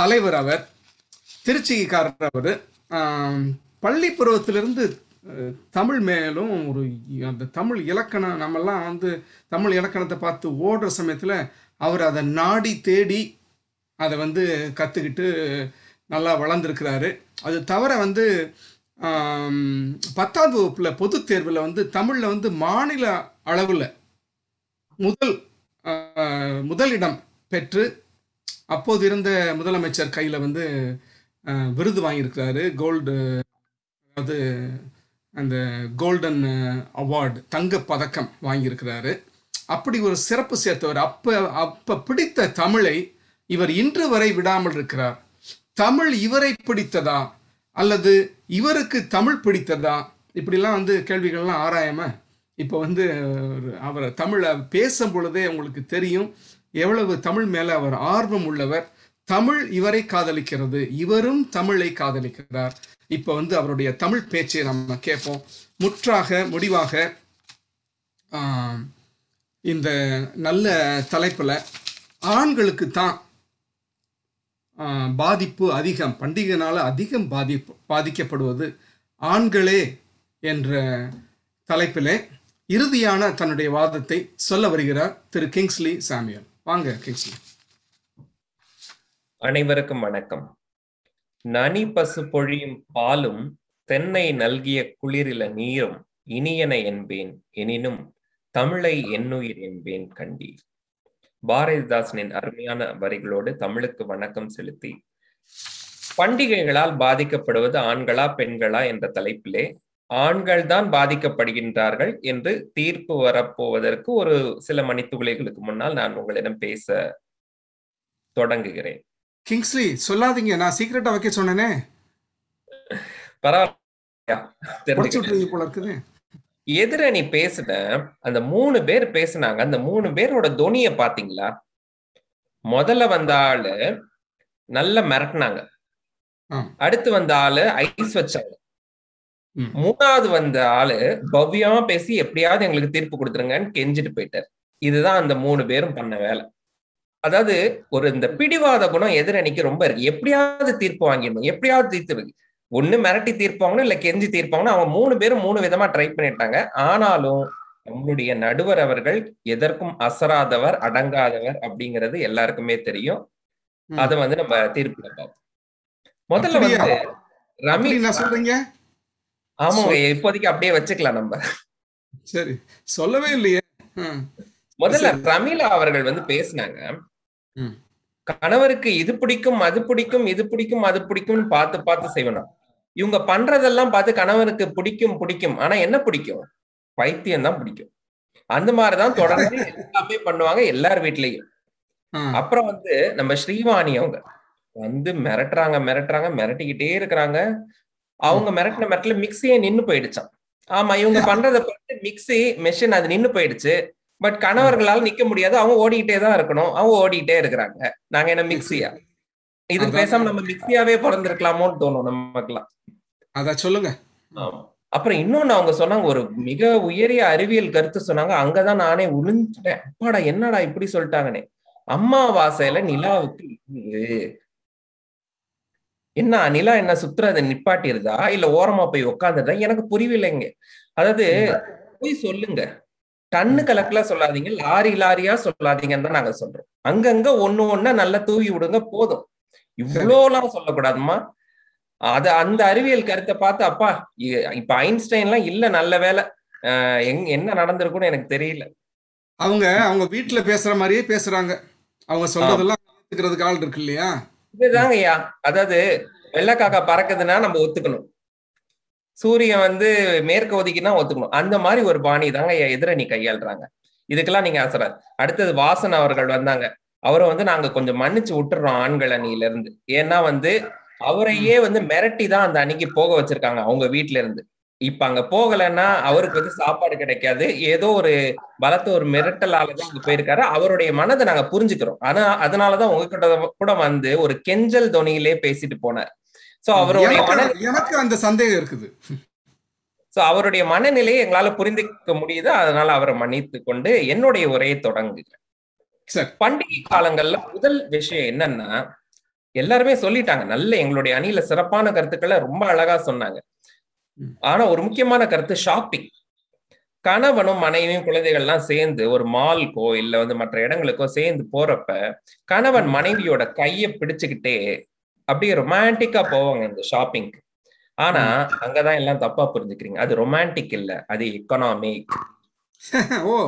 தலைவர். அவர் திருச்சிக்காரர். அவர் பள்ளி பருவத்திலிருந்து தமிழ் மேலும் ஒரு அந்த தமிழ் இலக்கணம், நம்மெல்லாம் வந்து தமிழ் இலக்கணத்தை பார்த்து ஓடுற சமயத்தில் அவர் அதை நாடி தேடி அதை வந்து கற்றுக்கிட்டு நல்லா வளர்ந்துருக்கிறாரு. அது தவிர வந்து 10ஆம் வகுப்பில் பொது தேர்வில் வந்து தமிழில் வந்து மாநில அளவில் முதல் முதலிடம் பெற்று அப்போது இருந்த முதலமைச்சர் கையில் வந்து விருது வாங்கியிருக்கிறாரு. கோல்டு, அதாவது அந்த கோல்டன் அவார்டு, தங்க பதக்கம் வாங்கியிருக்கிறாரு. அப்படி ஒரு சிறப்பு சேர்த்தவர். அப்போ பிடித்த தமிழை இவர் இன்று வரை விடாமல் இருக்கிறார். தமிழ் இவரை பிடித்ததா அல்லது இவருக்கு தமிழ் பிடித்ததா, இப்படிலாம் வந்து கேள்விகள்லாம் ஆராயாமல் இப்போ வந்து அவர் தமிழை பேசும் பொழுதே உங்களுக்கு தெரியும் எவ்வளவு தமிழ் மேலே அவர் ஆர்வம் உள்ளவர். தமிழ் இவரை காதலிக்கிறது, இவரும் தமிழை காதலிக்கிறார். இப்போ வந்து அவருடைய தமிழ் பேச்சை நம்ம கேட்போம். முற்றாக முடிவாக இந்த நல்ல தலைப்பில் ஆண்களுக்கு தான் பாதிப்பு அதிகம், பண்டிகைனால அதிகம் பாதிக்கப்படுவது ஆண்களே என்ற தலைப்பிலே இறுதியான தன்னுடைய வாதத்தை சொல்ல வருகிறார் திரு கிங்ஸ்லி சாமுவேல். வாங்க கிங்ஸ்லி. அனைவருக்கும் வணக்கம். நனி பசு பொழியும் பாலும் தென்னை நல்கிய குளிரில நீரும் இனியன என்பேன் எனினும் தமிழை என்னுயிர் என்பேன் கண்டீர். பாரதிதாசனின் அருமையான வரிகளோடு தமிழுக்கு வணக்கம் செலுத்தி பண்டிகைகளால் பாதிக்கப்படுவது ஆண்களா பெண்களா என்ற தலைப்பிலே ஆண்கள் தான் பாதிக்கப்படுகின்றார்கள் என்று தீர்ப்பு வரப்போவதற்கு ஒரு சில மணித்துளிகளுக்கு முன்னால் நான் உங்களிடம் பேச தொடங்குகிறேன். கிங்ஸ்லி சொல்லாதீங்க, நான் சீக்கிரட்டா வைக்க சொன்னேனே. பரவாயில்ல, எதிரணி பேசின அந்த 3 பேர் பேசினாங்க. அந்த 3 பேரோட தொனிய பாத்தீங்களா? முதல்ல வந்த ஆளு நல்லா மிரட்டினாங்க, அடுத்து வந்த ஆளு ஐஸ் வச்சாங்க, மூணாவது வந்த ஆளு பவ்யமா பேசி எப்படியாவது எங்களுக்கு தீர்ப்பு கொடுத்துருங்கன்னு கெஞ்சிட்டு போயிட்டார். இதுதான் அந்த 3 பேரும் பண்ண வேலை. அதாவது ஒரு இந்த பிடிவாத குணம் எதிரணிக்கு ரொம்ப இருக்கு. எப்படியாவது தீர்ப்பு வாங்கிடணும், எப்படியாவது தீர்த்து, ஒண்ணு மிரட்டி தீர்ப்பாங்கன்னு இல்ல கெஞ்சி தீர்ப்பாங்கன்னு அவன் 3 பேரும் 3 விதமா ட்ரை பண்ணிட்டாங்க. ஆனாலும் நம்மளுடைய நடுவர் அவர்கள் எதற்கும் அசராதவர், அடங்காதவர் அப்படிங்கிறது எல்லாருக்குமே தெரியும். அதை வந்து நம்ம தீர்ப்புல பார்ப்போம். முதல்ல வந்து ரமீலா சொல்றீங்க. ஆமாங்க, இப்போதைக்கு அப்படியே வச்சுக்கலாம் நம்ம. சரி, சொல்லவே இல்லையே. முதல்ல ரமீலா அவர்கள் வந்து பேசினாங்க. கணவருக்கு இது பிடிக்கும் அது பிடிக்கும் இது பிடிக்கும் அது பிடிக்கும்னு பார்த்து பார்த்து செய்யணும். இவங்க பண்றதெல்லாம் பார்த்து கணவருக்கு பிடிக்கும் பிடிக்கும், ஆனா என்ன பிடிக்கும்? பைத்தியம் தான் பிடிக்கும். அந்த மாதிரிதான் தொடர்ந்து எல்லாமே பண்ணுவாங்க, எல்லார் வீட்லயும். அப்புறம் வந்து நம்ம ஸ்ரீவாணி அவங்க வந்து மிரட்டுறாங்க, மிரட்டிக்கிட்டே இருக்கிறாங்க. அவங்க மிரட்டின மிரட்டல மிக்சியே நின்னு போயிடுச்சான். ஆமா, இவங்க பண்றதை பார்த்து மிக்சி மெஷின் அது நின்னு போயிடுச்சு. பட் கணவர்களால் நிக்க முடியாது, அவங்க ஓடிக்கிட்டே தான் இருக்கணும். அவங்க ஓடிக்கிட்டே இருக்கிறாங்க. நாங்க என்ன மிக்சியா? இது பேசாம நம்ம மிக்சியாவே பிறந்திருக்கலாமோன்னு தோணும் நமக்குலாம். அத சொல்லுங்க. அப்புறம் இன்னொன்னு அவங்க சொன்னாங்க, ஒரு மிக உயரிய அறிவியல் கருத்து சொன்னாங்க. அங்கதான் நானே உளுந்துட்டேன். அப்பாடா என்னடா இப்படி சொல்லிட்டாங்கன்னு. அம்மாவாசையில நிலாவுக்கு என்ன நிலா என்ன சுத்துறத நிப்பாட்டிருதா இல்ல ஓரமா போய் உக்காந்துருதா எனக்கு புரியவில்லைங்க. அதாவது போய் சொல்லுங்க, டன்னு கலக்குல சொல்லாதீங்க, லாரி லாரியா சொல்லாதீங்கன்னு தான் நாங்க சொல்றோம். அங்கங்க ஒண்ணு ஒண்ணா நல்லா தூவி விடுங்க, போதும். இவ்வளோலாம் சொல்லக்கூடாதுமா. அது அந்த அறிவியல் கருத்தை பார்த்து அப்பா இப்ப ஐன்ஸ்டைன்லாம் இல்ல, நல்ல வேலை. என்ன நடந்திருக்குன்னு எனக்கு தெரியல. அவங்க அவங்க வீட்டுல பேசுற மாதிரியே பேசுறாங்க. அவங்க சொல்றதெல்லாம் ஆள் இருக்கு இல்லையா? இதுதாங்க ஐயா. அதாவது வெள்ளக்காக்கா பறக்குதுன்னா நம்ம ஒத்துக்கணும், சூரியன் வந்து மேற்க ஒதுக்கினா ஒத்துக்கணும். அந்த மாதிரி ஒரு பாணி தாங்க எதிரணி கையாளுறாங்க. இதுக்கெல்லாம் நீங்க ஆசராது. அடுத்தது வாசன் அவர்கள் வந்தாங்க. அவரை வந்து நாங்க கொஞ்சம் மன்னிச்சு விட்டுறோம் ஆண்கள் அணியில இருந்து. ஏன்னா வந்து அவரையே வந்து மிரட்டி தான் அந்த அணிக்கு போக வச்சிருக்காங்க அவங்க வீட்டுல இருந்து. இப்ப அங்க போகலன்னா அவருக்கு வந்து சாப்பாடு கிடைக்காது. ஏதோ ஒரு பலத்த ஒரு மிரட்டலாலதான் அங்க போயிருக்காரு. அவருடைய மனதை நாங்க புரிஞ்சுக்கிறோம். ஆனா அதனாலதான் உங்ககிட்ட கூட வந்து ஒரு கெஞ்சல் தொனியிலே பேசிட்டு போனார். சோ அவருடைய எனக்கு அந்த சந்தேகம் இருக்குது. சோ அவருடைய மனநிலையை எங்களால புரிந்துக்க முடியுது. அதனால அவரை மன்னித்து கொண்டு என்னுடைய உரையை தொடங்குகிறேன். பண்டிகை காலங்கள்ல முதல் விஷயம் என்னன்னா, எல்லாருமே சொல்லிட்டாங்க நல்ல எங்களுடைய அணியில சிறப்பான கருத்துக்களை ரொம்ப அழகா சொன்னாங்க. ஆனா ஒரு முக்கியமான கருத்து ஷாப்பிங். கணவனும் மனைவியும் குழந்தைகள்லாம் சேர்ந்து ஒரு மால்க்கோ இல்ல வந்து மற்ற இடங்களுக்கோ சேர்ந்து போறப்ப கணவன் மனைவியோட கையை பிடிச்சுக்கிட்டே அப்படியே ரொமான்டிக்கா போவாங்க இந்த ஷாப்பிங்க்கு. ஆனா அங்கதான் எல்லாம் தப்பா புரிஞ்சுக்கிறீங்க. அது ரொமான்டிக் இல்ல, அது எக்கனாமிக்.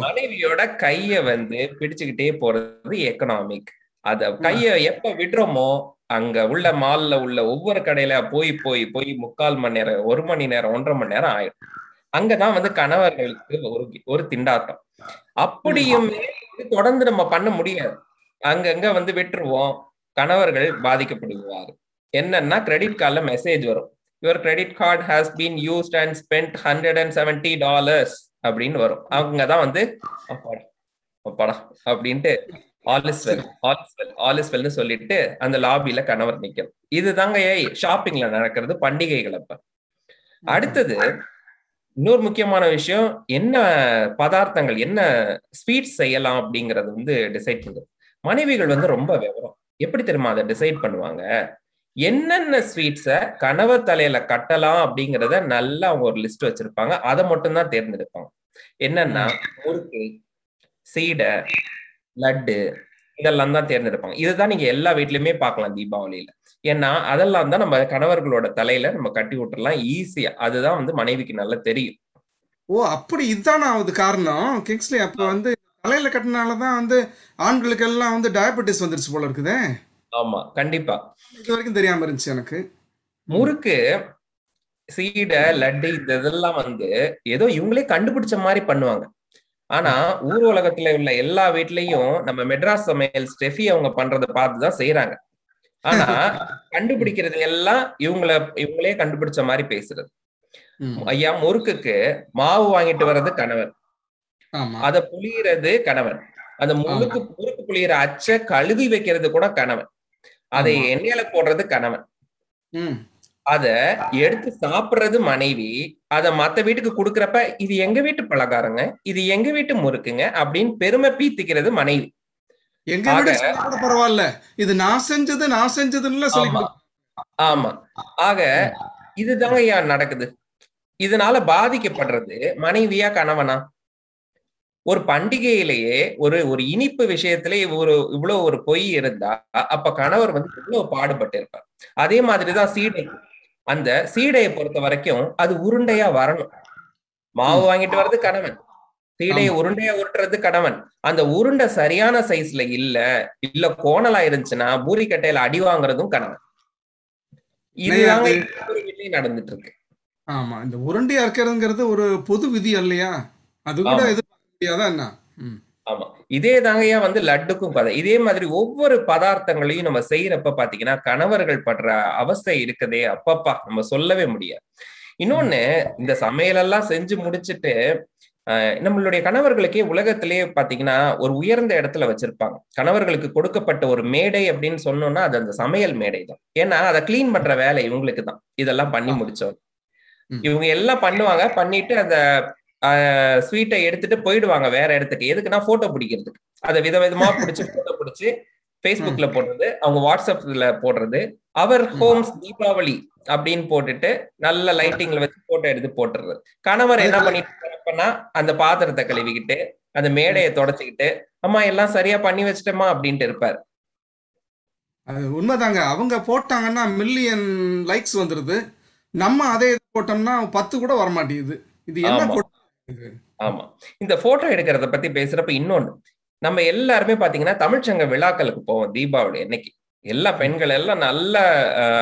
மனைவியோட கைய வந்து பிடிச்சுக்கிட்டே போறது எக்கனாமிக். அத கைய எப்ப விடுறோமோ அங்க உள்ள மால்ல உள்ள ஒவ்வொரு கடையில போய் போய் போய் 3/4 மணி நேரம் 1 மணி நேரம் 1.5 மணி நேரம் ஆயிடும். அங்கதான் வந்து கணவர்களுக்கு ஒரு திண்டாட்டம். அப்படியுமே தொடர்ந்து நம்ம பண்ண முடியாது. அங்கங்க வந்து விட்டுருவோம், கணவர்கள் பாதிக்கப்படுவார். என்னன்னா கிரெடிட் கார்ட்ல மெசேஜ் வரும், your credit card has been used and spend $170 அப்படின்னு வரும். அவங்கதான் வந்து படம் அப்படின்ட்டு ஆலிஸ்வெல்னு சொல்லிட்டு அந்த லாபியில கணவர் நிக்கணும். இதுதாங்க ஷாப்பிங்ல நடக்கிறது பண்டிகைகள். அப்ப அடுத்தது இன்னொரு முக்கியமான விஷயம், என்ன பதார்த்தங்கள் என்ன ஸ்வீட்ஸ் செய்யலாம் அப்படிங்கறது வந்து டிசைட் பண்றது. மனைவிகள் வந்து ரொம்ப விவரம். எப்படி தெரியுமா அதை டிசைட் பண்ணுவாங்க, என்னென்ன ஸ்வீட்ஸை கணவர் தலையில கட்டலாம் அப்படிங்கிறத நல்லா அவங்க ஒரு லிஸ்ட் வச்சிருப்பாங்க. அதை மட்டும்தான் தேர்ந்தெடுப்பாங்க. என்னன்னா முறுக்கு, சீடை, லட்டு, இதெல்லாம் தான் தேர்ந்தெடுப்பாங்க. இதுதான் நீங்க எல்லா வீட்லயுமே பார்க்கலாம் தீபாவளியில. ஏன்னா அதெல்லாம் தான் நம்ம கணவர்களோட தலையில நம்ம கட்டி விட்டுறலாம் ஈஸியா. அதுதான் வந்து மனைவிக்கு நல்லா தெரியும். ஓ அப்படி இதுதான் ஆகுது காரணம் கிங்ஸ்லி. அப்ப வந்து தலையில கட்டினாலதான் வந்து ஆண்களுக்கு எல்லாம் வந்து டயபெட்டிஸ் வந்துருச்சு போல இருக்குது. ஆமா கண்டிப்பா, இது வரைக்கும் தெரியாம இருந்துச்சு எனக்கு. முறுக்கு, சீடை, லட்டு, இந்த இதெல்லாம் வந்து ஏதோ இவங்களே கண்டுபிடிச்ச மாதிரி பண்ணுவாங்க. ஆனா ஊர் உலகத்துல உள்ள எல்லா வீட்லயும் நம்ம மெட்ராஸ் சமையல் ஸ்டெஃபி அவங்க பண்றதை பார்த்துதான் செய்யறாங்க. ஆனா கண்டுபிடிக்கிறது எல்லாம் இவங்களே கண்டுபிடிச்ச மாதிரி பேசுறது. ஐயா முறுக்குக்கு மாவு வாங்கிட்டு வர்றது கணவர், அத புளியறது கணவர், அந்த முறுக்கு புளியற அச்ச கழுவி வைக்கிறது கூட கணவன், அதை எண்ணெயில போடுறது கணவன், அத எடுத்து சாப்பிடுறது மனைவி, அத மத்த வீட்டுக்கு குடுக்கறப்ப இது எங்க வீட்டு பலகாரங்க, இது எங்க வீட்டு முறுக்குங்க அப்படின்னு பெருமை பீத்திக்கிறது மனைவி. பரவாயில்ல இது நான் செஞ்சது, நான் செஞ்சதுன்னு சொல்லி. ஆமா, ஆக இதுதாங்க நடக்குது. இதனால பாதிக்கப்படுறது மனைவியா கணவனா? ஒரு பண்டிகையிலேயே ஒரு இனிப்பு விஷயத்துல இவ்வளவு ஒரு பொய் இருந்தா அப்ப கணவர் வந்து இவ்வளவு பாடுபட்டு இருப்பார். அதே மாதிரிதான் சீடை. அந்த சீடையை பொறுத்த வரைக்கும் அது உருண்டையா வரணும். மாவு வாங்கிட்டு வர்றது கணவன், சீடையை உருண்டையா உருட்டுறது கணவன். அந்த உருண்டை சரியான சைஸ்ல இல்ல கோணலா இருந்துச்சுன்னா பூரி கட்டையில அடி வாங்குறதும் கணவன். இதுதாங்க நடந்துட்டு இருக்கு. ஆமா, இந்த உருண்டையா இருக்கிறதுங்கிறது ஒரு பொது விதி இல்லையா? அது கூட இதே தாங்கயா வந்து லட்டுக்கும் கதை. இதே மாதிரி ஒவ்வொரு பதார்த்தங்களையும் நம்ம செய்யறப்ப பாத்தீங்கன்னா கணவர்கள் படுற அவஸ்தை இருக்குதே அப்பப்பா, நம்ம சொல்லவே முடியாது. இன்னொன்னு, இந்த சமையலெல்லாம் செஞ்சு முடிச்சுட்டு நம்மளுடைய கணவர்களுக்கே உலகத்திலேயே பாத்தீங்கன்னா ஒரு உயர்ந்த இடத்துல வச்சிருப்பாங்க. கணவர்களுக்கு கொடுக்கப்பட்ட ஒரு மேடை அப்படின்னு சொன்னோம்னா அது அந்த சமையல் மேடை தான். ஏன்னா அதை கிளீன் பண்ற வேலை இவங்களுக்கு தான். இதெல்லாம் பண்ணி முடிச்சோம், இவங்க எல்லாம் பண்ணுவாங்க. பண்ணிட்டு அந்த ஸ்வீட்டை எடுத்துட்டு போயிடுவாங்க வேற இடத்துக்கு. எதுக்குன்னா போட்டோ பிடிக்கிறதுக்கு. அதை விதவிதமா பிடிச்சி போட்டோ பிடிச்சி பேஸ்புக்ல போடுறது, அவங்க வாட்ஸ்அப்ல போடுறது, அவர் ஹோம்ஸ் தீபாவளி அப்படின்னு போட்டுட்டு நல்ல லைட்டிங்ல வச்சு போட்டோ எடுத்து போட்டுறது. கணவர் என்ன பண்ணிட்டு அந்த பாத்திரத்தை கழுவிக்கிட்டு அந்த மேடையை தொடச்சுக்கிட்டு அம்மா எல்லாம் சரியா பண்ணி வச்சிட்டோமா அப்படின்ட்டு இருப்பாரு. அது உண்மைதாங்க. அவங்க போட்டாங்கன்னா மில்லியன் லைக்ஸ் வந்துருது, நம்ம அதே போட்டோம்னா 10 கூட வரமாட்டேங்குது. இது என்ன? ஆமா, இந்த போட்டோ எடுக்கிறத பத்தி பேசுறப்ப இன்னொன்னு, நம்ம எல்லாருமே பாத்தீங்கன்னா தமிழ்ச்சங்க விழாக்களுக்கு போவோம் தீபாவளி அன்னைக்கு. எல்லா பெண்கள் எல்லாம் நல்ல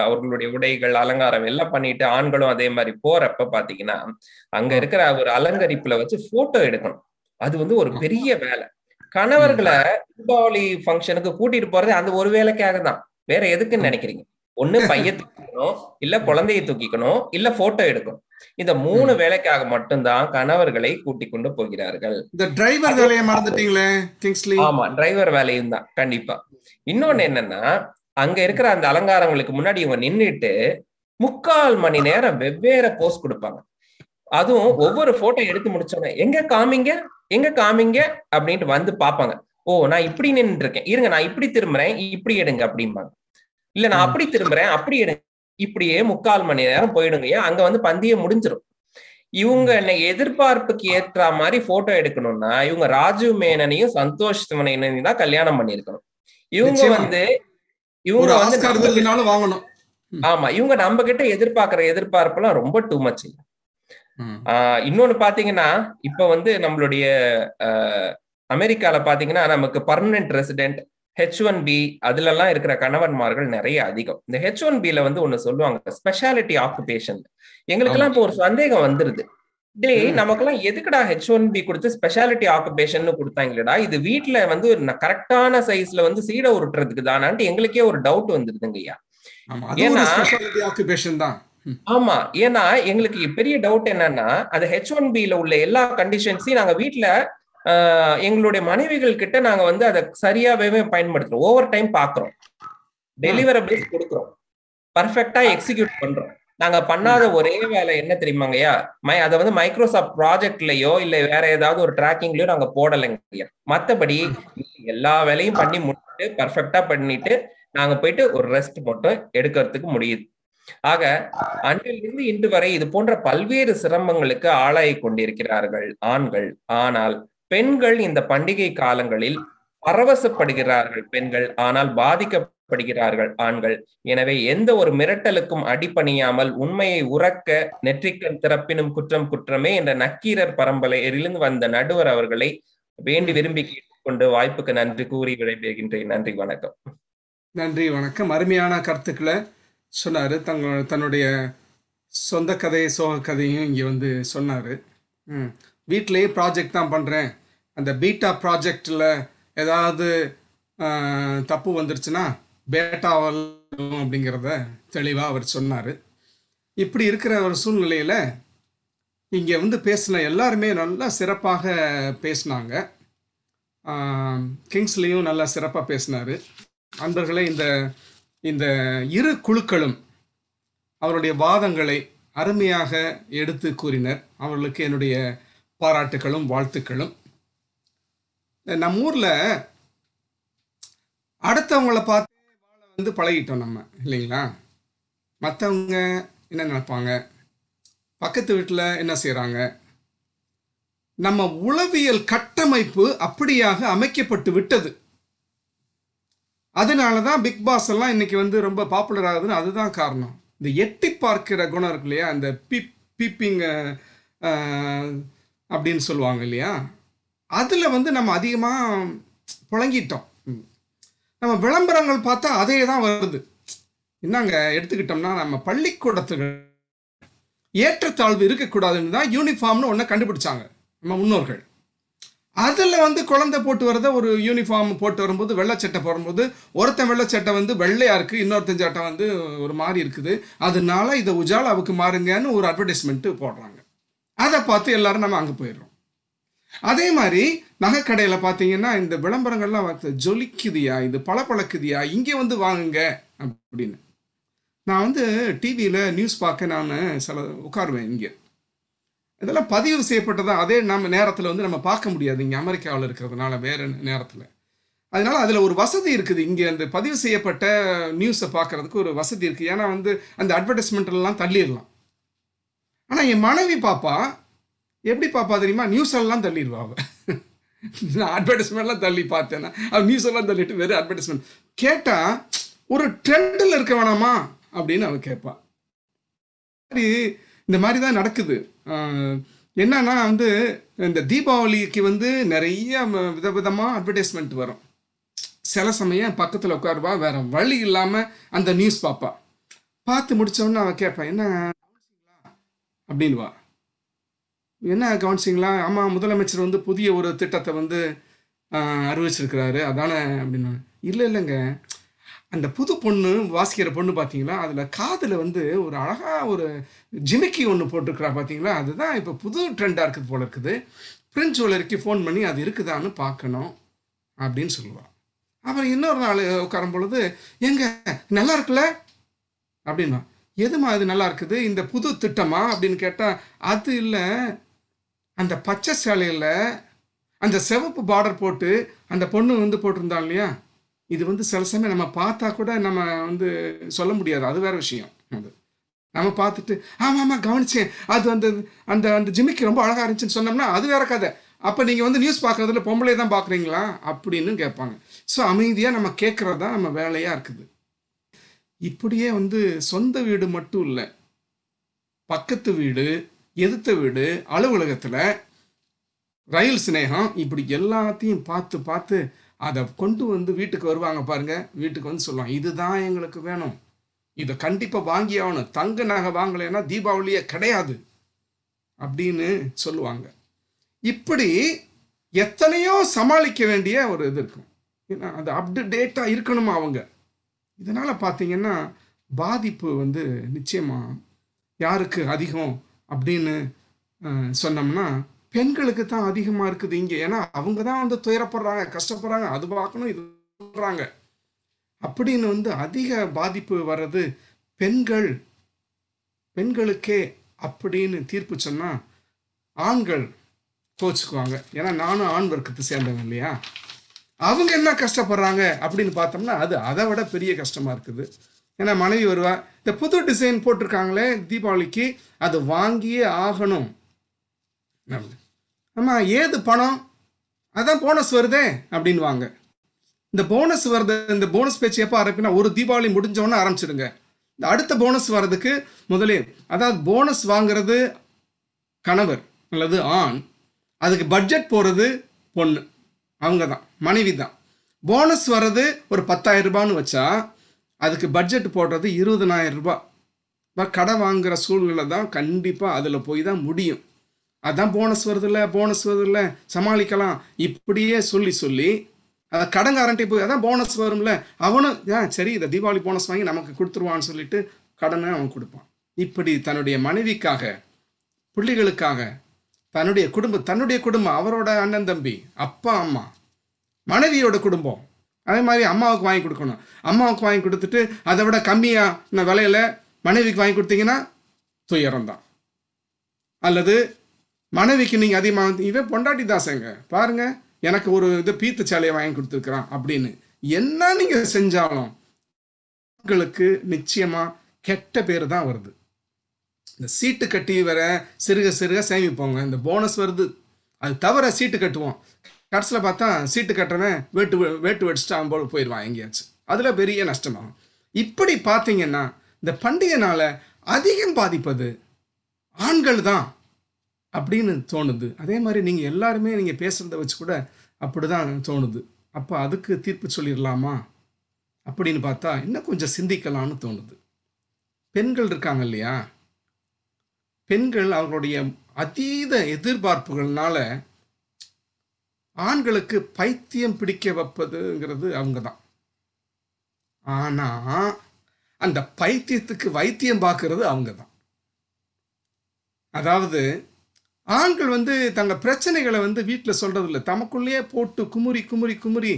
அவர்களுடைய உடைகள் அலங்காரம் எல்லாம் பண்ணிட்டு ஆண்களும் அதே மாதிரி போறப்ப பாத்தீங்கன்னா அங்க இருக்கிற ஒரு அலங்கரிப்புல வச்சு போட்டோ எடுக்கணும். அது வந்து ஒரு பெரிய வேலை. கணவர்களை தீபாவளி ஃபங்க்ஷனுக்கு கூட்டிட்டு போறது அந்த ஒரு வேலைக்காக தான். வேற எதுக்குன்னு நினைக்கிறீங்க? ஒண்ணு பைய தூக்கிக்கணும், இல்ல குழந்தைய தூக்கிக்கணும், இல்ல போட்டோ எடுக்கணும். இந்த 3 வேலைக்காக மட்டும்தான் கணவர்களை கூட்டி கொண்டு போகிறார்கள். இந்த டிரைவர் வேலையை மறந்துட்டீங்களே கிங்ஸ்லி. ஆமா, டிரைவர் வேலையும் தான் கண்டிப்பா. இன்னொன்னு என்னன்னா, அங்க இருக்கிற அந்த அலங்காரங்களுக்கு முன்னாடி இவங்க நின்றுட்டு 3/4 மணி நேரம் வெவ்வேறு போஸ் கொடுப்பாங்க. அதுவும் ஒவ்வொரு போட்டோ எடுத்து முடிச்சோன்னே எங்க காமிங்க எங்க காமிங்க அப்படின்ட்டு வந்து பாப்பாங்க. ஓ நான் இப்படி நின்று இருக்கேன், இருங்க நான் இப்படி திரும்புறேன், இப்படி எடுங்க அப்படிம்பாங்க. இல்ல நான் அப்படி திரும்புறேன், அப்படி எடுங்க. இப்படியே 3/4 மணி நேரம் போயிடுங்க. அங்க வந்து பந்தியே முடிஞ்சிடும். இவங்க என்ன எதிர்பார்ப்புக்கு ஏற்ற மாதிரி போட்டோ எடுக்கணும்னா இவங்க ராஜீவ் மேனனையும் சந்தோஷ் மேனனையும் தான் கல்யாணம் பண்ணிருக்கணும். இவங்க நம்ம கிட்ட எதிர்பார்க்கிற எதிர்பார்ப்பு எல்லாம் ரொம்ப டூ மச். இன்னொன்னு பாத்தீங்கன்னா இப்ப வந்து நம்மளுடைய அமெரிக்கால பாத்தீங்கன்னா நமக்கு பர்மனன்ட் ரெசிடென்ட் H1B அதுல எல்லாம் இருக்கிற கணவன்மார்கள் நிறைய அதிகம். இந்த H1Bல வந்து ஒண்ணு சொல்லுவாங்க, ஸ்பெஷாலிட்டி ஆக்குபேஷன். எங்களுக்கெல்லாம் இப்போ ஒரு சந்தேகம் வந்துருது, டே நமக்கெல்லாம் எதுக்குடா H1B கொடுத்து ஸ்பெஷாலிட்டி ஆக்குபேஷன் கொடுத்தாங்களேடா, இது வீட்டுல வந்து கரெக்டான சைஸ்ல வந்து சீடை உருட்டுறதுக்கு தானான்ட்டு எங்களுக்கே ஒரு டவுட் வந்துருதுங்கய்யா. ஏன்னா ஆமா, ஏன்னா எங்களுக்கு பெரிய டவுட் என்னன்னா அது H1Bல உள்ள எல்லா கண்டிஷன்ஸையும் நாங்க வீட்டுல எங்களுடைய மனைவிகள் கிட்ட நாங்க வந்து அதை சரியாவே பயன்படுத்துறோம். ஓவர் டைம் பாக்குறோம், டெலிவரபிள்ஸ் கொடுக்குறோம், பர்ஃபெக்டா எக்ஸிக்யூட் பண்றோம். நாங்க பண்ணாத ஒரே வேலை என்ன தெரியுமாங்கய்யா, அதை வந்து மைக்ரோசாஃப்ட் ப்ராஜெக்ட்லயோ இல்ல வேற ஏதாவது ஒரு ட்ராக்கிங்லயோ நாங்க போடலைங்கய்யா. மத்தபடி எல்லா வேலையும் பண்ணி முடிச்சுட்டு பர்ஃபெக்டா பண்ணிட்டு நாங்க போயிட்டு ஒரு ரெஸ்ட் மட்டும் எடுக்கிறதுக்கு முடியுது. ஆக அன்றிலிருந்து இன்று வரை இது போன்ற பல்வேறு சிரமங்களுக்கு ஆளாகி கொண்டிருக்கிறார்கள் ஆண்கள். ஆனால் பெண்கள் இந்த பண்டிகை காலங்களில் பரவசப்படுகிறார்கள் பெண்கள், ஆனால் பாதிக்கப்படுகிறார்கள் ஆண்கள். எனவே எந்த ஒரு மிரட்டலுக்கும் அடிபணியாமல் உண்மையை உறக்க நெற்றிக்கண் திறப்பினும் குற்றம் குற்றமே என்ற நக்கீரர் பரம்பரையிலிருந்து வந்த நடுவர் அவர்களை வேண்டி விரும்பி கேட்டுக்கொண்டு வாய்ப்புக்கு நன்றி கூறி விடைபெறுகின்றேன். நன்றி, வணக்கம். நன்றி, வணக்கம். அருமையான கருத்துக்களை சொன்னாரு. தன்னுடைய சொந்த கதையை சோக கதையும் இங்கே வந்து சொன்னாரு. வீட்டிலேயே ப்ராஜெக்ட் தான் பண்ணுறேன், அந்த பீட்டா ப்ராஜெக்டில் ஏதாவது தப்பு வந்துருச்சுன்னா பேட்டாவல் அப்படிங்கிறத தெளிவாக அவர் சொன்னார். இப்படி இருக்கிற ஒரு சூழ்நிலையில் இங்கே வந்து பேசின எல்லாருமே நல்லா சிறப்பாக பேசினாங்க. கிங்ஸ்லேயும் நல்லா சிறப்பாக பேசினார். அன்பர்களே, இந்த இரு குழுக்களும் அவருடைய வாதங்களை அருமையாக எடுத்து கூறினர். அவர்களுக்கு என்னுடைய பாராட்டுகளும் வாழ்த்துக்களும். நம்ம ஊரில் அடுத்தவங்களை பார்த்து வந்து பழகிட்டோம் நம்ம, இல்லைங்களா? மற்றவங்க என்ன நினைப்பாங்க, பக்கத்து வீட்டில் என்ன செய்கிறாங்க, நம்ம உளவியல் கட்டமைப்பு அப்படியாக அமைக்கப்பட்டு விட்டது. அதனால தான் பிக் பாஸ் எல்லாம் இன்னைக்கு வந்து ரொம்ப பாப்புலர் ஆகுதுன்னு அதுதான் காரணம். இந்த எட்டி பார்க்கிற குணம் இருக்கு இல்லையா, அந்த பீப்பிங் அப்படின்னு சொல்லுவாங்க இல்லையா, அதில் வந்து நம்ம அதிகமாக புழங்கிட்டோம். நம்ம விளம்பரங்கள் பார்த்தா அதே தான் வருது. என்னங்க எடுத்துக்கிட்டோம்னா நம்ம பள்ளிக்கூடத்துக்கு ஏற்றத்தாழ்வு இருக்கக்கூடாதுன்னு தான் யூனிஃபார்ம்னு ஒன்று கண்டுபிடிச்சாங்க நம்ம முன்னோர்கள். அதில் வந்து குழந்தை போட்டு வரத ஒரு யூனிஃபார்ம் போட்டு வரும்போது வெள்ளைச்சட்டை போடும்போது ஒருத்தன் வெள்ளைச்சட்டை வந்து வெள்ளையாக இருக்குது, இன்னொருத்தன் சட்டை வந்து ஒரு மாதிரி இருக்குது, அதனால இதை உஜாலாவுக்கு மாறுங்கன்னு ஒரு அட்வர்டைஸ்மெண்ட்டு போடுறாங்க. அதை பார்த்து எல்லாரும் நம்ம அங்கே போயிடுறோம். அதே மாதிரி நகைக்கடையில் பார்த்தீங்கன்னா இந்த விளம்பரங்கள்லாம் ஜொலிக்குதியா, இது பளபளக்குதியா, இங்கே வந்து வாங்குங்க அப்படின்னு. நான் வந்து டிவியில் நியூஸ் பார்க்க நான் சில உட்காருவேன். இங்கே இதெல்லாம் பதிவு செய்யப்பட்டதான், அதே நம்ம நேரத்தில் வந்து நம்ம பார்க்க முடியாது இங்கே அமெரிக்காவில் இருக்கிறதுனால வேறு நேரத்தில். அதனால அதில் ஒரு வசதி இருக்குது, இங்கே அந்த பதிவு செய்யப்பட்ட நியூஸை பார்க்குறதுக்கு ஒரு வசதி இருக்குது. ஏன்னா வந்து அந்த அட்வர்டைஸ்மெண்ட்லாம் தள்ளிடலாம். ஆனால் என் மனைவி பாப்பா எப்படி பாப்பா தெரியுமா, நியூஸ் எல்லாம் தள்ளிடுவா. நான் அட்வர்டைஸ்மெண்ட்லாம் தள்ளி பார்த்தேன்னா அவள் நியூஸ் எல்லாம் தள்ளிட்டு வேறு அட்வர்டைஸ்மெண்ட் கேட்டால் ஒரு ட்ரெண்டில் இருக்க வேணாமா அப்படின்னு அவள் கேட்பாள். சரி, இந்த மாதிரி தான் நடக்குது. என்னன்னா வந்து இந்த தீபாவளிக்கு வந்து நிறைய விதவிதமாக அட்வர்டைஸ்மெண்ட் வரும். சில சமயம் பக்கத்தில் உட்காருவா, வேறு வழி இல்லாமல் அந்த நியூஸ் பார்ப்பா. பார்த்து முடித்தோன்னு அவன் கேட்பான், என்ன அப்படின்வா, என்ன கவனிச்சிங்களா? ஆமாம், முதலமைச்சர் வந்து புதிய ஒரு திட்டத்தை வந்து அறிவிச்சிருக்கிறாரு அதானே அப்படின்னு. இல்லை இல்லைங்க, அந்த புது பொண்ணு வாசிக்கிற பொண்ணு பார்த்தீங்களா, அதில் காதில் வந்து ஒரு அழகாக ஒரு ஜிமிக்கி ஒன்று போட்டிருக்கிறா பார்த்தீங்களா, அதுதான் இப்போ புது ட்ரெண்டாக இருக்குது போல இருக்குது. பிரிண்ட் ஜுவலருக்கு ஃபோன் பண்ணி அது இருக்குதான்னு பார்க்கணும் அப்படின்னு சொல்லுவாள். அப்புறம் இன்னொரு நாள் உட்காரும் பொழுது, எங்க நல்லா இருக்குல்ல அப்படின்னா, எதுமா அது நல்லா இருக்குது, இந்த புது திட்டமா அப்படின்னு கேட்டால், அது இல்லை அந்த பச்சை சேலையில் அந்த சிவப்பு பார்டர் போட்டு அந்த பொண்ணு வந்து போட்டிருந்தான் இல்லையா, இது வந்து சில சமயம் நம்ம பார்த்தா கூட நம்ம வந்து சொல்ல முடியாது, அது வேறு விஷயம். அது நம்ம பார்த்துட்டு ஆமாம் ஆமாம் கவனிச்சேன், அது அந்த அந்த அந்த ஜிமிக்கு ரொம்ப அழகாக இருந்துச்சுன்னு சொன்னோம்னா அது வேறு கதை. அப்போ நீங்கள் வந்து நியூஸ் பார்க்குறதுல பொம்பளை தான் பார்க்குறீங்களா அப்படின்னு கேட்பாங்க. ஸோ அமைதியாக நம்ம கேட்குறது தான் நம்ம வேலையாக இருக்குது. இப்படியே வந்து சொந்த வீடு மட்டும் இல்லை, பக்கத்து வீடு, எதிர்த்த வீடு, அலுவலகத்தில், ரயில் சிநேகம், இப்படி எல்லாத்தையும் பார்த்து பார்த்து அதை கொண்டு வந்து வீட்டுக்கு வருவாங்க பாருங்கள். வீட்டுக்கு வந்து சொல்லுவாங்க, இதுதான் எங்களுக்கு வேணும், இதை கண்டிப்பாக வாங்கி ஆகணும், தங்க நகை வாங்கலைன்னா தீபாவளியே கிடையாது அப்படின்னு சொல்லுவாங்க. இப்படி எத்தனையோ சமாளிக்க வேண்டிய ஒரு இது இருக்கும். ஏன்னா அது அப்டேட்டாக இருக்கணுமா அவங்க. இதனால் பார்த்திங்கன்னா பாதிப்பு வந்து நிச்சயமாக யாருக்கு அதிகம் அப்படின்னு சொன்னோம்னா பெண்களுக்கு தான் அதிகமாக இருக்குது இங்கே. ஏன்னா அவங்க தான் வந்து துயரப்படுறாங்க, கஷ்டப்படுறாங்க, அது பார்க்கணும் இது பண்ணுறாங்க அப்படின்னு வந்து அதிக பாதிப்பு வர்றது பெண்களுக்கே அப்படின்னு தீர்ப்பு சொன்னால் ஆண்கள் தோச்சுக்குவாங்க. ஏன்னா நானும் ஆண் வர்க்கத்தை சேர்ந்தவங்க இல்லையா, அவங்க என்ன கஷ்டப்படுறாங்க அப்படின்னு பார்த்தோம்னா அது அதை விட பெரிய கஷ்டமாக இருக்குது. ஏன்னா மனைவி வருவா, இந்த புது டிசைன் போட்டிருக்காங்களே தீபாவளிக்கு, அது வாங்கியே ஆகணும். ஆமாம், ஏது பணம், அதான் போனஸ் வருதே அப்படின்வாங்க. இந்த போனஸ் வருது, இந்த போனஸ் பேச்சு எப்போ ஆரம்பினா ஒரு தீபாவளி முடிஞ்சோன்னு ஆரம்பிச்சிடுங்க. இந்த அடுத்த போனஸ் வர்றதுக்கு முதலே, அதாவது போனஸ் வாங்கிறது கணவர் அல்லது ஆண், அதுக்கு பட்ஜெட் போகிறது பொண்ணு, அவங்க தான் மனைவி தான். போனஸ் வர்றது ஒரு 10,000 ரூபான்னு வச்சா அதுக்கு பட்ஜெட் போடுறது 20,000 ரூபாய். கடை வாங்குகிற சூழ்நிலை தான் கண்டிப்பாக அதில் போய் தான் முடியும். அதுதான் போனஸ் வருதில்ல, போனஸ் வருதில்ல, சமாளிக்கலாம் இப்படியே சொல்லி சொல்லி அதை கடங்காரன்ட்டே போய், அதான் போனஸ் வரும்ல, அவனும் சரி இதை தீபாவளி போனஸ் வாங்கி நமக்கு கொடுத்துருவான்னு சொல்லிட்டு கடனை அவன் கொடுப்பான். இப்படி தன்னுடைய மனைவிக்காக, பிள்ளைகளுக்காக, தன்னுடைய குடும்பம், அவரோட அண்ணன் தம்பி, அப்பா அம்மா, மனைவியோட குடும்பம், அதே மாதிரி அம்மாவுக்கு வாங்கி கொடுக்கணும். அம்மாவுக்கு வாங்கி கொடுத்துட்டு அதை விட கம்மியான விலையில் மனைவிக்கு வாங்கி கொடுத்தீங்கன்னா துயரம்தான். அல்லது மனைவிக்கு நீங்கள் அதிகமாக, இவன் பொண்டாட்டி தாசங்க பாருங்க, எனக்கு ஒரு இது பீத்து சேலையை வாங்கி கொடுத்துருக்குறான் அப்படின்னு என்ன நீங்கள் செஞ்சாலும் உங்களுக்கு நிச்சயமாக கெட்ட பேர் தான் வருது. இந்த சீட்டு கட்டி வர சிறுக சிறுக சேமிப்போங்க. இந்த போனஸ் வருது அது தவிர சீட்டு கட்டுவோம். கடைசியில் பார்த்தா சீட்டு கட்டுறவன் வேட்டு வெடிச்சுட்டு அவன் போல் போயிடுவான் எங்கேயாச்சு, அதில் பெரிய நஷ்டமாகும். இப்படி பார்த்தீங்கன்னா இந்த பண்டிகைனால அதிகம் பாதிப்பது ஆண்கள் தான் அப்படின்னு தோணுது. அதே மாதிரி நீங்கள் எல்லாருமே நீங்கள் பேசுகிறத வச்சு கூட அப்படி தான் தோணுது. அப்போ அதுக்கு தீர்ப்பு சொல்லிடலாமா அப்படின்னு பார்த்தா இன்னும் கொஞ்சம் சிந்திக்கலாம்னு தோணுது. பெண்கள் இருக்காங்க இல்லையா, பெண்கள் அவங்களுடைய அதீத எதிர்பார்ப்புகள்னால ஆண்களுக்கு பைத்தியம் பிடிக்க வைப்பதுங்கிறது அவங்க தான். ஆனால் அந்த பைத்தியத்துக்கு வைத்தியம் பார்க்கறது அவங்க தான். அதாவது ஆண்கள் வந்து தங்கள் பிரச்சனைகளை வந்து வீட்டில் சொல்கிறதில்ல, தமக்குள்ளேயே போட்டு குமுறி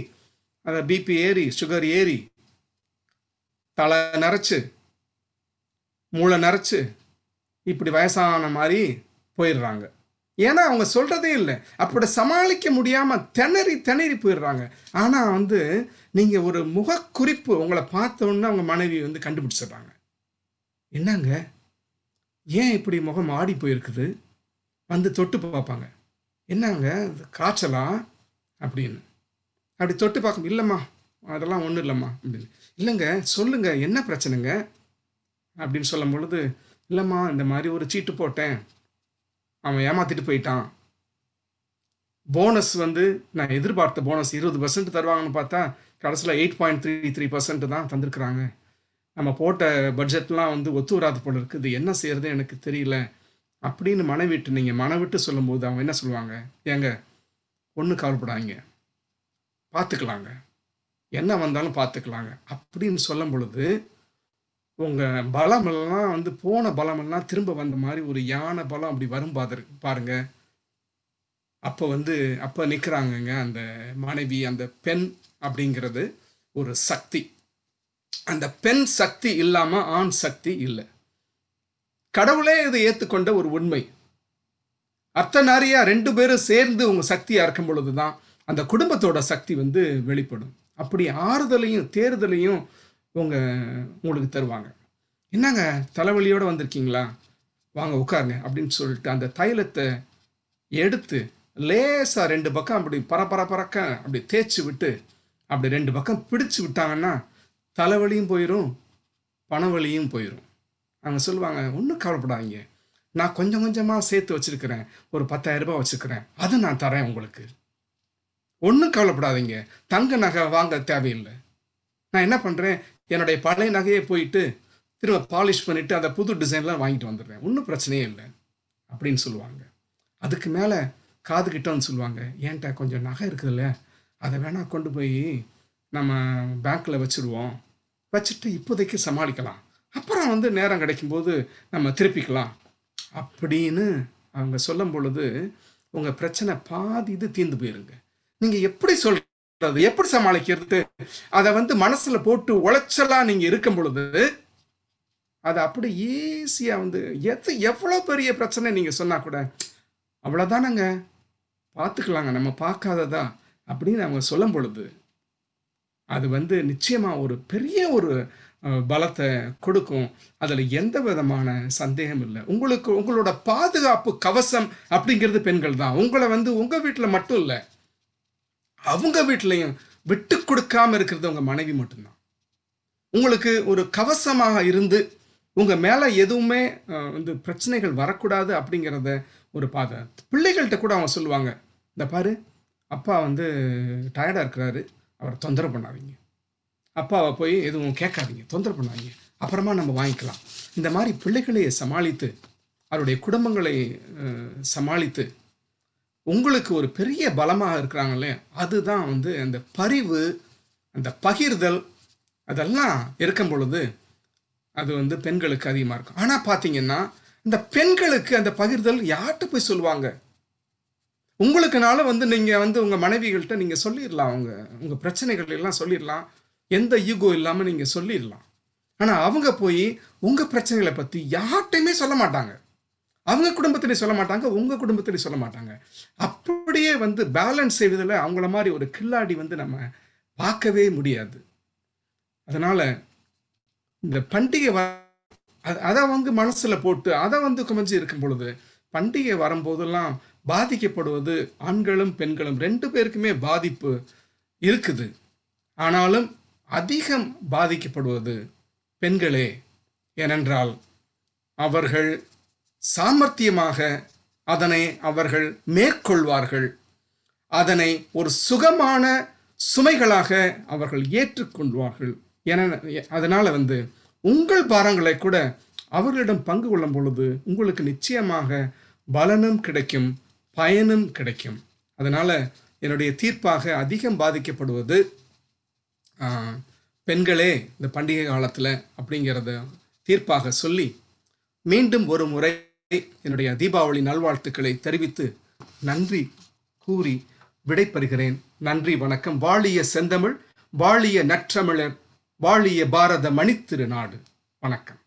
அதை பிபி ஏறி, சுகர் ஏறி, தலை நரைச்சு, மூளை நரைச்சு, இப்படி வயசான மாதிரி போயிடுறாங்க. ஏன்னா அவங்க சொல்கிறதே இல்லை, அப்படி சமாளிக்க முடியாமல் திணறி போயிடுறாங்க. ஆனால் வந்து நீங்கள் ஒரு முகக்குறிப்பு உங்களை பார்த்தோன்னு அவங்க மனைவி வந்து கண்டுபிடிச்சிடுறாங்க. என்னங்க ஏன் இப்படி முகம் ஆடி போயிருக்குது, வந்து தொட்டு பார்ப்பாங்க, என்னங்க காய்ச்சலா அப்படின்னு. அப்படி தொட்டு பார்க்க, இல்லைம்மா அதெல்லாம் ஒன்றும் இல்லைம்மா அப்படின்னு. இல்லைங்க சொல்லுங்கள் என்ன பிரச்சனைங்க அப்படின்னு சொல்லும் பொழுது, இல்லைம்மா இந்த மாதிரி ஒரு சீட்டு போட்டேன், அவன் ஏமாற்றிட்டு போயிட்டான், போனஸ் வந்து நான் எதிர்பார்த்த போனஸ் 20% தருவாங்கன்னு பார்த்தா கடைசியில் 8.33% தான் தந்திருக்கிறாங்க, நம்ம போட்ட பட்ஜெட்லாம் வந்து ஒத்து வராது போல இருக்குது, என்ன செய்கிறது எனக்கு தெரியல அப்படின்னு நீங்கள் மனவிட்டு சொல்லும்போது அவங்க என்ன சொல்லுவாங்க, ஏங்க ஒன்று கவலைப்படாங்க, பார்த்துக்கலாங்க, என்ன வந்தாலும் பார்த்துக்கலாங்க அப்படின்னு சொல்லும் பொழுது உங்கள் பலமெல்லாம் வந்து போன பலமெல்லாம் திரும்ப வந்த மாதிரி ஒரு யானை பலம் அப்படி வரும் பாருங்க. அப்போ நிற்கிறாங்கங்க அந்த மனைவி, அந்த பெண் அப்படிங்கிறது ஒரு சக்தி. அந்த பெண் சக்தி இல்லாமல் ஆண் சக்தி இல்லை. கடவுளே இதை ஏற்றுக்கொண்ட ஒரு உண்மை. அர்த்தநாரியா 2 பேரும் சேர்ந்து உங்கள் சக்தியாக இருக்கும் பொழுது தான் அந்த குடும்பத்தோட சக்தி வந்து வெளிப்படும். அப்படி ஆறுதலையும் தேறுதலையும் உங்களுக்கு தருவாங்க. என்னங்க தலைவலியோடு வந்திருக்கீங்களா, வாங்க உட்காருங்க அப்படின்னு சொல்லிட்டு அந்த தைலத்தை எடுத்து லேசாக 2 பக்கம் அப்படி பரக்க அப்படி தேய்ச்சி விட்டு அப்படி 2 பக்கம் பிடிச்சு விட்டாங்கன்னா தலைவலியும் போயிடும், பணவலியும் போயிடும். அவங்க சொல்லுவாங்க, ஒன்றும் கவலைப்படாதீங்க, நான் கொஞ்சம் கொஞ்சமாக சேர்த்து வச்சுருக்கிறேன், ஒரு 10,000 ரூபாய் வச்சுருக்கிறேன், அது நான் தரேன் உங்களுக்கு, ஒன்றும் கவலைப்படாதீங்க, தங்க நகை வாங்க தேவையில்லை. நான் என்ன பண்ணுறேன், என்னுடைய பழைய நகையை போயிட்டு திரும்ப பாலிஷ் பண்ணிவிட்டு அதை புது டிசைன்லாம் வாங்கிட்டு வந்துடுறேன், ஒன்றும் பிரச்சனையே இல்லை அப்படின்னு சொல்லுவாங்க. அதுக்கு மேலே காது கிட்டோன்னு சொல்லுவாங்க, ஏன்ட்ட கொஞ்சம் நகை இருக்குதுல்ல, அதை வேணால் கொண்டு போய் நம்ம பேங்க்கில் வச்சுருவோம், வச்சுட்டு இப்போதைக்கு சமாளிக்கலாம், அப்புறம் வந்து நேரம் கிடைக்கும்போது நம்ம திருப்பிக்கலாம் அப்படின்னு அவங்க சொல்லும் பொழுது உங்கள் பிரச்சனை பாதி இது தீர்ந்து போயிருங்க. நீங்கள் எப்படி சொல்கிறது, எப்படி சமாளிக்கிறது, அதை வந்து மனசில் போட்டு உழைச்சலாம். நீங்கள் இருக்கும் பொழுது அதை அப்படி ஈஸியாக வந்து எவ்வளோ பெரிய பிரச்சனை நீங்கள் சொன்னால் கூட அவ்வளோதானங்க பார்த்துக்கலாங்க, நம்ம பார்க்காததா அப்படின்னு அவங்க சொல்லும் பொழுது அது வந்து நிச்சயமாக ஒரு பெரிய ஒரு பலத்தை கொடுக்கும். அதில் எந்த விதமான சந்தேகம் இல்லை. உங்களுக்கு உங்களோட பாதுகாப்பு கவசம் அப்படிங்கிறது பெண்கள் தான். உங்களை வந்து உங்கள் வீட்டில் மட்டும் இல்லை, அவங்க வீட்லையும் விட்டு கொடுக்காமல் இருக்கிறது உங்கள் மனைவி மட்டும்தான். உங்களுக்கு ஒரு கவசமாக இருந்து உங்கள் மேலே எதுவுமே வந்து பிரச்சனைகள் வரக்கூடாது அப்படிங்கிறத ஒரு பாதுகாப்பு. பிள்ளைகள்கிட்ட கூட அவங்க சொல்லுவாங்க, இந்த பாரு அப்பா வந்து டயர்டாக இருக்கிறாரு, அவரை தொந்தரவு பண்ணாதீங்க, அப்பாவை போய் எதுவும் கேட்காதீங்க, தொந்தரவு பண்ணாதீங்க, அப்புறமா நம்ம வாங்கிக்கலாம். இந்த மாதிரி பிள்ளைகளை சமாளித்து அவருடைய குடும்பங்களை சமாளித்து உங்களுக்கு ஒரு பெரிய பலமாக இருக்கிறாங்களே, அதுதான் வந்து அந்த பரிவு, அந்த பகிர்தல், அதெல்லாம் இருக்கும் பொழுது அது வந்து பெண்களுக்கு அதிகமாக இருக்கும். ஆனால் பார்த்தீங்கன்னா இந்த பெண்களுக்கு அந்த பகிர்தல் யார்கிட்ட போய் சொல்லுவாங்க? உங்களுக்குனால வந்து நீங்கள் வந்து உங்கள் மனைவிகள்கிட்ட நீங்கள் சொல்லிடலாம், உங்கள் பிரச்சனைகள் எல்லாம் சொல்லிடலாம், எந்த ஈகோ இல்லாமல் நீங்கள் சொல்லிடலாம். ஆனால் அவங்க போய் உங்கள் பிரச்சனைகளை பற்றி யார்கிட்டையுமே சொல்ல மாட்டாங்க, அவங்க குடும்பத்திலே சொல்ல மாட்டாங்க, உங்கள் குடும்பத்திலே சொல்ல மாட்டாங்க. அப்படியே வந்து பேலன்ஸ் செய்வதில் அவங்கள மாதிரி ஒரு கில்லாடி வந்து நம்ம பார்க்கவே முடியாது. அதனால் இந்த பண்டிகை அதை வந்து மனசில் போட்டு அதை வந்து குமிஞ்சு இருக்கும் பொழுது பண்டிகை வரும்போதெல்லாம் பாதிக்கப்படுவது ஆண்களும் பெண்களும், ரெண்டு பேருக்குமே பாதிப்பு இருக்குது. ஆனாலும் அதிகம் பாதிக்கப்படுவது பெண்களே. ஏனென்றால் அவர்கள் சாமர்த்தியமாக அதனை அவர்கள் மேற்கொள்வார்கள், அதனை ஒரு சுகமான சுமைகளாக அவர்கள் ஏற்றுக்கொள்வார்கள். என அதனால் வந்து உங்கள் பாரங்களை கூட அவர்களிடம் பங்கு கொள்ளும் பொழுது உங்களுக்கு நிச்சயமாக பலனும் கிடைக்கும், பயனும் கிடைக்கும். அதனால் என்னுடைய தீர்ப்பாக அதிகம் பாதிக்கப்படுவது பெண்களே இந்த பண்டிகை காலத்தில் அப்படிங்கிறத தீர்ப்பாக சொல்லி மீண்டும் ஒரு முறை என்னுடைய தீபாவளி நல்வாழ்த்துக்களை தெரிவித்து நன்றி கூறி விடைபெறுகிறேன். நன்றி, வணக்கம். வாழிய செந்தமிழ், வாழிய நற்றமிழர், வாழிய பாரத மணித்திரு நாடு. வணக்கம்.